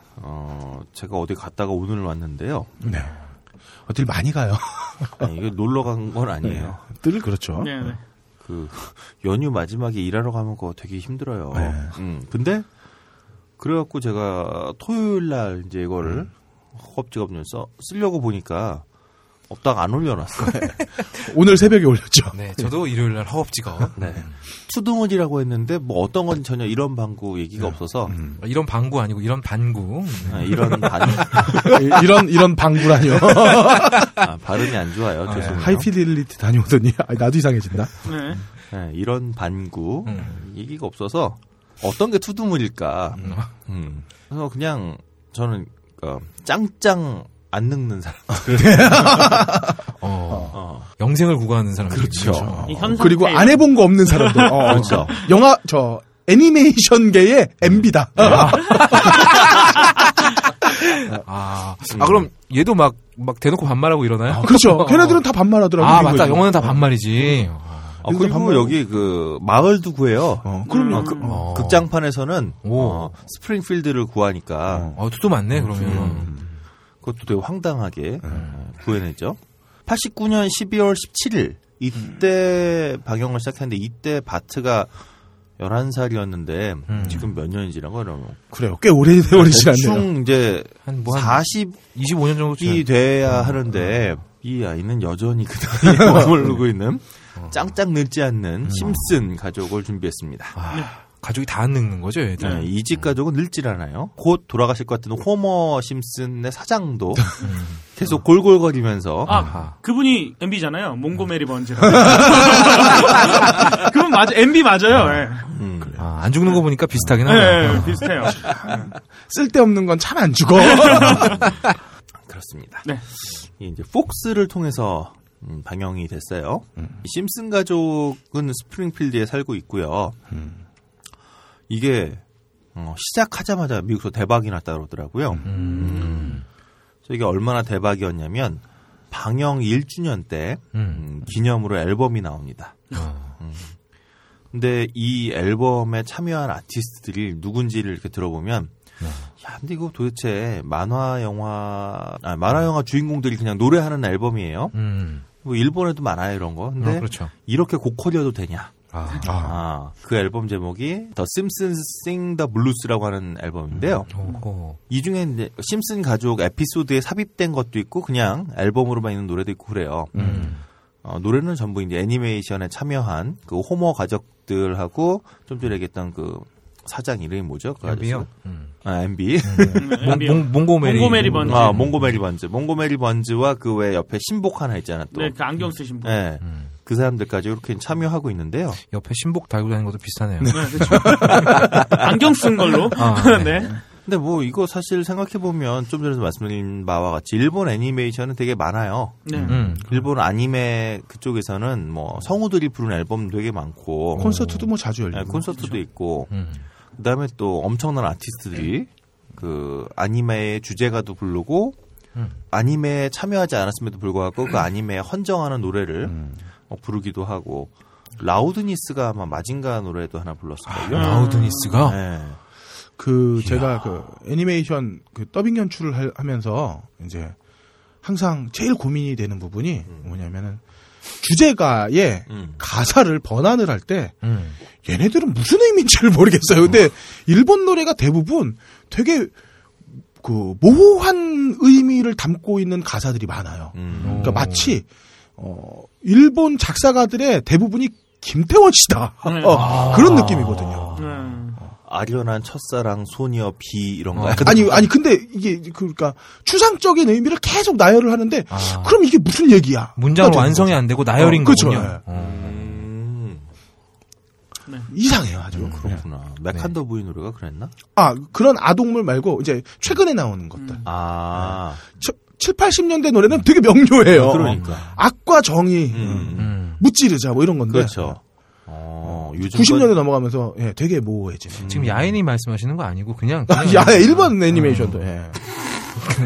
제가 어디 갔다가 오늘 왔는데요. 네. 어딜 많이 가요. 아니, 이게 놀러 간 건 아니에요. 네. 늘 그렇죠. 네. 그 연휴 마지막에 일하러 가면 그거 되게 힘들어요. 네. 근데 그래갖고 제가 토요일 날 이제 이거를 허겁지겁 쓰려고 보니까. 없다 안 올려놨어. 오늘 새벽에 올렸죠. 네, 저도 일요일 날 허겁지겁. 네, 투드물이라고 했는데 뭐 어떤 건 전혀 이런 방구 얘기가 없어서 이런 방구 아니고 이런 반구. 네, 이런 반 이런 방구라뇨. 발음이 안 좋아요. 죄송해요. 하이피델리티 다녀오더니 나도 이상해진다. 네. 네, 이런 반구 얘기가 없어서 어떤 게 투드물일까. 그래서 그냥 저는 짱짱. 안 늙는 사람. 영생을 구가하는 사람. 그렇죠. 그리고 안 해본 거 없는 사람도. 그렇죠. 영화, 애니메이션계의 MB다. 그럼 얘도 막 대놓고 반말하고 이러나요? 그렇죠. 걔네들은 다 반말하더라고요. 맞다. 영화는 다 반말이지. 그리고 반말... 여기 마을도 구해요. 그럼요. 극장판에서는 스프링필드를 구하니까. 투도 많네, 그러면. 그것도 되게 황당하게 구해냈죠. 89년 12월 17일 이때 방영을 시작했는데 이때 바트가 11살이었는데 지금 몇 년이 지난 거예요? 그래요. 꽤 오래 지났네요. 대충 이제 한 25년 정도쯤이 돼야 하는데 이 아이는 여전히 그 나이에 머무르고 있는 짱짱 늙지 않는 심슨 가족을 준비했습니다. 가족이 다 안 늙는 거죠, 얘들. 네, 이집 가족은 늙질 않아요. 곧 돌아가실 것 같은 호머 심슨의 사장도 계속 골골거리면서. 그분이 MB잖아요. 몽고메리 번지. 그분 맞아, MB 맞아요. 네. 그래. 안 죽는 거 보니까 비슷하긴 하네요. 네, 비슷해요. 쓸데없는 건 참 안 죽어. 그렇습니다. 네. 이제 폭스를 통해서 방영이 됐어요. 심슨 가족은 스프링필드에 살고 있고요. 이게 시작하자마자 미국에서 대박이 났다 그러더라고요. 그래서 이게 얼마나 대박이었냐면 방영 1주년 때 기념으로 앨범이 나옵니다. 근데 이 앨범에 참여한 아티스트들이 누군지를 이렇게 들어보면 근데 이거 도대체 만화 영화 주인공들이 그냥 노래하는 앨범이에요. 뭐 일본에도 많아요 이런 거. 근데 그렇죠. 이렇게 고퀄이어도 되냐? 그 앨범 제목이 The Simpsons Sing the Blues라고 하는 앨범인데요. 이 중에 이제 심슨 가족 에피소드에 삽입된 것도 있고 그냥 앨범으로만 있는 노래도 있고 그래요. 노래는 전부 이제 애니메이션에 참여한 그 호머 가족들하고 좀 전에 얘기했던 그 사장 이름이 뭐죠? 그 MB요? MB. 몽고메리 번즈. 몽고메리 번즈. 몽고메리 번즈와 그 외 옆에 신복 하나 있잖아 또. 네, 그 안경 쓰신 분. 네. 그 사람들까지 이렇게 참여하고 있는데요. 옆에 신복 달고 다니는 것도 비슷하네요. 네, 그렇죠. 안경 쓴 걸로. 네. 네. 근데 뭐 이거 사실 생각해보면 좀 전에 말씀드린 바와 같이 일본 애니메이션은 되게 많아요. 네. 일본 아니메 그쪽에서는 뭐 성우들이 부르는 앨범 되게 많고 콘서트도 뭐 자주 열리고. 네, 콘서트도 그렇죠. 있고 그다음에 또 엄청난 아티스트들이 그 아니메의 주제가도 부르고 아니메에 참여하지 않았음에도 불구하고 그 아니메에 헌정하는 노래를 부르기도 하고 라우드니스가 아마 마징가 노래도 하나 불렀을 거예요. 라우드니스가? 네. 그 제가 그 애니메이션 그 더빙 연출을 하면서 이제 항상 제일 고민이 되는 부분이 뭐냐면은 주제가의 가사를 번안을 할 때 얘네들은 무슨 의미인지를 모르겠어요. 근데 일본 노래가 대부분 되게 그 모호한 의미를 담고 있는 가사들이 많아요. 그러니까 마치 일본 작사가들의 대부분이 김태원 씨다. 그런 느낌이거든요. 아련한 첫사랑, 소녀, 비 이런 거. 아니 근데 이게 그러니까 추상적인 의미를 계속 나열을 하는데 그럼 이게 무슨 얘기야? 문장으로 완성이 안 되고 나열인 거군요. 그렇죠. 네. 이상해요, 아주. 그렇구나. 맥한더 부인 노래가 그랬나? 아, 그런 아동물 말고 이제 최근에 나오는 것들. 아. 7, 80년대 노래는 되게 명료해요. 그러니까. 악과 정의, 무찌르자 뭐 이런 건데. 그렇죠. 90년대 넘어가면서 예, 되게 모호해지네. 지금 야인이 말씀하시는 거 아니고 그냥 일본 애니메이션도. 예.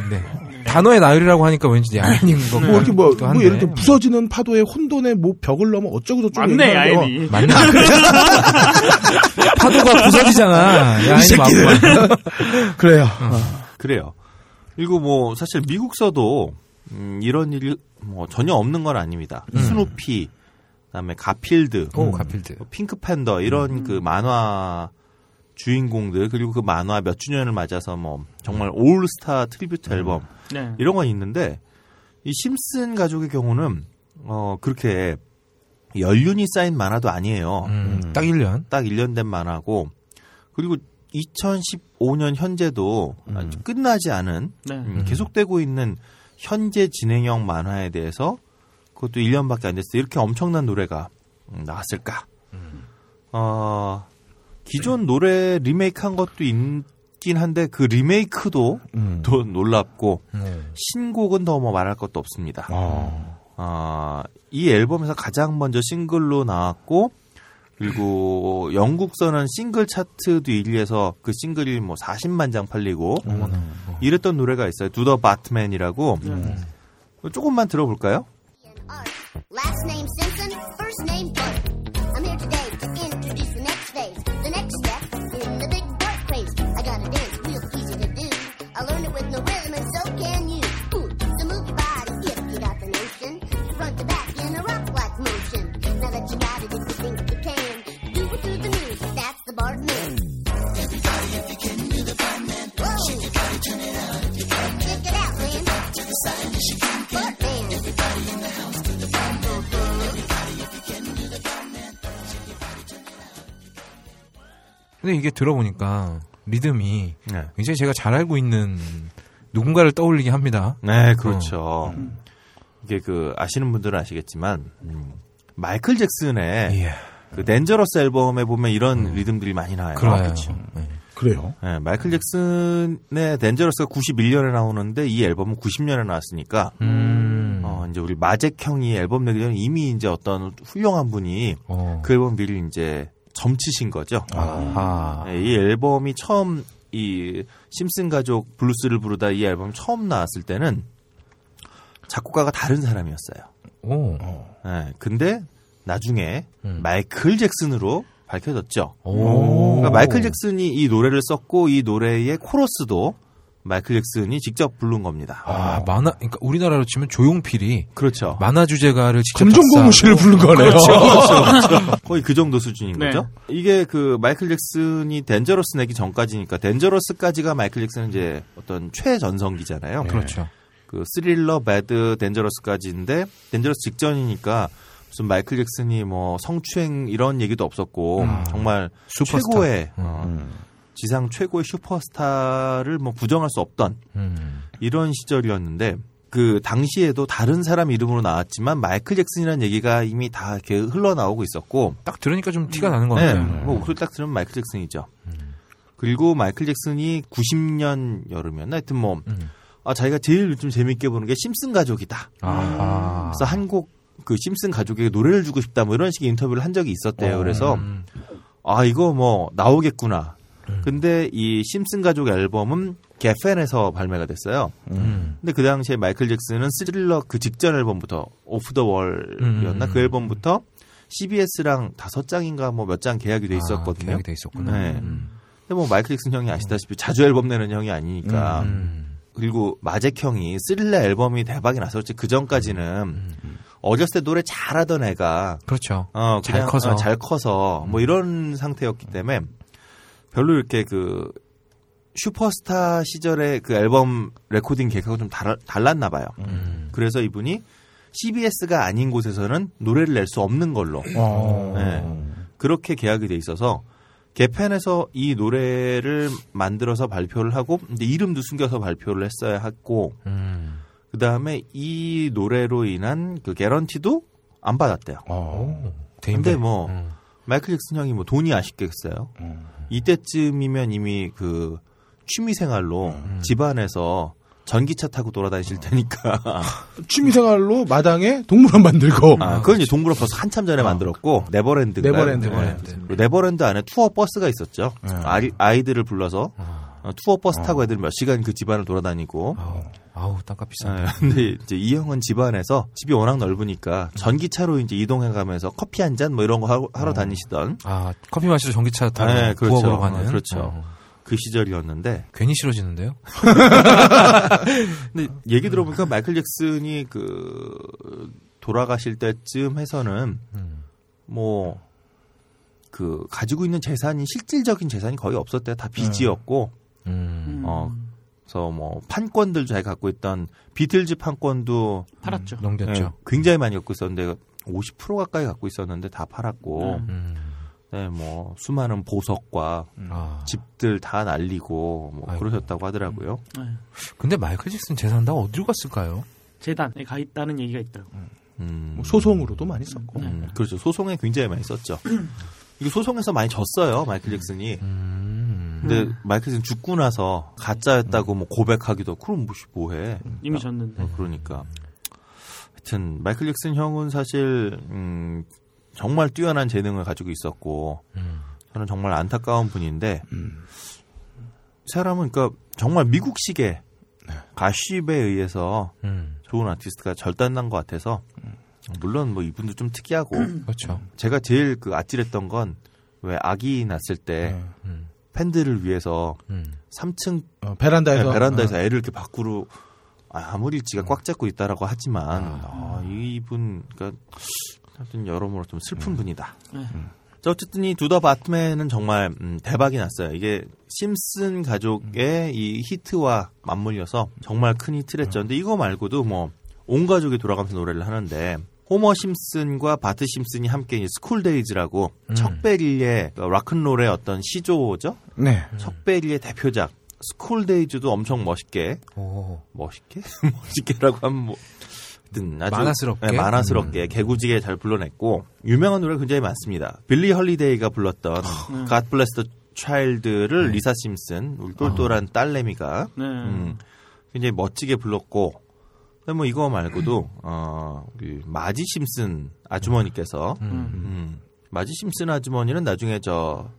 네. 단어의 나열이라고 하니까 왠지 야인인 거. 뭐 이렇게 뭐 예를 들어 부서지는 파도에 혼돈의 뭐 벽을 넘어 어쩌고 저쩌고. 맞네 야인이. 맞네. 파도가 부서지잖아. 야인이 맞고. 그래요. 그래요. 그리고 뭐 사실 미국서도 이런 일이 뭐 전혀 없는 건 아닙니다. 스누피. 그다음에 가필드, 핑크 팬더 이런 그 만화 주인공들 그리고 그 만화 몇 주년을 맞아서 뭐 정말 올스타 트리뷰트 앨범 이런 건 있는데 이 심슨 가족의 경우는 그렇게 연륜이 쌓인 만화도 아니에요. 딱 1년, 딱 1년 된 만화고 그리고 2015년 현재도 끝나지 않은 계속되고 있는 현재 진행형 만화에 대해서. 그것도 1년밖에 안 됐어요. 이렇게 엄청난 노래가 나왔을까? 기존 노래 리메이크한 것도 있긴 한데 그 리메이크도 더 놀랍고 신곡은 더 뭐 말할 것도 없습니다. 이 앨범에서 가장 먼저 싱글로 나왔고 그리고 영국서는 싱글 차트도 1위에서 그 싱글이 뭐 40만 장 팔리고 이랬던 노래가 있어요. Do the Batman이라고 조금만 들어볼까요? Last name Simpson, first name Burt. I'm here today to introduce the next phase. The next step in the big Burt craze. I got a dance real easy to do. I learned it with no rhythm and so can you. Ooh, so move your body if you got the notion. Front to back in a rock-like motion. Now that you got it, if you think you can, do it through the news. That's the Burt mix. Everybody, if you can, do the Batman. Shake your body, turn it out if you can. Check it out, man. Back to the side if you can. Burtman. Everybody in the house. 근데 이게 들어보니까 리듬이 이제 제가 잘 알고 있는 누군가를 떠올리게 합니다. 네, 그렇죠. 이게 그 아시는 분들은 아시겠지만 마이클 잭슨의 그 댄저러스 앨범에 보면 이런 리듬들이 많이 나와요. 그렇죠. 네. 그래요? 네, 마이클 잭슨의 댄저러스가 91년에 나오는데 이 앨범은 90년에 나왔으니까 이제 우리 마잭 형이 앨범 내기 전에 이미 이제 어떤 훌륭한 분이 그 앨범 미리 이제 점치신 거죠. 네, 이 앨범이 처음 이 심슨 가족 블루스를 부르다 이 앨범 처음 나왔을 때는 작곡가가 다른 사람이었어요. 네, 근데 나중에 마이클 잭슨으로 밝혀졌죠. 그러니까 마이클 잭슨이 이 노래를 썼고 이 노래의 코러스도 마이클 잭슨이 직접 부른 겁니다. 아, 만화, 그러니까 우리나라로 치면 조용필이. 그렇죠. 만화 주제가를 직접. 검정고무신을 부른 거네요. 그렇죠. 거의 그 정도 수준인 거죠. 이게 그 마이클 잭슨이 댄저러스 내기 전까지니까, 댄저러스까지가 마이클 잭슨은 이제 어떤 최전성기잖아요. 그렇죠. 그 스릴러, 배드, 댄저러스까지인데, 댄저러스 직전이니까 무슨 마이클 잭슨이 뭐 성추행 이런 얘기도 없었고, 정말 슈퍼스타. 최고의. 지상 최고의 슈퍼스타를 뭐 부정할 수 없던 이런 시절이었는데 그 당시에도 다른 사람 이름으로 나왔지만 마이클 잭슨이라는 얘기가 이미 다 이렇게 흘러나오고 있었고 딱 들으니까 좀 티가 나는 것 같아요. 뭐 목소리 딱 들으면 마이클 잭슨이죠. 그리고 마이클 잭슨이 90년 여름이었나 하여튼 뭐 자기가 제일 요즘 재밌게 보는 게 심슨 가족이다. 그래서 한국 그 심슨 가족에게 노래를 주고 싶다 뭐 이런 식의 인터뷰를 한 적이 있었대요. 그래서 이거 뭐 나오겠구나. 근데 이 심슨 가족 앨범은 개펜에서 발매가 됐어요. 근데 그 당시에 마이클 잭슨은 스릴러 그 직전 앨범부터 오프 더 월이었나 그 앨범부터 CBS랑 5장인가 뭐 몇 장 계약이 돼 있었거든요. 계약이 돼 있었구나. 네. 근데 뭐 마이클 잭슨 형이 아시다시피 자주 앨범 내는 형이 아니니까. 그리고 마잭 형이 스릴러 앨범이 대박이 났었지. 그 전까지는 어렸을 때 노래 잘하던 애가 그렇죠. 그냥, 잘 커서 뭐 이런 상태였기 때문에 별로 이렇게 그 슈퍼스타 시절의 그 앨범 레코딩 계획하고 좀 달랐나 봐요. 그래서 이분이 CBS가 아닌 곳에서는 노래를 낼 수 없는 걸로 네. 그렇게 계약이 돼 있어서 개편에서 이 노래를 만들어서 발표를 하고 근데 이름도 숨겨서 발표를 했어야 했고 그 다음에 이 노래로 인한 그 개런티도 안 받았대요. 근데 뭐 마이클 잭슨 형이 뭐 돈이 아쉽겠어요. 이때쯤이면 이미 그 취미생활로 집안에서 전기차 타고 돌아다니실 테니까 취미생활로 마당에 동물원 만들고 그건 이제 동물원 벌써 한참 전에 만들었고 네버랜드 안에 투어 버스가 있었죠. 아이들을 불러서 투어 버스 타고 애들 몇 시간 그 집안을 돌아다니고 아우 땅값 비싼데. 근데 이제 이 형은 집안에서 집이 워낙 넓으니까 전기차로 이제 이동해가면서 커피 한 잔 뭐 이런 거 하러 다니시던 커피 마시러 전기차 타고 부엌으로 가는 그렇죠. 그 시절이었는데 괜히 싫어지는데요. 근데 얘기 들어보니까 마이클 잭슨이 그 돌아가실 때쯤 해서는 뭐 그 가지고 있는 재산이 실질적인 재산이 거의 없었대요. 다 빚이었고 그래서 뭐 판권들 자기가 갖고 있던 비틀즈 판권도 팔았죠. 넘겼죠. 네, 굉장히 많이 갖고 있었는데 50% 가까이 갖고 있었는데 다 팔았고. 네, 뭐 수많은 보석과 집들 다 날리고 뭐 그러셨다고 하더라고요. 근데 마이클 잭슨 재산 다 어디로 갔을까요? 재단에 가 있다는 얘기가 있더라고요. 소송으로도 많이 썼고. 그렇죠. 소송에 굉장히 많이 썼죠. 이게 소송에서 많이 졌어요, 마이클 잭슨이. 근데 마이클 잭슨 죽고 나서 가짜였다고 뭐 고백하기도 그럼 뭐해. 이미 졌는데. 그러니까. 하여튼 마이클 잭슨 형은 사실 정말 뛰어난 재능을 가지고 있었고 저는 정말 안타까운 분인데 사람은 그러니까 정말 미국식의 가십에 의해서 좋은 아티스트가 절단난 것 같아서 물론 뭐 이분도 좀 특이하고 그렇죠. 제가 제일 그 아찔했던 건 왜 아기 낳았을 때 팬들을 위해서 3층 베란다에서 애를 이렇게 밖으로 아무리 지가 꽉 잡고 있다라고 하지만 이분 그러니까 하여튼 여러모로 좀 슬픈 분이다. 자, 어쨌든 이 두 더 바트맨은 정말 대박이 났어요. 이게 심슨 가족의 이 히트와 맞물려서 정말 큰 히트를 했죠. 근데 이거 말고도 뭐 온 가족이 돌아가면서 노래를 하는데 호머 심슨과 바트 심슨이 함께 스쿨데이즈라고 척베리의 락큰롤의 어떤 시조죠? 네. 척베리의 대표작 스쿨데이즈도 엄청 멋있게 멋있게라고 하면 뭐 아주 만화스럽게, 네, 개구지게 잘 불러냈고 유명한 노래가 굉장히 많습니다. 빌리 홀리데이가 불렀던 God Bless the Child를 리사 심슨, 우리 똘똘한 딸내미가 굉장히 멋지게 불렀고 근데 뭐 이거 말고도 우리 마지 심슨 아주머니께서 마지 심슨 아주머니는 나중에 저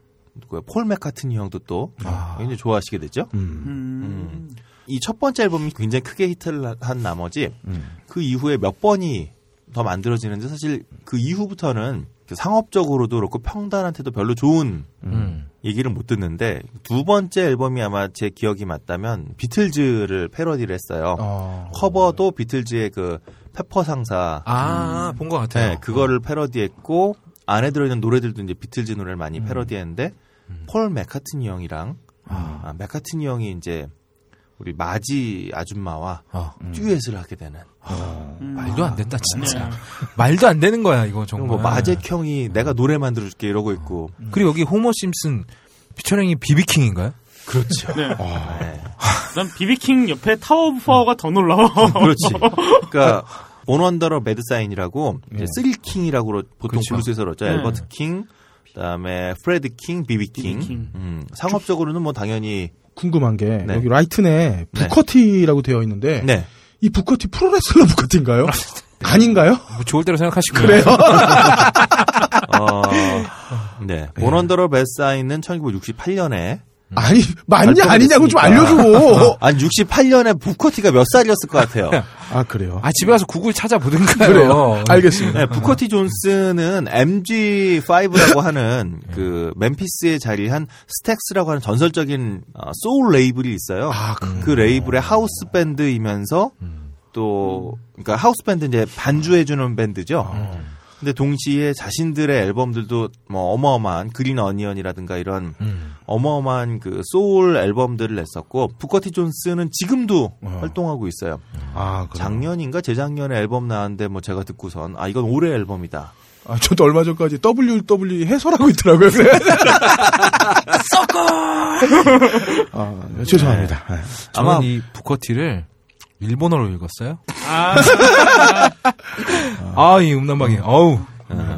폴 맥카트니 형도 또 굉장히 좋아하시게 되죠. 이 첫 번째 앨범이 굉장히 크게 히트를 한 나머지 그 이후에 몇 번이 더 만들어지는데 사실 그 이후부터는 상업적으로도 그렇고 평단한테도 별로 좋은 얘기를 못 듣는데 두 번째 앨범이 아마 제 기억이 맞다면 비틀즈를 패러디를 했어요. 커버도 비틀즈의 그 페퍼 상사 본 것 같아요. 네, 그거를 패러디했고 안에 들어있는 노래들도 이제 비틀즈 노래를 많이 패러디했는데 폴 맥카트니 형이랑 맥카트니 형이 이제 우리 마지 아줌마와 듀엣을 하게 되는 말도 안 된다 진짜. 말도 안 되는 거야 이거 정말. 뭐 마잭 형이 내가 노래 만들어줄게 이러고 있고 그리고 여기 호머 심슨 피처링이 비비 킹인가요? 그렇죠. 네. 네. 난 비비 킹 옆에 타워 오브 파워가 더 놀라워. 그렇지. 그러니까 온원더러 매드사인이라고 스릴킹이라고 보통 블루스에서 그렇죠. 그렇죠. 엘버트 킹 그다음에 프레드 킹, 비비 킹. 상업적으로는 뭐 당연히 궁금한 게 여기 라이튼에 부커 T라고 되어 있는데 이 부커 T 프로레슬러 부커 T인가요? 아닌가요? 뭐 좋을 대로 생각하시고요. 그래요. 원원더러 베사인은 1968년에 아니 맞냐 아니냐고 좀 알려줘. 아니 68년에 부커 T가 몇 살이었을 것 같아요. 아 그래요? 아 집에 가서 구글 찾아보든가요. 그래요. 알겠습니다. 네, 부커 T 존슨은 MG5라고 하는 그 멤피스에 자리한 스택스라고 하는 전설적인 소울 레이블이 있어요. 아, 그 레이블의 하우스 밴드이면서 또 그러니까 하우스 밴드 이제 반주해주는 밴드죠. 근데 동시에 자신들의 앨범들도 뭐 어마어마한 그린 어니언이라든가 이런 어마어마한 그 소울 앨범들을 냈었고 부커티 존스는 지금도 활동하고 있어요. 아, 작년인가 재작년에 앨범 나왔는데 뭐 제가 듣고선 아 이건 올해 앨범이다. 아, 저도 얼마 전까지 WWE 해설하고 있더라고요. 썩고. 아, 죄송합니다. 네. 아마 이 부커티를 일본어로 읽었어요? 아, 아, 이 음란방이, 어우.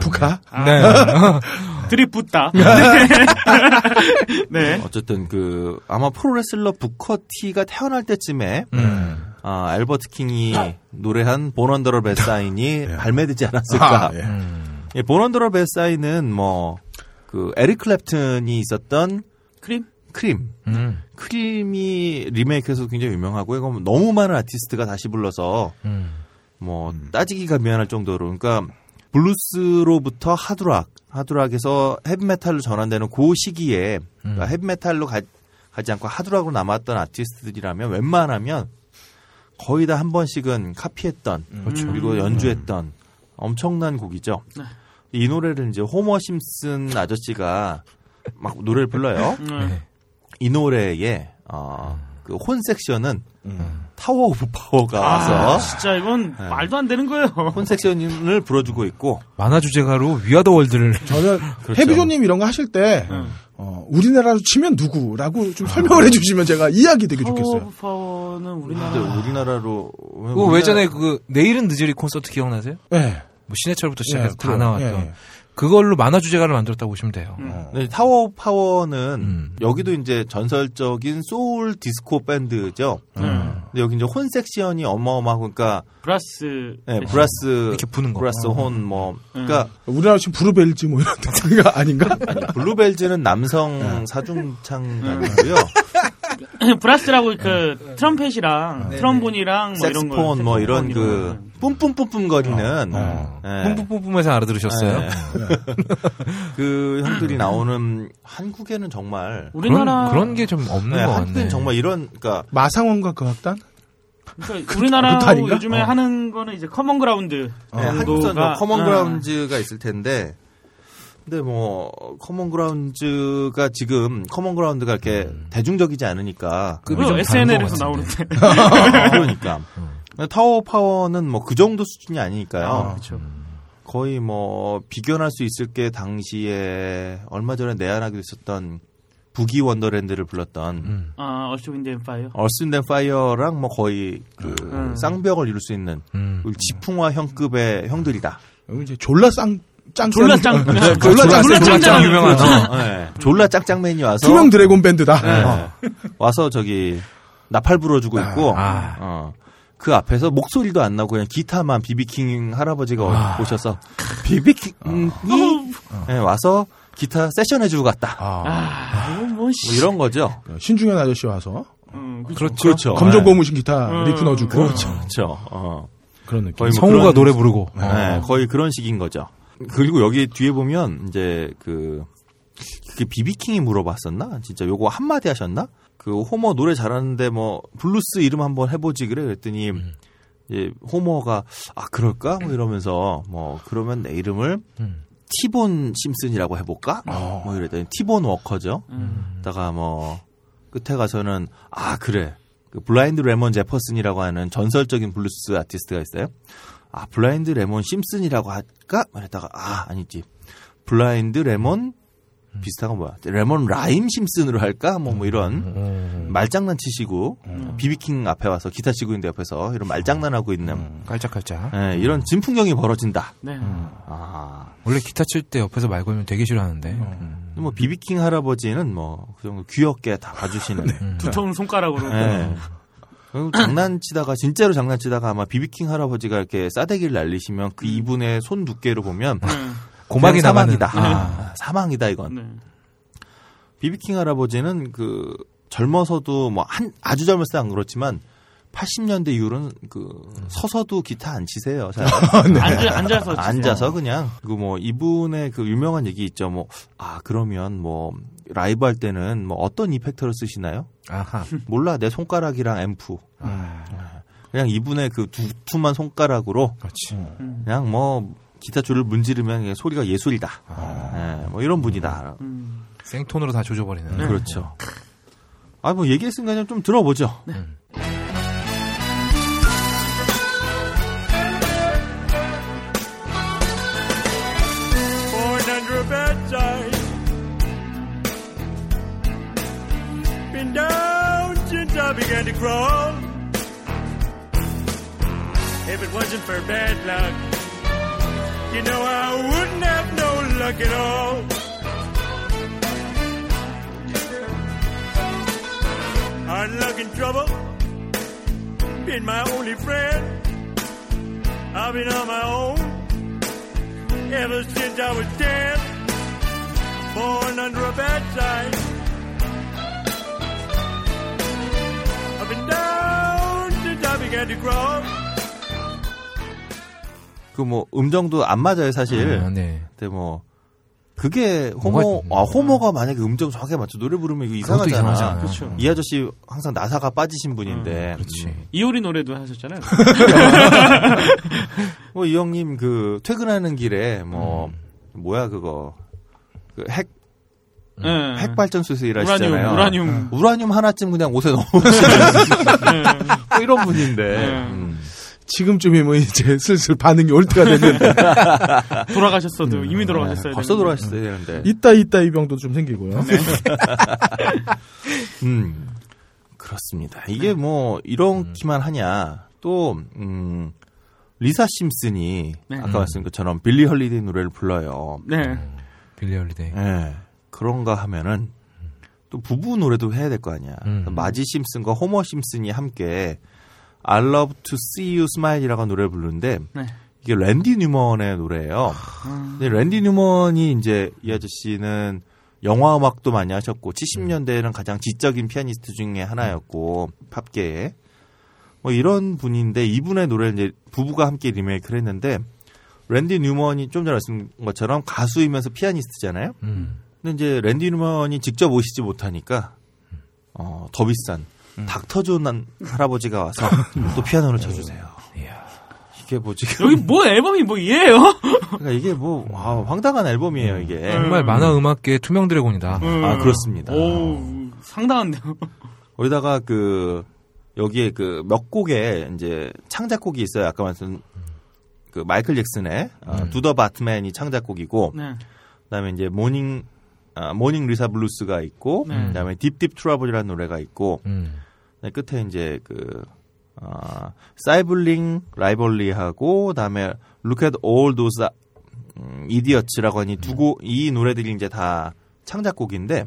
부카? 네. 드립붙다. 네. 어쨌든, 그, 아마 프로레슬러 부커티가 태어날 때쯤에, 아, 앨버트 킹이 노래한 본원더러 벨사인이 네. 발매되지 않았을까. 아, 예. 예, 본원더러 벨사인은 뭐, 그, 에릭 클랩튼이 있었던 크림. 크림이 리메이크해서 굉장히 유명하고, 이건 너무 많은 아티스트가 다시 불러서, 뭐, 따지기가 미안할 정도로. 그러니까, 블루스로부터 하드락에서 헤비메탈로 전환되는 그 시기에, 그러니까 헤비메탈로 가지 않고 하드락으로 남았던 아티스트들이라면, 웬만하면 거의 다 한 번씩은 카피했던, 그리고 연주했던 엄청난 곡이죠. 이 노래를 이제 호머 심슨 아저씨가 막 노래를 불러요. 네. 이 노래의 그 혼 섹션은 타워 오브 파워가 와서 진짜 이건 네. 말도 안 되는 거예요. 혼 섹션을 불어주고 있고 만화 주제가로 위아더 월드를 저는 그렇죠. 해비조님 이런 거 하실 때 우리나라로 치면 누구라고 좀 설명을 해주시면 제가 이해하기 되게 좋겠어요. 타워 오브 파워는 우리나라로 그 외전에 그 내일은 늦으리 콘서트 기억나세요? 네. 뭐 신해철부터 시작해서 다 나왔던. 예. 그걸로 만화 주제가를 만들었다고 보시면 돼요. 네, 타워 오브 파워는 여기도 이제 전설적인 소울 디스코 밴드죠. 근데 여기 이제 혼 섹션이 어마어마하고 그러니까 브라스 네, 브라스 이렇게 부는 거. 브라스 혼 뭐. 그러니까 우리나라 지금 블루벨즈 뭐 이런 데가 아닌가? 아니, 블루벨즈는 남성 사중창단이고요. 브라스라고 그 트럼펫이랑 트럼본이랑 뭐 이런 거. 색스폰 뭐 이런 그 뿜뿜뿜뿜 거리는 네. 뿜뿜뿜뿜에서 알아들으셨어요? 네. 그 형들이 나오는 한국에는 정말 우리나라 그런 게 좀 없는 네, 것 같네. 한국에는 정말 이런 그러니까 마상원과 거학단? 그러니까 우리나라 요즘에 하는 거는 이제 커먼 그라운드. 네, 한국에서 뭐 커먼 그라운드가 있을 텐데. 근데 뭐 커먼그라운드가 지금 커먼그라운드가 이렇게 대중적이지 않으니까 그리고 SNL에서 나오는데 그러니까 타워 파워는 뭐 그 정도 수준이 아니니까요. 아, 그렇죠. 거의 뭐 비견할 수 있을 게 당시에 얼마 전에 내한하기도 있었던 부기 원더랜드를 불렀던 아 얼스윈드 앤 파이어랑 뭐 거의 그 쌍벽을 이룰 수 있는 지풍화 형급의 형들이다. 이제 졸라 쌍 졸라 짱짱 유명하죠. 네. 졸라 짱짱맨이 와서 투명 드래곤 밴드다. 네. 와서 저기 나팔 불어주고 있고 그 앞에서 목소리도 안 나고 그냥 기타만 비비 킹 할아버지가 오셔서 비비 킹이 네, 와서 기타 세션 해주고 갔다. 뭐 이런 거죠. 신중현 아저씨 와서 그렇죠. 검정 고무신 기타 리프 넣어주고 그렇죠. 그런 느낌. 성우가 노래 부르고 거의 그런 식인 거죠. 그리고 여기 뒤에 보면 이제 그게 비비킹이 물어봤었나? 진짜 요거 한마디 하셨나? 그 호머 노래 잘하는데 뭐 블루스 이름 한번 해보지 그래 그랬더니 예, 호머가 아 그럴까? 뭐 이러면서 뭐 그러면 내 이름을 티본 심슨이라고 해볼까? 뭐 이랬더니 티본 워커죠. 다가 뭐 끝에 가서는 아 그래 그 블라인드 레몬 제퍼슨이라고 하는 전설적인 블루스 아티스트가 있어요. 아 블라인드 레몬 심슨이라고 할까? 말했다가 아 아니지 블라인드 레몬 비슷한 건 뭐야? 레몬 라임 심슨으로 할까? 뭐 이런 말장난치시고 비비킹 앞에 와서 기타 치고 있는데 옆에서 이런 말장난하고 있는 깔짝깔짝 네, 이런 진풍경이 벌어진다. 네. 아 원래 기타 칠 때 옆에서 말 걸면 되게 싫어하는데 뭐 비비킹 할아버지는 뭐 그 정도 귀엽게 다 봐주시는 네. 두터운 손가락으로. 네. 장난치다가 진짜로 장난치다가 아마 비비킹 할아버지가 이렇게 싸대기를 날리시면 그 이분의 손 두께로 보면 고막이 사망이다. 사망이다 이건. 네. 비비킹 할아버지는 그 젊어서도 뭐 한 아주 젊었을 때 안 그렇지만 80년대 이후로는 그 서서도 기타 안 치세요. 잘. 네. 앉아서 치세요. 앉아서 그냥. 그리고 뭐 이분의 그 유명한 얘기 있죠. 뭐 아 그러면 뭐 라이브 할 때는 뭐 어떤 이펙터를 쓰시나요? 아하. 몰라 내 손가락이랑 앰프. 그냥 이분의 그 두툼한 손가락으로. 그렇지. 그냥 뭐 기타 줄을 문지르면 그냥 소리가 예술이다. 네, 뭐 이런 분이다. 생톤으로 다 조져버리는. 그렇죠. 아 뭐 얘기했으니까 좀 들어보죠. 네. Began to crawl. If it wasn't for bad luck, you know I wouldn't have no luck at all. Hard luck and trouble been my only friend. I've been on my own ever since I was 10. Born under a bad sign. 그 뭐 음정도 안 맞아요 사실. 네. 근데 뭐 그게 호모 뭔가... 아 호모가 만약에 음정 정확하게 맞춰 노래 부르면 이거 이상하잖아. 그렇죠. 이 아저씨 항상 나사가 빠지신 분인데. 그렇지. 이효리 노래도 하셨잖아요. 뭐 이 형님 그 퇴근하는 길에 뭐 뭐야 그거 그 핵. 핵발전소에서 일하시잖아요. 우라늄 하나쯤 그냥 옷에 넣으시는 뭐 이런 분인데 지금쯤이면 이제 슬슬 반응이 올 때가 됐는데 돌아가셨어도 이미 돌아가셨어야 벌써 돌아가셨어야 되는데 있다 이 병도 좀 생기고요. 네. 그렇습니다. 이게 뭐 이렇게만 하냐 또 리사 심슨이 네. 아까 말씀드린 것처럼 빌리 홀리데이 노래를 불러요. 네. 빌리 홀리데이. 네. 그런가 하면은 또 부부 노래도 해야 될 거 아니야. 마지 심슨과 호머 심슨이 함께 I love to see you smile이라고 노래를 부르는데 네. 이게 랜디 뉴먼의 노래예요. 근데 랜디 뉴먼이 이제 이 아저씨는 영화 음악도 많이 하셨고 70년대에는 가장 지적인 피아니스트 중에 하나였고 팝계에 뭐 이런 분인데 이분의 노래를 이제 부부가 함께 리메이크를 했는데 랜디 뉴먼이 좀 전에 말씀드린 것처럼 가수이면서 피아니스트잖아요. 근데 이제 랜디 뉴먼이 직접 오시지 못하니까 더 비싼 닥터 존 할아버지가 와서 또 피아노를 쳐주세요. 이게 뭐 지금 여기 뭐 앨범이 뭐 이래요? 그러니까 이게 뭐 와, 황당한 앨범이에요 이게. 정말 만화 음악계의 투명 드래곤이다. 아 그렇습니다. 오 상당한데요. 거기다가 그 여기에 그 몇 곡의 이제 창작곡이 있어요. 아까 말씀 그 마이클 잭슨의 Do the Batman이 창작곡이고, 네. 그다음에 이제 모닝 리사 블루스가 있고, 그다음에 딥딥 트러블이라는 노래가 있고, 끝에 이제 그 사이블링 라이벌리하고, 그다음에 Look at all those idiots라고 하니 이 노래들이 이제 다 창작곡인데,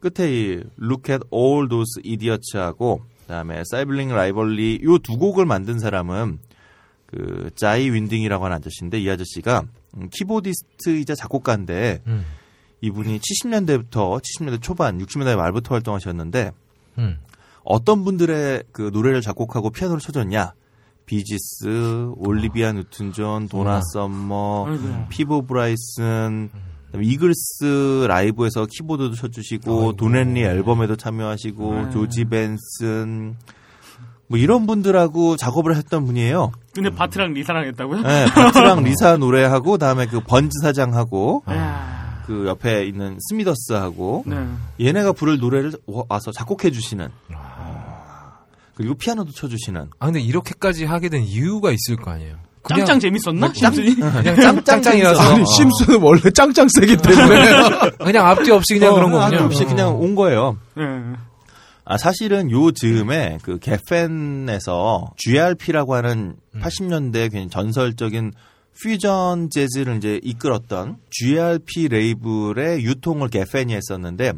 끝에 이 Look at all those idiots하고, 그다음에 사이블링 라이벌리 요 두 곡을 만든 사람은 그 자이 윈딩이라고 하는 아저씨인데, 이 아저씨가 키보디스트이자 작곡가인데. 이분이 70년대 초반, 60년대 말부터 활동하셨는데 어떤 분들의 그 노래를 작곡하고 피아노를 쳐줬냐? 비지스, 올리비아 뉴튼-존, 도나 썸머, 피보 브라이슨, 이글스 라이브에서 키보드도 쳐주시고 도넨리 앨범에도 참여하시고 조지 벤슨 뭐 이런 분들하고 작업을 했던 분이에요. 근데 바트랑 리사랑 했다고요? 네, 바트랑 리사 노래하고 다음에 그 번즈 사장하고. 그 옆에 있는 스미더스하고 얘네가 부를 노래를 와서 작곡해 주시는 그리고 피아노도 쳐주시는. 아 근데 이렇게까지 하게 된 이유가 있을 거 아니에요. 그냥 짱짱 재밌었나? 그냥 짱짱이라서. 아니 심슨은 원래 짱짱 세기 때문에 그냥 앞뒤 없이 그냥 그런 거군요. 앞뒤 없이 그냥 온 거예요. 아 사실은 요 즈음에 그 개펜에서 GRP라고 하는 80년대 굉장히 전설적인 퓨전 재즈를 이제 이끌었던 GRP 레이블의 유통을 개펜이 했었는데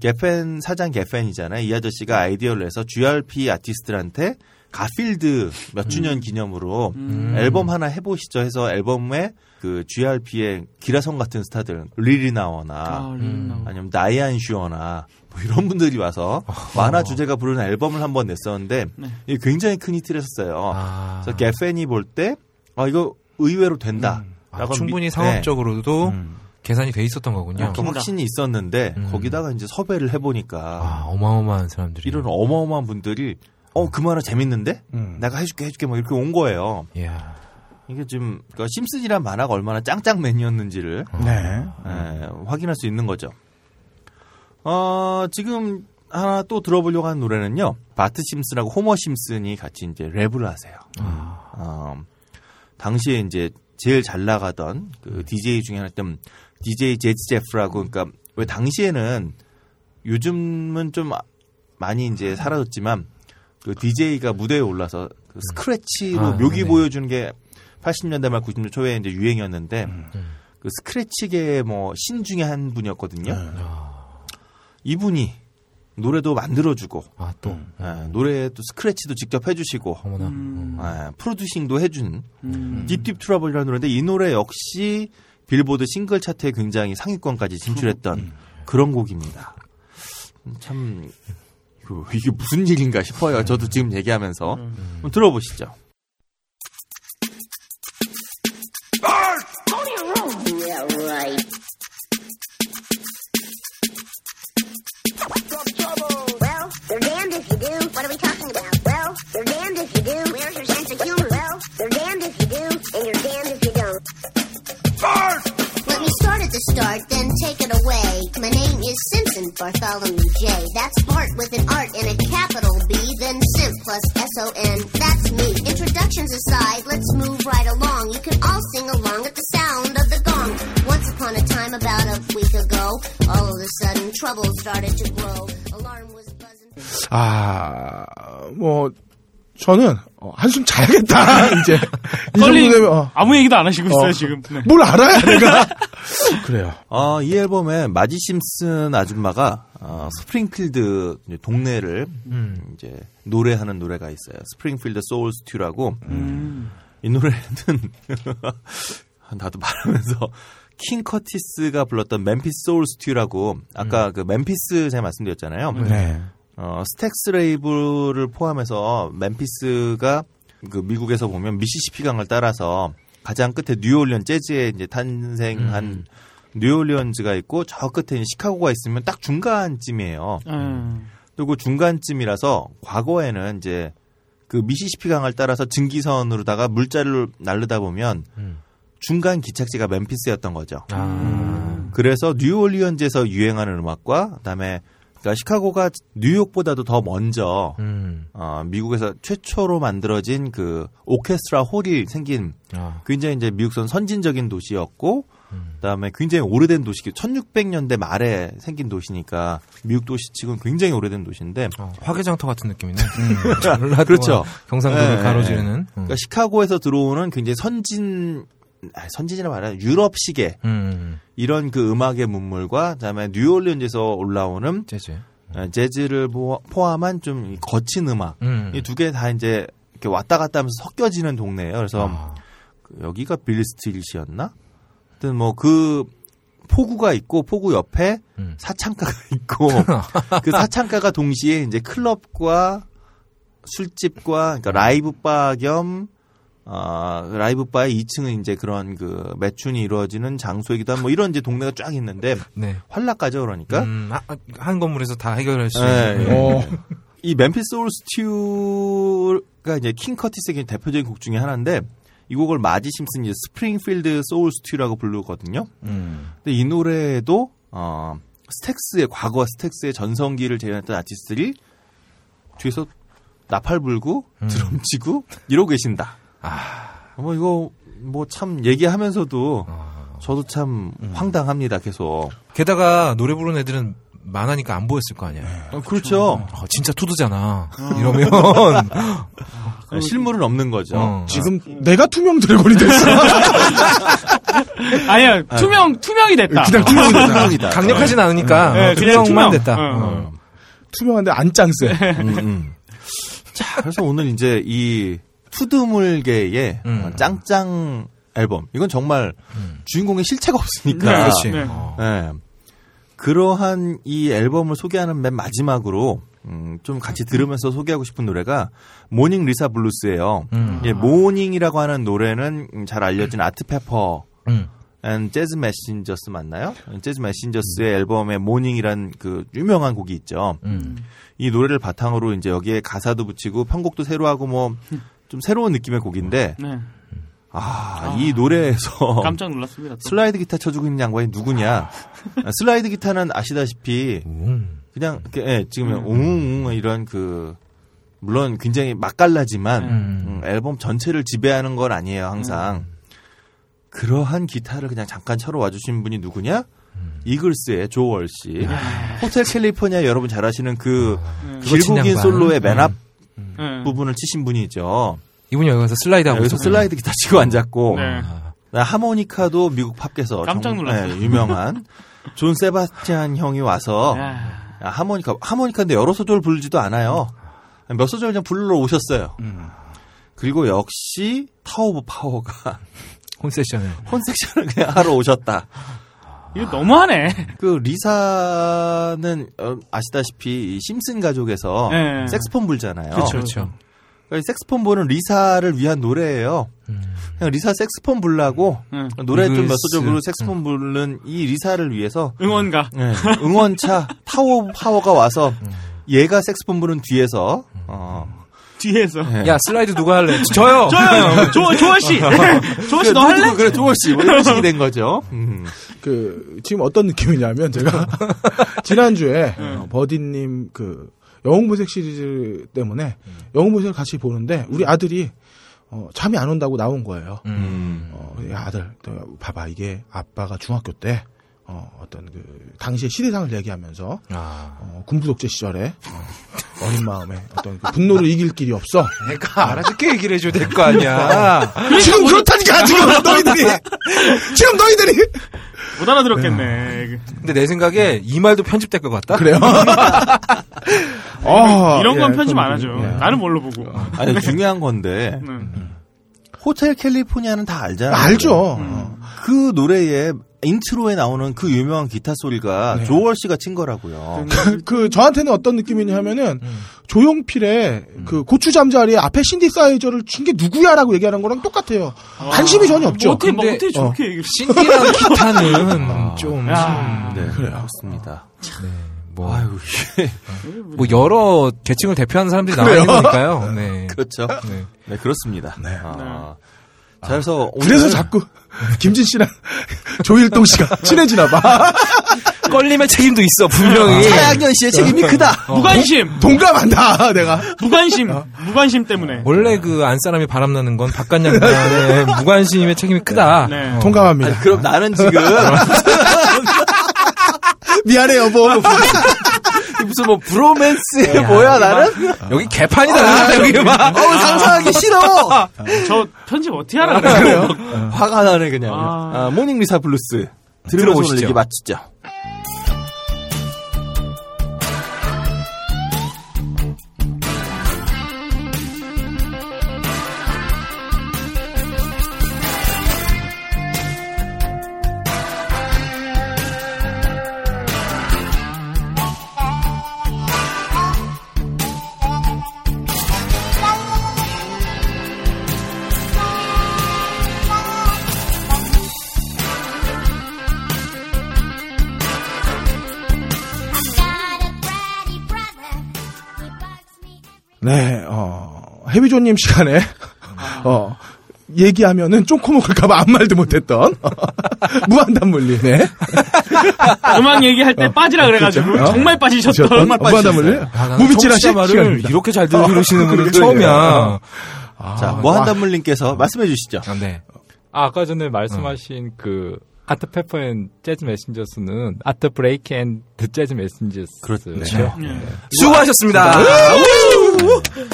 개펜 사장 개펜이잖아요. 이 아저씨가 아이디어를 해서 GRP 아티스트들한테 가필드 몇 주년 기념으로 앨범 하나 해보시죠 해서 앨범에 그 GRP의 기라성 같은 스타들 릴리나워나 아니면 나이안 슈어나 뭐 이런 분들이 와서 만화 주제가 부르는 앨범을 한번 냈었는데 이게 굉장히 큰 히트를 했었어요. 그래서 개팬이 볼 때 아 이거 의외로 된다. 충분히 상업적으로도 계산이 돼 있었던 거군요. 확신이 있었는데 거기다가 이제 섭외를 해보니까 어마어마한 사람들이 이런 어마어마한 분들이 그 만화 재밌는데? 내가 해줄게 막 이렇게 온 거예요. 이야. 이게 지금 그러니까 심슨이란 만화가 얼마나 짱짱맨이었는지를 확인할 수 있는 거죠. 지금 하나 또 들어보려고 하는 노래는요. 바트 심슨하고 호머 심슨이 같이 이제 랩을 하세요. 당시에 이제 제일 잘 나가던 그 DJ 중에 하나였던 DJ 재즈 제프라고 그러니까 왜 당시에는 요즘은 좀 많이 이제 사라졌지만 그 DJ가 무대에 올라서 그 스크래치로 묘기 보여주는 게 80년대 말 90년대 초에 이제 유행이었는데 그 스크래치계의 뭐 신 중에 한 분이었거든요. 이분이 노래도 만들어주고 노래도 스크래치도 직접 해주시고 프로듀싱도 해준 딥딥 트러블이라는 노래인데 이 노래 역시 빌보드 싱글 차트에 굉장히 상위권까지 진출했던 그런 곡입니다. 참 이게 무슨 일인가 싶어요. 저도 지금 얘기하면서 한번 들어보시죠. Start, then take it away. My name is Simpson Bartholomew J. That's Bart with an art and a capital B. Then Simp plus S-O-N. That's me. Introductions aside, let's move right along. You can all sing along at the sound of the gong. Once upon a time, about a week ago, all of a sudden, trouble started to grow. Alarm was buzzing. 저는 한숨 자야겠다 이제 이 정도 되면 아무 얘기도 안 하시고 있어요 지금. 네. 뭘 알아야 내가 그래요. 이 앨범에 마지 심슨 아줌마가 스프링필드 동네를 이제 노래하는 노래가 있어요. 스프링필드 소울 스튜라고 이 노래는 나도 말하면서 킹 커티스가 불렀던 멤피스 소울 스튜라고 아까 그 멤피스 제가 말씀드렸잖아요. 네. 스택스 레이블을 포함해서 멤피스가 그 미국에서 보면 미시시피 강을 따라서 가장 끝에 뉴올리언 재즈에 이제 탄생한 뉴올리언즈가 있고 저 끝에 시카고가 있으면 딱 중간쯤이에요. 그리고 중간쯤이라서 과거에는 이제 그 미시시피 강을 따라서 증기선으로다가 물자를 날르다 보면 중간 기착지가 멤피스였던 거죠. 그래서 뉴올리언즈에서 유행하는 음악과 그다음에 그러니까 시카고가 뉴욕보다도 더 먼저 미국에서 최초로 만들어진 그 오케스트라 홀이 생긴 굉장히 이제 미국선 선진적인 도시였고 그다음에 굉장히 오래된 도시, 1600년대 말에 생긴 도시니까 미국 도시 치고는 굉장히 오래된 도시인데 화개장터 같은 느낌이네. 그렇죠. 경상도를 가로지르는. 그러니까 시카고에서 들어오는 굉장히 선진이라 말하는 유럽식의 이런 그 음악의 문물과 그다음에 뉴올리언즈에서 올라오는 재즈를 포함한 좀 거친 음악 이 두 개 다 이제 이렇게 왔다 갔다 하면서 섞여지는 동네예요. 그래서 여기가 빌리 스틸리시였나? 하여튼 뭐 그 포구가 있고 포구 옆에 사창가가 있고 그 사창가가 동시에 이제 클럽과 술집과 그러니까 라이브 바 겸 라이브 바의 2층은 이제 그런 그 매춘이 이루어지는 장소이기도 한 뭐 이런 이제 동네가 쫙 있는데 활락가죠 그러니까 한 건물에서 다 해결할 수 있는 이 멤피스 올 스튜가 이제 킹 커티스의 대표적인 곡 중에 하나인데 이 곡을 마지 심슨이 스프링필드 소울 스튜라고 부르거든요. 근데 이 노래에도 스택스의 과거 스택스의 전성기를 재현했던 아티스트들이 뒤에서 나팔 불고 드럼 치고 이러고 계신다. 이거 뭐 참 얘기하면서도 저도 참 황당합니다 계속. 게다가 노래 부르는 애들은 만화니까 안 보였을 거 아니에요. 그렇죠. 진짜 투두잖아. 이러면 실물은 없는 거죠. 지금 내가 투명 드래곤이 됐어. 아니야 투명이 됐다. 그냥 투명이다. 강력하진 않으니까 투명만 됐다. 투명한데 안 짱쎄. 자, 그래서 오늘 이제 이 투드물계의 짱짱 앨범. 이건 정말 주인공의 실체가 없으니까. 네, 네. 네. 그러한 이 앨범을 소개하는 맨 마지막으로 좀 같이 들으면서 소개하고 싶은 노래가 모닝 리사 블루스예요. 예, 모닝이라고 하는 노래는 잘 알려진 아트 페퍼 앤 재즈 메신저스 맞나요? 재즈 메신저스의 앨범에 모닝이란 그 유명한 곡이 있죠. 이 노래를 바탕으로 이제 여기에 가사도 붙이고 편곡도 새로 하고 뭐 좀 새로운 느낌의 곡인데 네. 아, 이 노래에서 깜짝 놀랐습니다. 또. 슬라이드 기타 쳐주고 있는 양반이 누구냐? 슬라이드 기타는 아시다시피 그냥 예, 지금 웅웅 이런 그 물론 굉장히 맛깔나지만 앨범 전체를 지배하는 건 아니에요 항상. 그러한 기타를 그냥 잠깐 쳐러 와주신 분이 누구냐? 이글스의 조월 씨. 호텔 캘리포니아 여러분 잘 아시는 그 길고긴 솔로의 맨 앞 부분을 치신 분이죠. 이분이 여기서 슬라이드 하고 여기서 슬라이드 기타 치고 앉았고 네. 하모니카도 미국 팝계에서 깜짝 놀랐어요. 네, 유명한 존 세바스티안 형이 와서 하모니카인데 여러 소절 부르지도 않아요. 몇 소절 그냥 부르러 오셨어요. 그리고 역시 타워 오브 파워가 혼 세션을 그냥 하러 오셨다. 이거 너무하네. 그 리사는 아시다시피 심슨 가족에서 네. 색스폰 불잖아요. 그렇죠. 색스폰 부는 리사를 위한 노래예요. 그냥 리사 색스폰 불라고 노래 좀 몇 소절로 색스폰 부는 이 리사를 위해서 응원가, 네, 응원차 타워 파워가 와서 얘가 색스폰 부는 뒤에서 뒤에서 네. 야 슬라이드 누가 할래? 저요. 조월 씨, 조월 씨 너 할래? 그래 조월 씨 뭐 이런 식이 된 거죠. 그 지금 어떤 느낌이냐면 제가 지난주에 버디님 그 영웅본색 시리즈 때문에 영웅본색을 같이 보는데 우리 아들이 잠이 안 온다고 나온 거예요. 야, 아들 봐봐 이게 아빠가 중학교 때 어떤 그 당시의 시대상을 얘기하면서 군부독재 시절에 어린 마음에 어떤 그 분노를 이길 길이 없어. 내가 알아듣게 얘기를 해줘야 될 거 아니야. 지금 그렇다니까 지금 너희들이 못 알아들었겠네. 네. 근데 내 생각에 이 말도 편집될 것 같다. 그래요? 이런 건 편집 안 하죠. 예. 나는 뭘로 보고. 아니 중요한 건데 호텔 캘리포니아는 다 알잖아요. 알죠. 그 노래에 인트로에 나오는 그 유명한 기타 소리가 네. 조월 씨가 친 거라고요. 그 저한테는 어떤 느낌이냐면은 조용필의 그 고추 잠자리에 앞에 신디사이저를 친 게 누구야라고 얘기하는 거랑 똑같아요. 관심이 전혀 없죠. 근데 어떻게 저렇게 얘기를 신디랑 기타는 좀 네, 그래요. 그렇습니다. 네. 아유, 뭐 여러 계층을 대표하는 사람들이 나와 있으니까요. 네, 그렇죠. 네, 네 그렇습니다. 네. 자, 그래서 그래서 자꾸 김진 씨랑 조일동 씨가 친해지나 봐. 껄림의 책임도 있어 분명히. 차양년 씨의 책임이 크다. 무관심. 동감한다 내가. 무관심. 무관심 때문에. 원래 그 안 사람이 바람나는 건 박관양의 무관심의 책임이 크다. 네. 동감합니다. 아니, 그럼 나는 지금. 미안해 여보. 무슨 뭐 브로맨스에 야, 뭐야 나는? 여기 개판이다. 여기 막 상상하기 싫어. 저 편집 어떻게 하라고 그래요? 화가 나네 그냥. 모닝 리사 블루스 들어보시죠. 오늘 이게 맞죠? 네, 해비존님 시간에, 얘기하면은 쫑코 먹을까봐 아무 말도 못했던, 무한담물리네. 음악 얘기할 때 빠지라 그래가지고, 그렇죠? 정말 빠지셨던. 무한담물리? 무비치라시? 말을 이렇게 잘 들으시는 분은 처음이야. 자, 무한담물님께서 말씀해 주시죠. 네. 아까 전에 말씀하신 아트 페퍼 앤 재즈 메신저스는 아트 브레이크 앤 드 재즈 메신저스. 그렇죠. 네. 수고하셨습니다.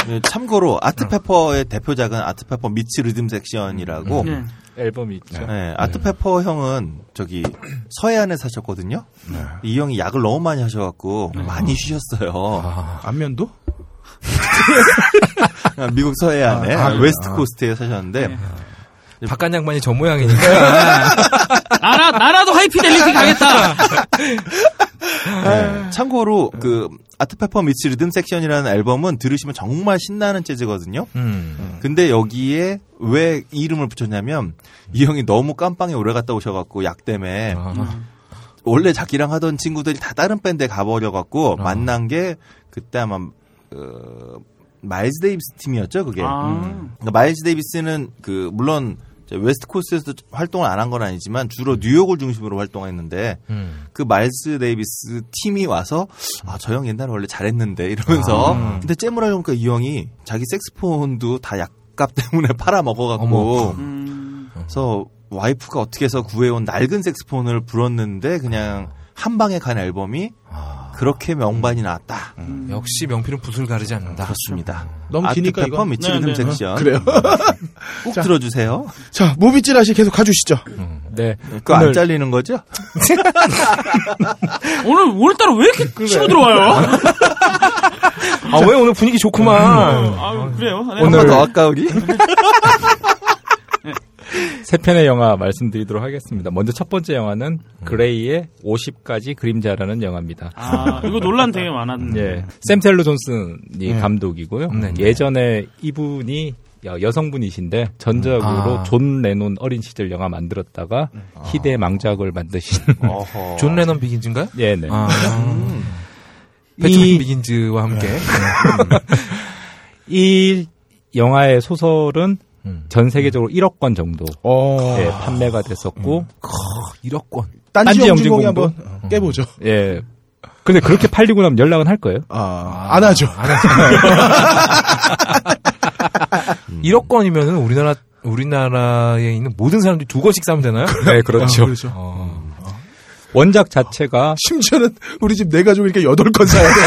네, 참고로 아트 페퍼의 대표작은 아트 페퍼 미츠 리듬 섹션이라고 앨범이 있죠. 네, 아트 페퍼 형은 저기 서해안에 사셨거든요. 네. 이 형이 약을 너무 많이 하셔 갖고 많이 쉬셨어요. 안면도? 미국 서해안에 웨스트 코스트에 사셨는데 네. 박간 양반이 저 모양이니까 나라도 하이피델리티 가겠다. 네. 참고로 그 아트 페퍼 미츠 리듬 섹션이라는 앨범은 들으시면 정말 신나는 재즈거든요. 근데 여기에 왜 이 이름을 붙였냐면 이 형이 너무 깜빵에 오래 갔다 오셔갖고 약 때문에 원래 자기랑 하던 친구들이 다 다른 밴드에 가버려갖고 만난 게 그때 아마 마일즈 데이비스 팀이었죠, 그게. 그러니까 마일즈 데이비스는 그 물론 웨스트 코스트에서 활동을 안 한 건 아니지만 주로 뉴욕을 중심으로 활동했는데 그 마일즈 데이비스 팀이 와서 아, 저 형 옛날에 원래 잘했는데 이러면서 근데 잼을 하려니까 이 형이 자기 색스폰도 다 약값 때문에 팔아 먹어갖고 그래서 와이프가 어떻게 해서 구해온 낡은 색스폰을 불었는데 그냥 한 방에 간 앨범이 그렇게 명반이 나왔다. 역시 명필은 붓을 가리지 않는다. 그렇습니다. 너무 기니까 이거. 아트 페퍼 미츠 리듬 섹션. 그래요. 꼭 자, 들어주세요. 자, 무비찌라시 계속 가주시죠. 네. 그거 오늘... 안 잘리는 거죠? 오늘따라 왜 이렇게 그래. 치고 들어와요? 아, 왜 오늘 분위기 좋구만. 아, 그래요? 네. 오늘 더 할까, 우리? 세 편의 영화 말씀드리도록 하겠습니다. 먼저 첫 번째 영화는 그레이의 50가지 그림자라는 영화입니다. 아, 이거 논란 되게 많았는데. 예, 샘 텔러 존슨이 감독이고요. 예전에 이분이 여성분이신데 전작으로 존 레논 어린 시절 영화 만들었다가 희대의 망작을 만드신. 존 레논 비긴즈인가요? 예, 네. 배트맨 비긴즈와 함께. 이 영화의 소설은 전 세계적으로 1억 권 정도 예, 판매가 됐었고 1억 권 딴지 영진공이 한번 깨보죠. 예, 근데 그렇게 팔리고 나면 연락은 할 거예요? 안 하죠. 안 하죠. 1억 권이면은 우리나라에 있는 모든 사람들이 두 권씩 사면 되나요? 네, 그렇죠. 그렇죠. 원작 자체가 심지어는 우리 집 내 가족이니까 8권 사야 돼.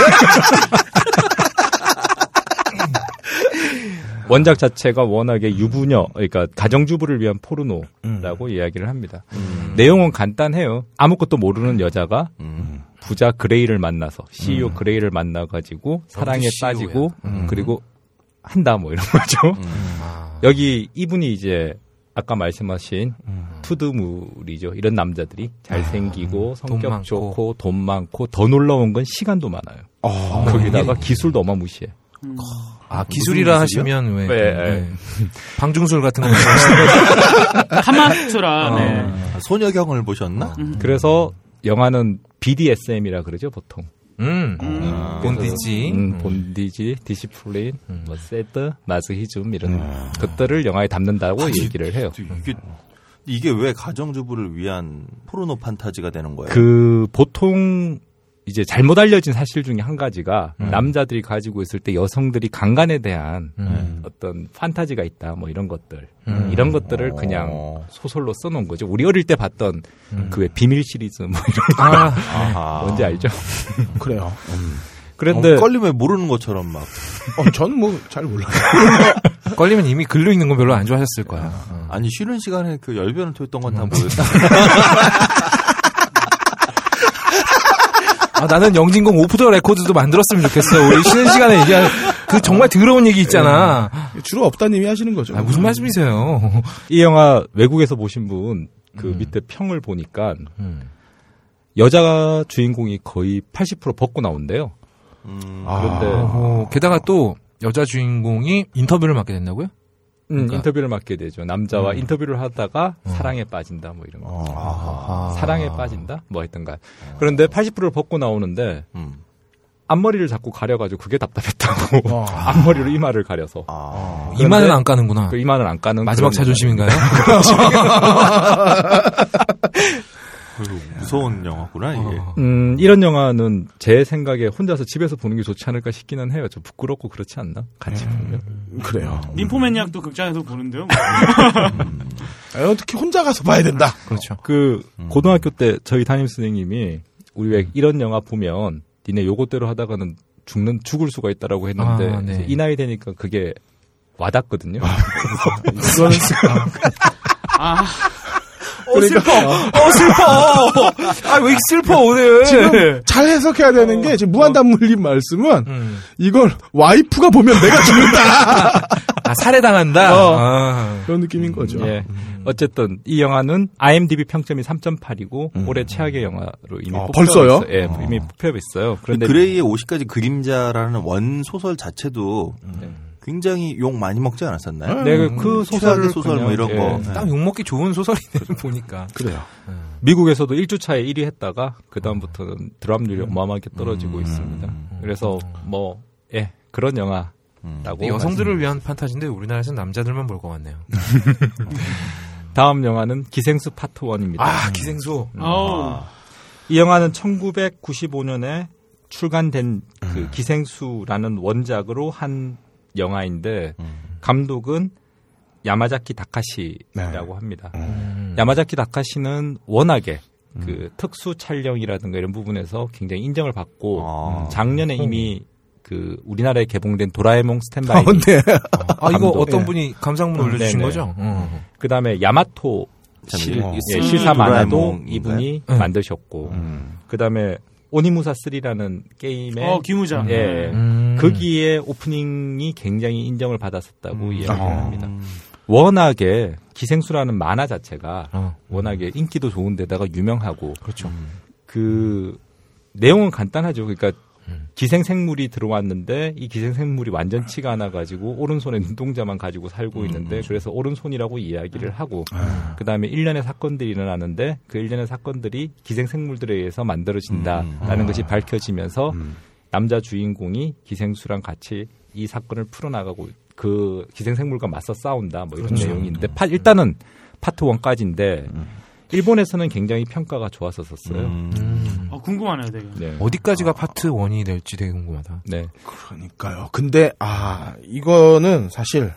원작 자체가 워낙에 유부녀, 그러니까 가정주부를 위한 포르노라고 이야기를 합니다. 내용은 간단해요. 아무것도 모르는 여자가 부자 그레이를 만나서 CEO 그레이를 만나가지고 사랑에 빠지고 그리고 한다 뭐 이런 거죠. 여기 이분이 이제 아까 말씀하신 투드물이죠. 이런 남자들이 잘생기고 성격 돈 좋고 돈 많고 더 놀라운 건 시간도 많아요. 거기다가 기술도 어마무시해. 아, 기술이라 하시면 왜? 네. 방중술 같은 거 카마스트라. 소녀경을 보셨나? 그래서 영화는 BDSM이라 그러죠, 보통. 본디지, 디시플린, 뭐 세드, 마스히즘 이런 것들을 영화에 담는다고 얘기를 해요. 이게 왜 가정주부를 위한 포르노 판타지가 되는 거예요? 그 보통 이제 잘못 알려진 사실 중에 한 가지가 남자들이 가지고 있을 때 여성들이 강간에 대한 어떤 판타지가 있다, 뭐 이런 것들, 이런 것들을 그냥 소설로 써놓은 거죠. 우리 어릴 때 봤던 그 왜 비밀 시리즈 뭐 이런 거 뭔지 알죠? 그래요. 그런데 걸리면 모르는 것처럼 막. 저는 뭐 잘 몰라요. 걸리면 이미 글로 읽는 건 별로 안 좋아하셨을 거야. 아니 쉬는 시간에 그 열변을 토했던 건 다 모였다. 아, 나는 영진공 오프 더 레코드도 만들었으면 좋겠어. 우리 쉬는 시간에 얘기하는 그 정말 더러운 얘기 있잖아. 주로 없다님이 하시는 거죠. 아, 무슨 말씀이세요? 이 영화 외국에서 보신 분 그 밑에 평을 보니까 여자 주인공이 거의 80% 벗고 나온대요. 그런데 게다가 또 여자 주인공이 인터뷰를 맡게 된다고요? 그러니까. 인터뷰를 맡게 되죠. 남자와 인터뷰를 하다가 사랑에 빠진다, 뭐 이런 거. 사랑에 빠진다? 뭐 했던가. 그런데 80%를 벗고 나오는데, 앞머리를 자꾸 가려가지고 그게 답답했다고. 앞머리로 이마를 가려서. 이마는 안 까는구나. 그 이마는 안 까는. 마지막 자존심인가요? 무서운 영화구나, 이게. 이런 영화는 제 생각에 혼자서 집에서 보는 게 좋지 않을까 싶기는 해요. 저 부끄럽고 그렇지 않나? 같이 보면. 그래요. 림포맨약도 극장에서 보는데요. 특히 혼자 가서 봐야 된다. 그렇죠. 고등학교 때 저희 담임선생님이 우리 왜 이런 영화 보면 니네 요것대로 하다가는 죽을 수가 있다라고 했는데 네. 이 나이 되니까 그게 와닿거든요. 그러니까 슬퍼. 아, 왜 슬퍼 오늘? 지금 잘 해석해야 되는 게 지금 무한담물님 말씀은 이걸 와이프가 보면 내가 죽는다. 아, 살해당한다. 그런 느낌인 거죠. 예. 어쨌든 이 영화는 IMDb 평점이 3.8이고 올해 최악의 영화로 이미 벌써요? 예, 이미 뽑혀있어요. 그런데 그레이의 50가지 그림자라는 원 소설 자체도 굉장히 욕 많이 먹지 않았었나요? 네, 그 소설을 소설 뭐 이런 거 딱 욕 먹기 좋은 소설이네 보니까. 그래요. 미국에서도 1주 차에 1위 했다가 그 다음부터는 드랍률이 어마어마하게 떨어지고 있습니다. 그래서 뭐 예, 그런 영화. 여성들을 위한 판타지인데 우리나라에서는 남자들만 볼 것 같네요. 다음 영화는 기생수 파트 1입니다. 아, 기생수. 이 영화는 1995년에 출간된 그 기생수라는 원작으로 한 영화인데 감독은 야마자키 다카시라고 합니다. 야마자키 다카시는 워낙에 그 특수 촬영이라든가 이런 부분에서 굉장히 인정을 받고 작년에 이미 그 우리나라에 개봉된 도라에몽 스탠바이. 아, 이거 어떤 분이 감상문 올려주신 거죠? 그 다음에 야마토 실사 만화도 이분이 만드셨고, 그 다음에 오니무사 3라는 게임의 기무자. 예, 거기에 오프닝이 굉장히 인정을 받았었다고 이야기합니다. 워낙에 기생수라는 만화 자체가 워낙에 인기도 좋은데다가 유명하고, 그렇죠. 그 내용은 간단하죠. 그러니까. 기생생물이 들어왔는데 이 기생생물이 완전치가 않아가지고 오른손에 눈동자만 가지고 살고 있는데 그래서 오른손이라고 이야기를 하고 그 다음에 일련의 사건들이 일어나는데 그 일련의 사건들이 기생생물들에 의해서 만들어진다라는 것이 밝혀지면서 남자 주인공이 기생수랑 같이 이 사건을 풀어나가고 그 기생생물과 맞서 싸운다 뭐 이런 내용인데 일단은 파트 1까지인데 일본에서는 굉장히 평가가 좋았었어요. 궁금하네요, 되게. 네. 어디까지가 파트 1이 될지 되게 궁금하다. 네. 그러니까요. 근데, 이거는 사실,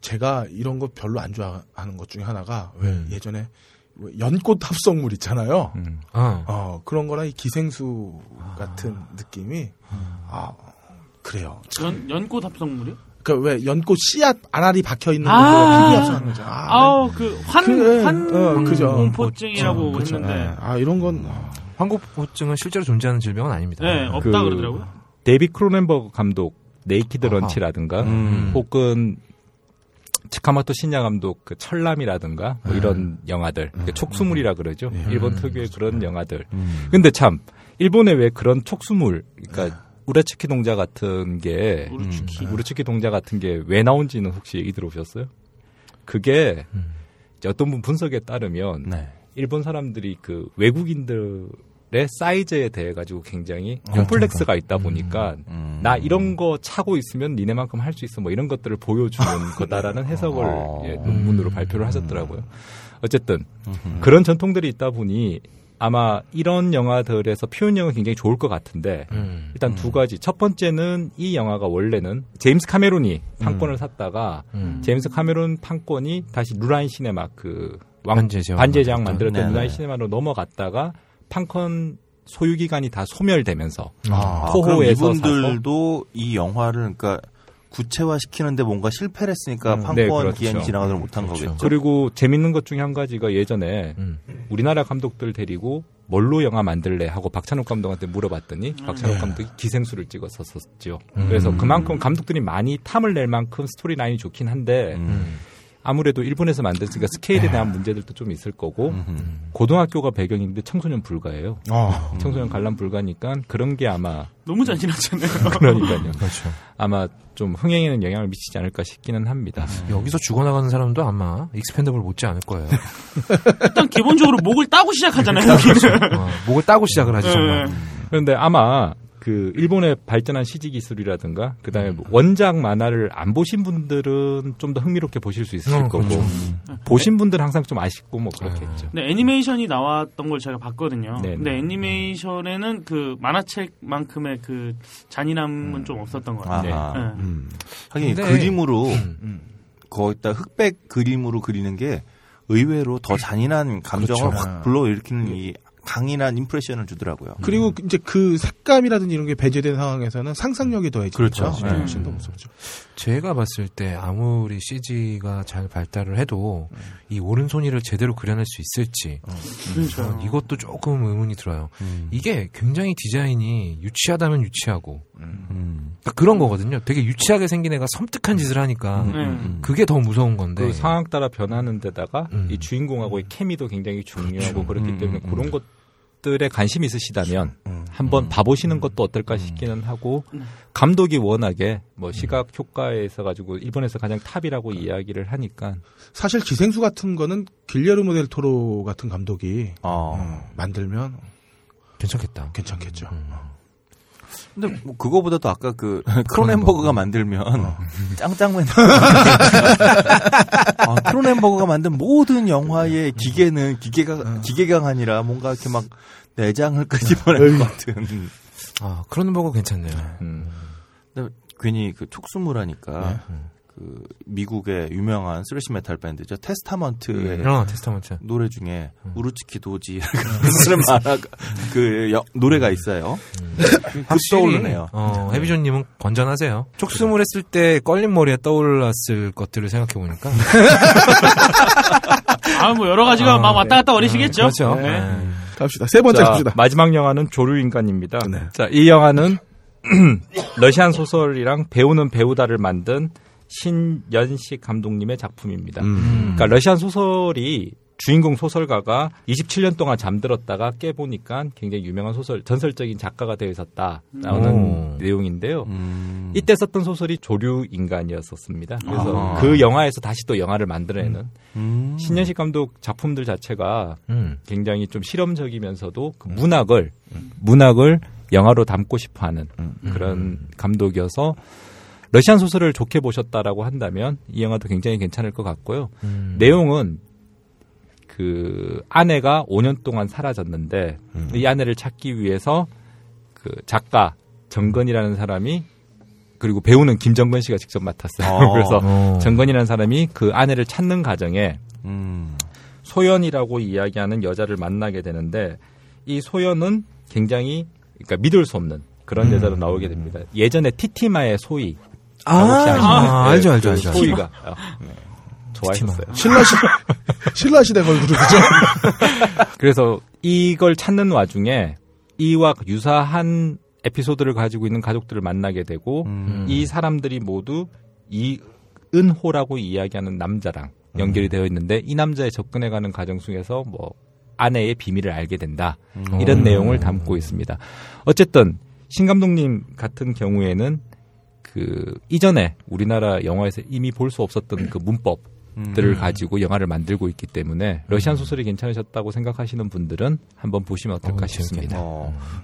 제가 이런 거 별로 안 좋아하는 것 중에 하나가, 왜 예전에 연꽃 합성물 있잖아요. 그런 거랑 이 기생수 같은 느낌이, 그래요. 연꽃 합성물이요? 그 왜 연꽃 씨앗 알알이 박혀 있는 거 합성하는 거죠. 환공포증이라고 했는데. 이런 건 환공포증은 실제로 존재하는 질병은 아닙니다. 네, 없다 그러더라고요. 데이비 크로넨버그 감독 네이키드 런치라든가 혹은 치카마토 신야 감독 그 철남이라든가 뭐 이런 영화들. 촉수물이라 그러죠. 일본 특유의 그런 영화들. 근데 참 일본에 왜 그런 촉수물 그러니까 우라츠키 동자 같은 게 우라츠키 동자 같은 게 왜 나온지는 혹시 얘기 들어보셨어요? 그게 어떤 분 분석에 따르면 일본 사람들이 그 외국인들의 사이즈에 대해 가지고 굉장히 콤플렉스가 있다 보니까 나 이런 거 차고 있으면 니네만큼 할 수 있어 뭐 이런 것들을 보여주는 거다라는 해석을 논문으로 발표를 하셨더라고요. 어쨌든 그런 전통들이 있다 보니. 아마 이런 영화들에서 표현력은 굉장히 좋을 것 같은데 일단 두 가지. 첫 번째는 이 영화가 원래는 제임스 카메론이 판권을 샀다가 제임스 카메론 판권이 다시 루라인 시네마 그 반제작 만들었던 루라인 시네마로 넘어갔다가 판권 소유 기간이 다 소멸되면서 토호에서 이분들도 사서. 이 영화를 그러니까 구체화시키는데 뭔가 실패를 했으니까 판권 그렇죠. 기한이 지나가도록 못한 거겠죠. 그리고 재밌는 것 중에 한 가지가 예전에 우리나라 감독들 데리고 뭘로 영화 만들래 하고 박찬욱 감독한테 물어봤더니 박찬욱 감독이 기생수를 찍었었죠. 그래서 그만큼 감독들이 많이 탐을 낼 만큼 스토리라인이 좋긴 한데 아무래도 일본에서 만들었으니까 스케일에 대한 문제들도 좀 있을 거고 고등학교가 배경인데 청소년 불가예요. 청소년 관람 불가니까 그런 게 아마 너무 잔인하잖아요. 그러니까요. 그렇죠. 아마 좀 흥행에는 영향을 미치지 않을까 싶기는 합니다. 여기서 죽어나가는 사람도 아마 익스펜더블 못지 않을 거예요. 일단 기본적으로 목을 따고 시작하잖아요. 목을 따고 시작을 하지 정말. 그런데 아마 그 일본의 발전한 CG 기술이라든가 그다음에 원작 만화를 안 보신 분들은 좀 더 흥미롭게 보실 수 있을 거고 보신 분들은 항상 좀 아쉽고 뭐 그렇겠죠. 근데 애니메이션이 나왔던 걸 제가 봤거든요. 네네. 근데 애니메이션에는 그 만화책만큼의 그 잔인함은 좀 없었던 것 같아요. 네. 하긴 근데... 그림으로 거기다 흑백 그림으로 그리는 게 의외로 더 잔인한 감정을 확 불러일으키는 이 강인한 임프레션을 주더라고요. 그리고 이제 그 색감이라든지 이런 게 배제된 상황에서는 상상력이 더해지죠. 그렇죠. 훨씬 더 무섭죠. 제가 봤을 때 아무리 CG가 잘 발달을 해도 이 오른손이를 제대로 그려낼 수 있을지 이것도 조금 의문이 들어요. 이게 굉장히 디자인이 유치하다면 유치하고 그러니까 그런 거거든요. 되게 유치하게 생긴 애가 섬뜩한 짓을 하니까 그게 더 무서운 건데 그 상황 따라 변하는 데다가 이 주인공하고의 케미도 굉장히 중요하고 그렇죠. 그렇기 때문에 그런 것 들에 관심이 있으시다면 한번 봐보시는 것도 어떨까 싶기는 하고 감독이 워낙에 뭐 시각 효과에 있어 가지고 일본에서 가장 탑이라고 이야기를 하니까 사실 기생수 같은 거는 길레르모 델 토로 같은 감독이 만들면 괜찮겠다. 괜찮겠죠. 근데 뭐 그거보다도 아까 그 크로넨버그가 만들면 짱짱맨 크로넨버그가 만든 모든 영화의 기계는 기계가 아니라 뭔가 이렇게 막 내장을 끄집어낼 것 같은 크로넨버그 괜찮네요. 근데 괜히 그 촉수물 하니까 그 미국의 유명한 스레시 메탈 밴드죠. 테스타먼트의 테스타먼트. 노래 중에 우루츠키 도지 그 노래가 있어요. 확 떠오르네요. 해비존 님은 건전하세요. 촉수물 했을 때 껄린 머리에 떠올랐을 것들을 생각해 보니까 뭐 여러 가지가 막 왔다 갔다 어리시겠죠. 그렇죠. 네. 갑시다. 세 번째 갑시다. 마지막 영화는 조류인간입니다. 네. 자, 이 영화는 러시안 소설이랑 배우는 배우다를 만든 신연식 감독님의 작품입니다. 그러니까 러시안 소설이 주인공 소설가가 27년 동안 잠들었다가 깨보니까 굉장히 유명한 소설, 전설적인 작가가 되어 있었다 나오는 내용인데요. 이때 썼던 소설이 조류인간이었었습니다. 그래서 그 영화에서 다시 또 영화를 만들어내는 신연식 감독 작품들 자체가 굉장히 좀 실험적이면서도 그 문학을 영화로 담고 싶어하는 그런 감독이어서 러시안 소설을 좋게 보셨다라고 한다면 이 영화도 굉장히 괜찮을 것 같고요. 내용은 그 아내가 5년 동안 사라졌는데 이 아내를 찾기 위해서 그 작가 정건이라는 사람이 그리고 배우는 김정건 씨가 직접 맡았어요. 그래서 정건이라는 사람이 그 아내를 찾는 과정에 소연이라고 이야기하는 여자를 만나게 되는데 이 소연은 굉장히 그러니까 믿을 수 없는 그런 여자로 나오게 됩니다. 예전에 티티마의 소희 알죠. 소희가 좋아했어요. 신라시대 걸그룹이죠. 그래서 이걸 찾는 와중에 이와 유사한 에피소드를 가지고 있는 가족들을 만나게 되고 이 사람들이 모두 이은호라고 이야기하는 남자랑 연결이 되어 있는데 이 남자에 접근해가는 과정 속에서 뭐 아내의 비밀을 알게 된다. 이런 내용을 담고 있습니다. 어쨌든 신 감독님 같은 경우에는 그 이전에 우리나라 영화에서 이미 볼 수 없었던 그 문법들을 가지고 영화를 만들고 있기 때문에 러시안 소설이 괜찮으셨다고 생각하시는 분들은 한번 보시면 어떨까 싶습니다.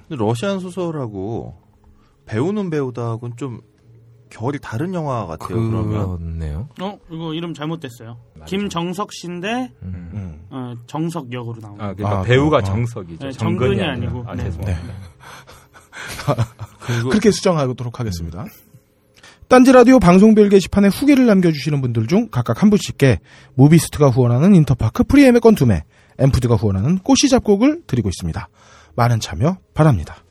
근데 러시안 소설하고 배우는 배우다하고는 좀 결이 다른 영화 같아요. 그러면 이거 이름 잘못됐어요. 김정석 씨인데 정석 역으로 나옵니다. 그러니까 배우가 정석이죠. 네, 정근이 아니고. 죄송합니다. 네. 그렇게 수정하도록 하겠습니다. 딴지라디오 방송별 게시판에 후기를 남겨주시는 분들 중 각각 한 분씩께 무비스트가 후원하는 인터파크 프리엠의권 2매, 엠푸드가 후원하는 꼬시 잡곡을 드리고 있습니다. 많은 참여 바랍니다.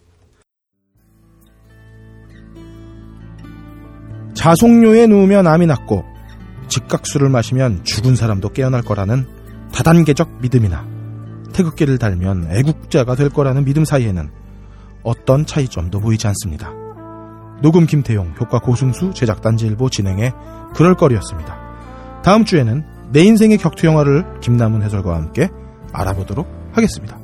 자송료에 누우면 암이 낫고 직각수를 마시면 죽은 사람도 깨어날 거라는 다단계적 믿음이나 태극기를 달면 애국자가 될 거라는 믿음 사이에는 어떤 차이점도 보이지 않습니다. 녹음 김태용, 효과 고승수, 제작 딴지일보, 진행의 그럴거리였습니다. 다음 주에는 내 인생의 격투 영화를 김남훈 해설가와 함께 알아보도록 하겠습니다.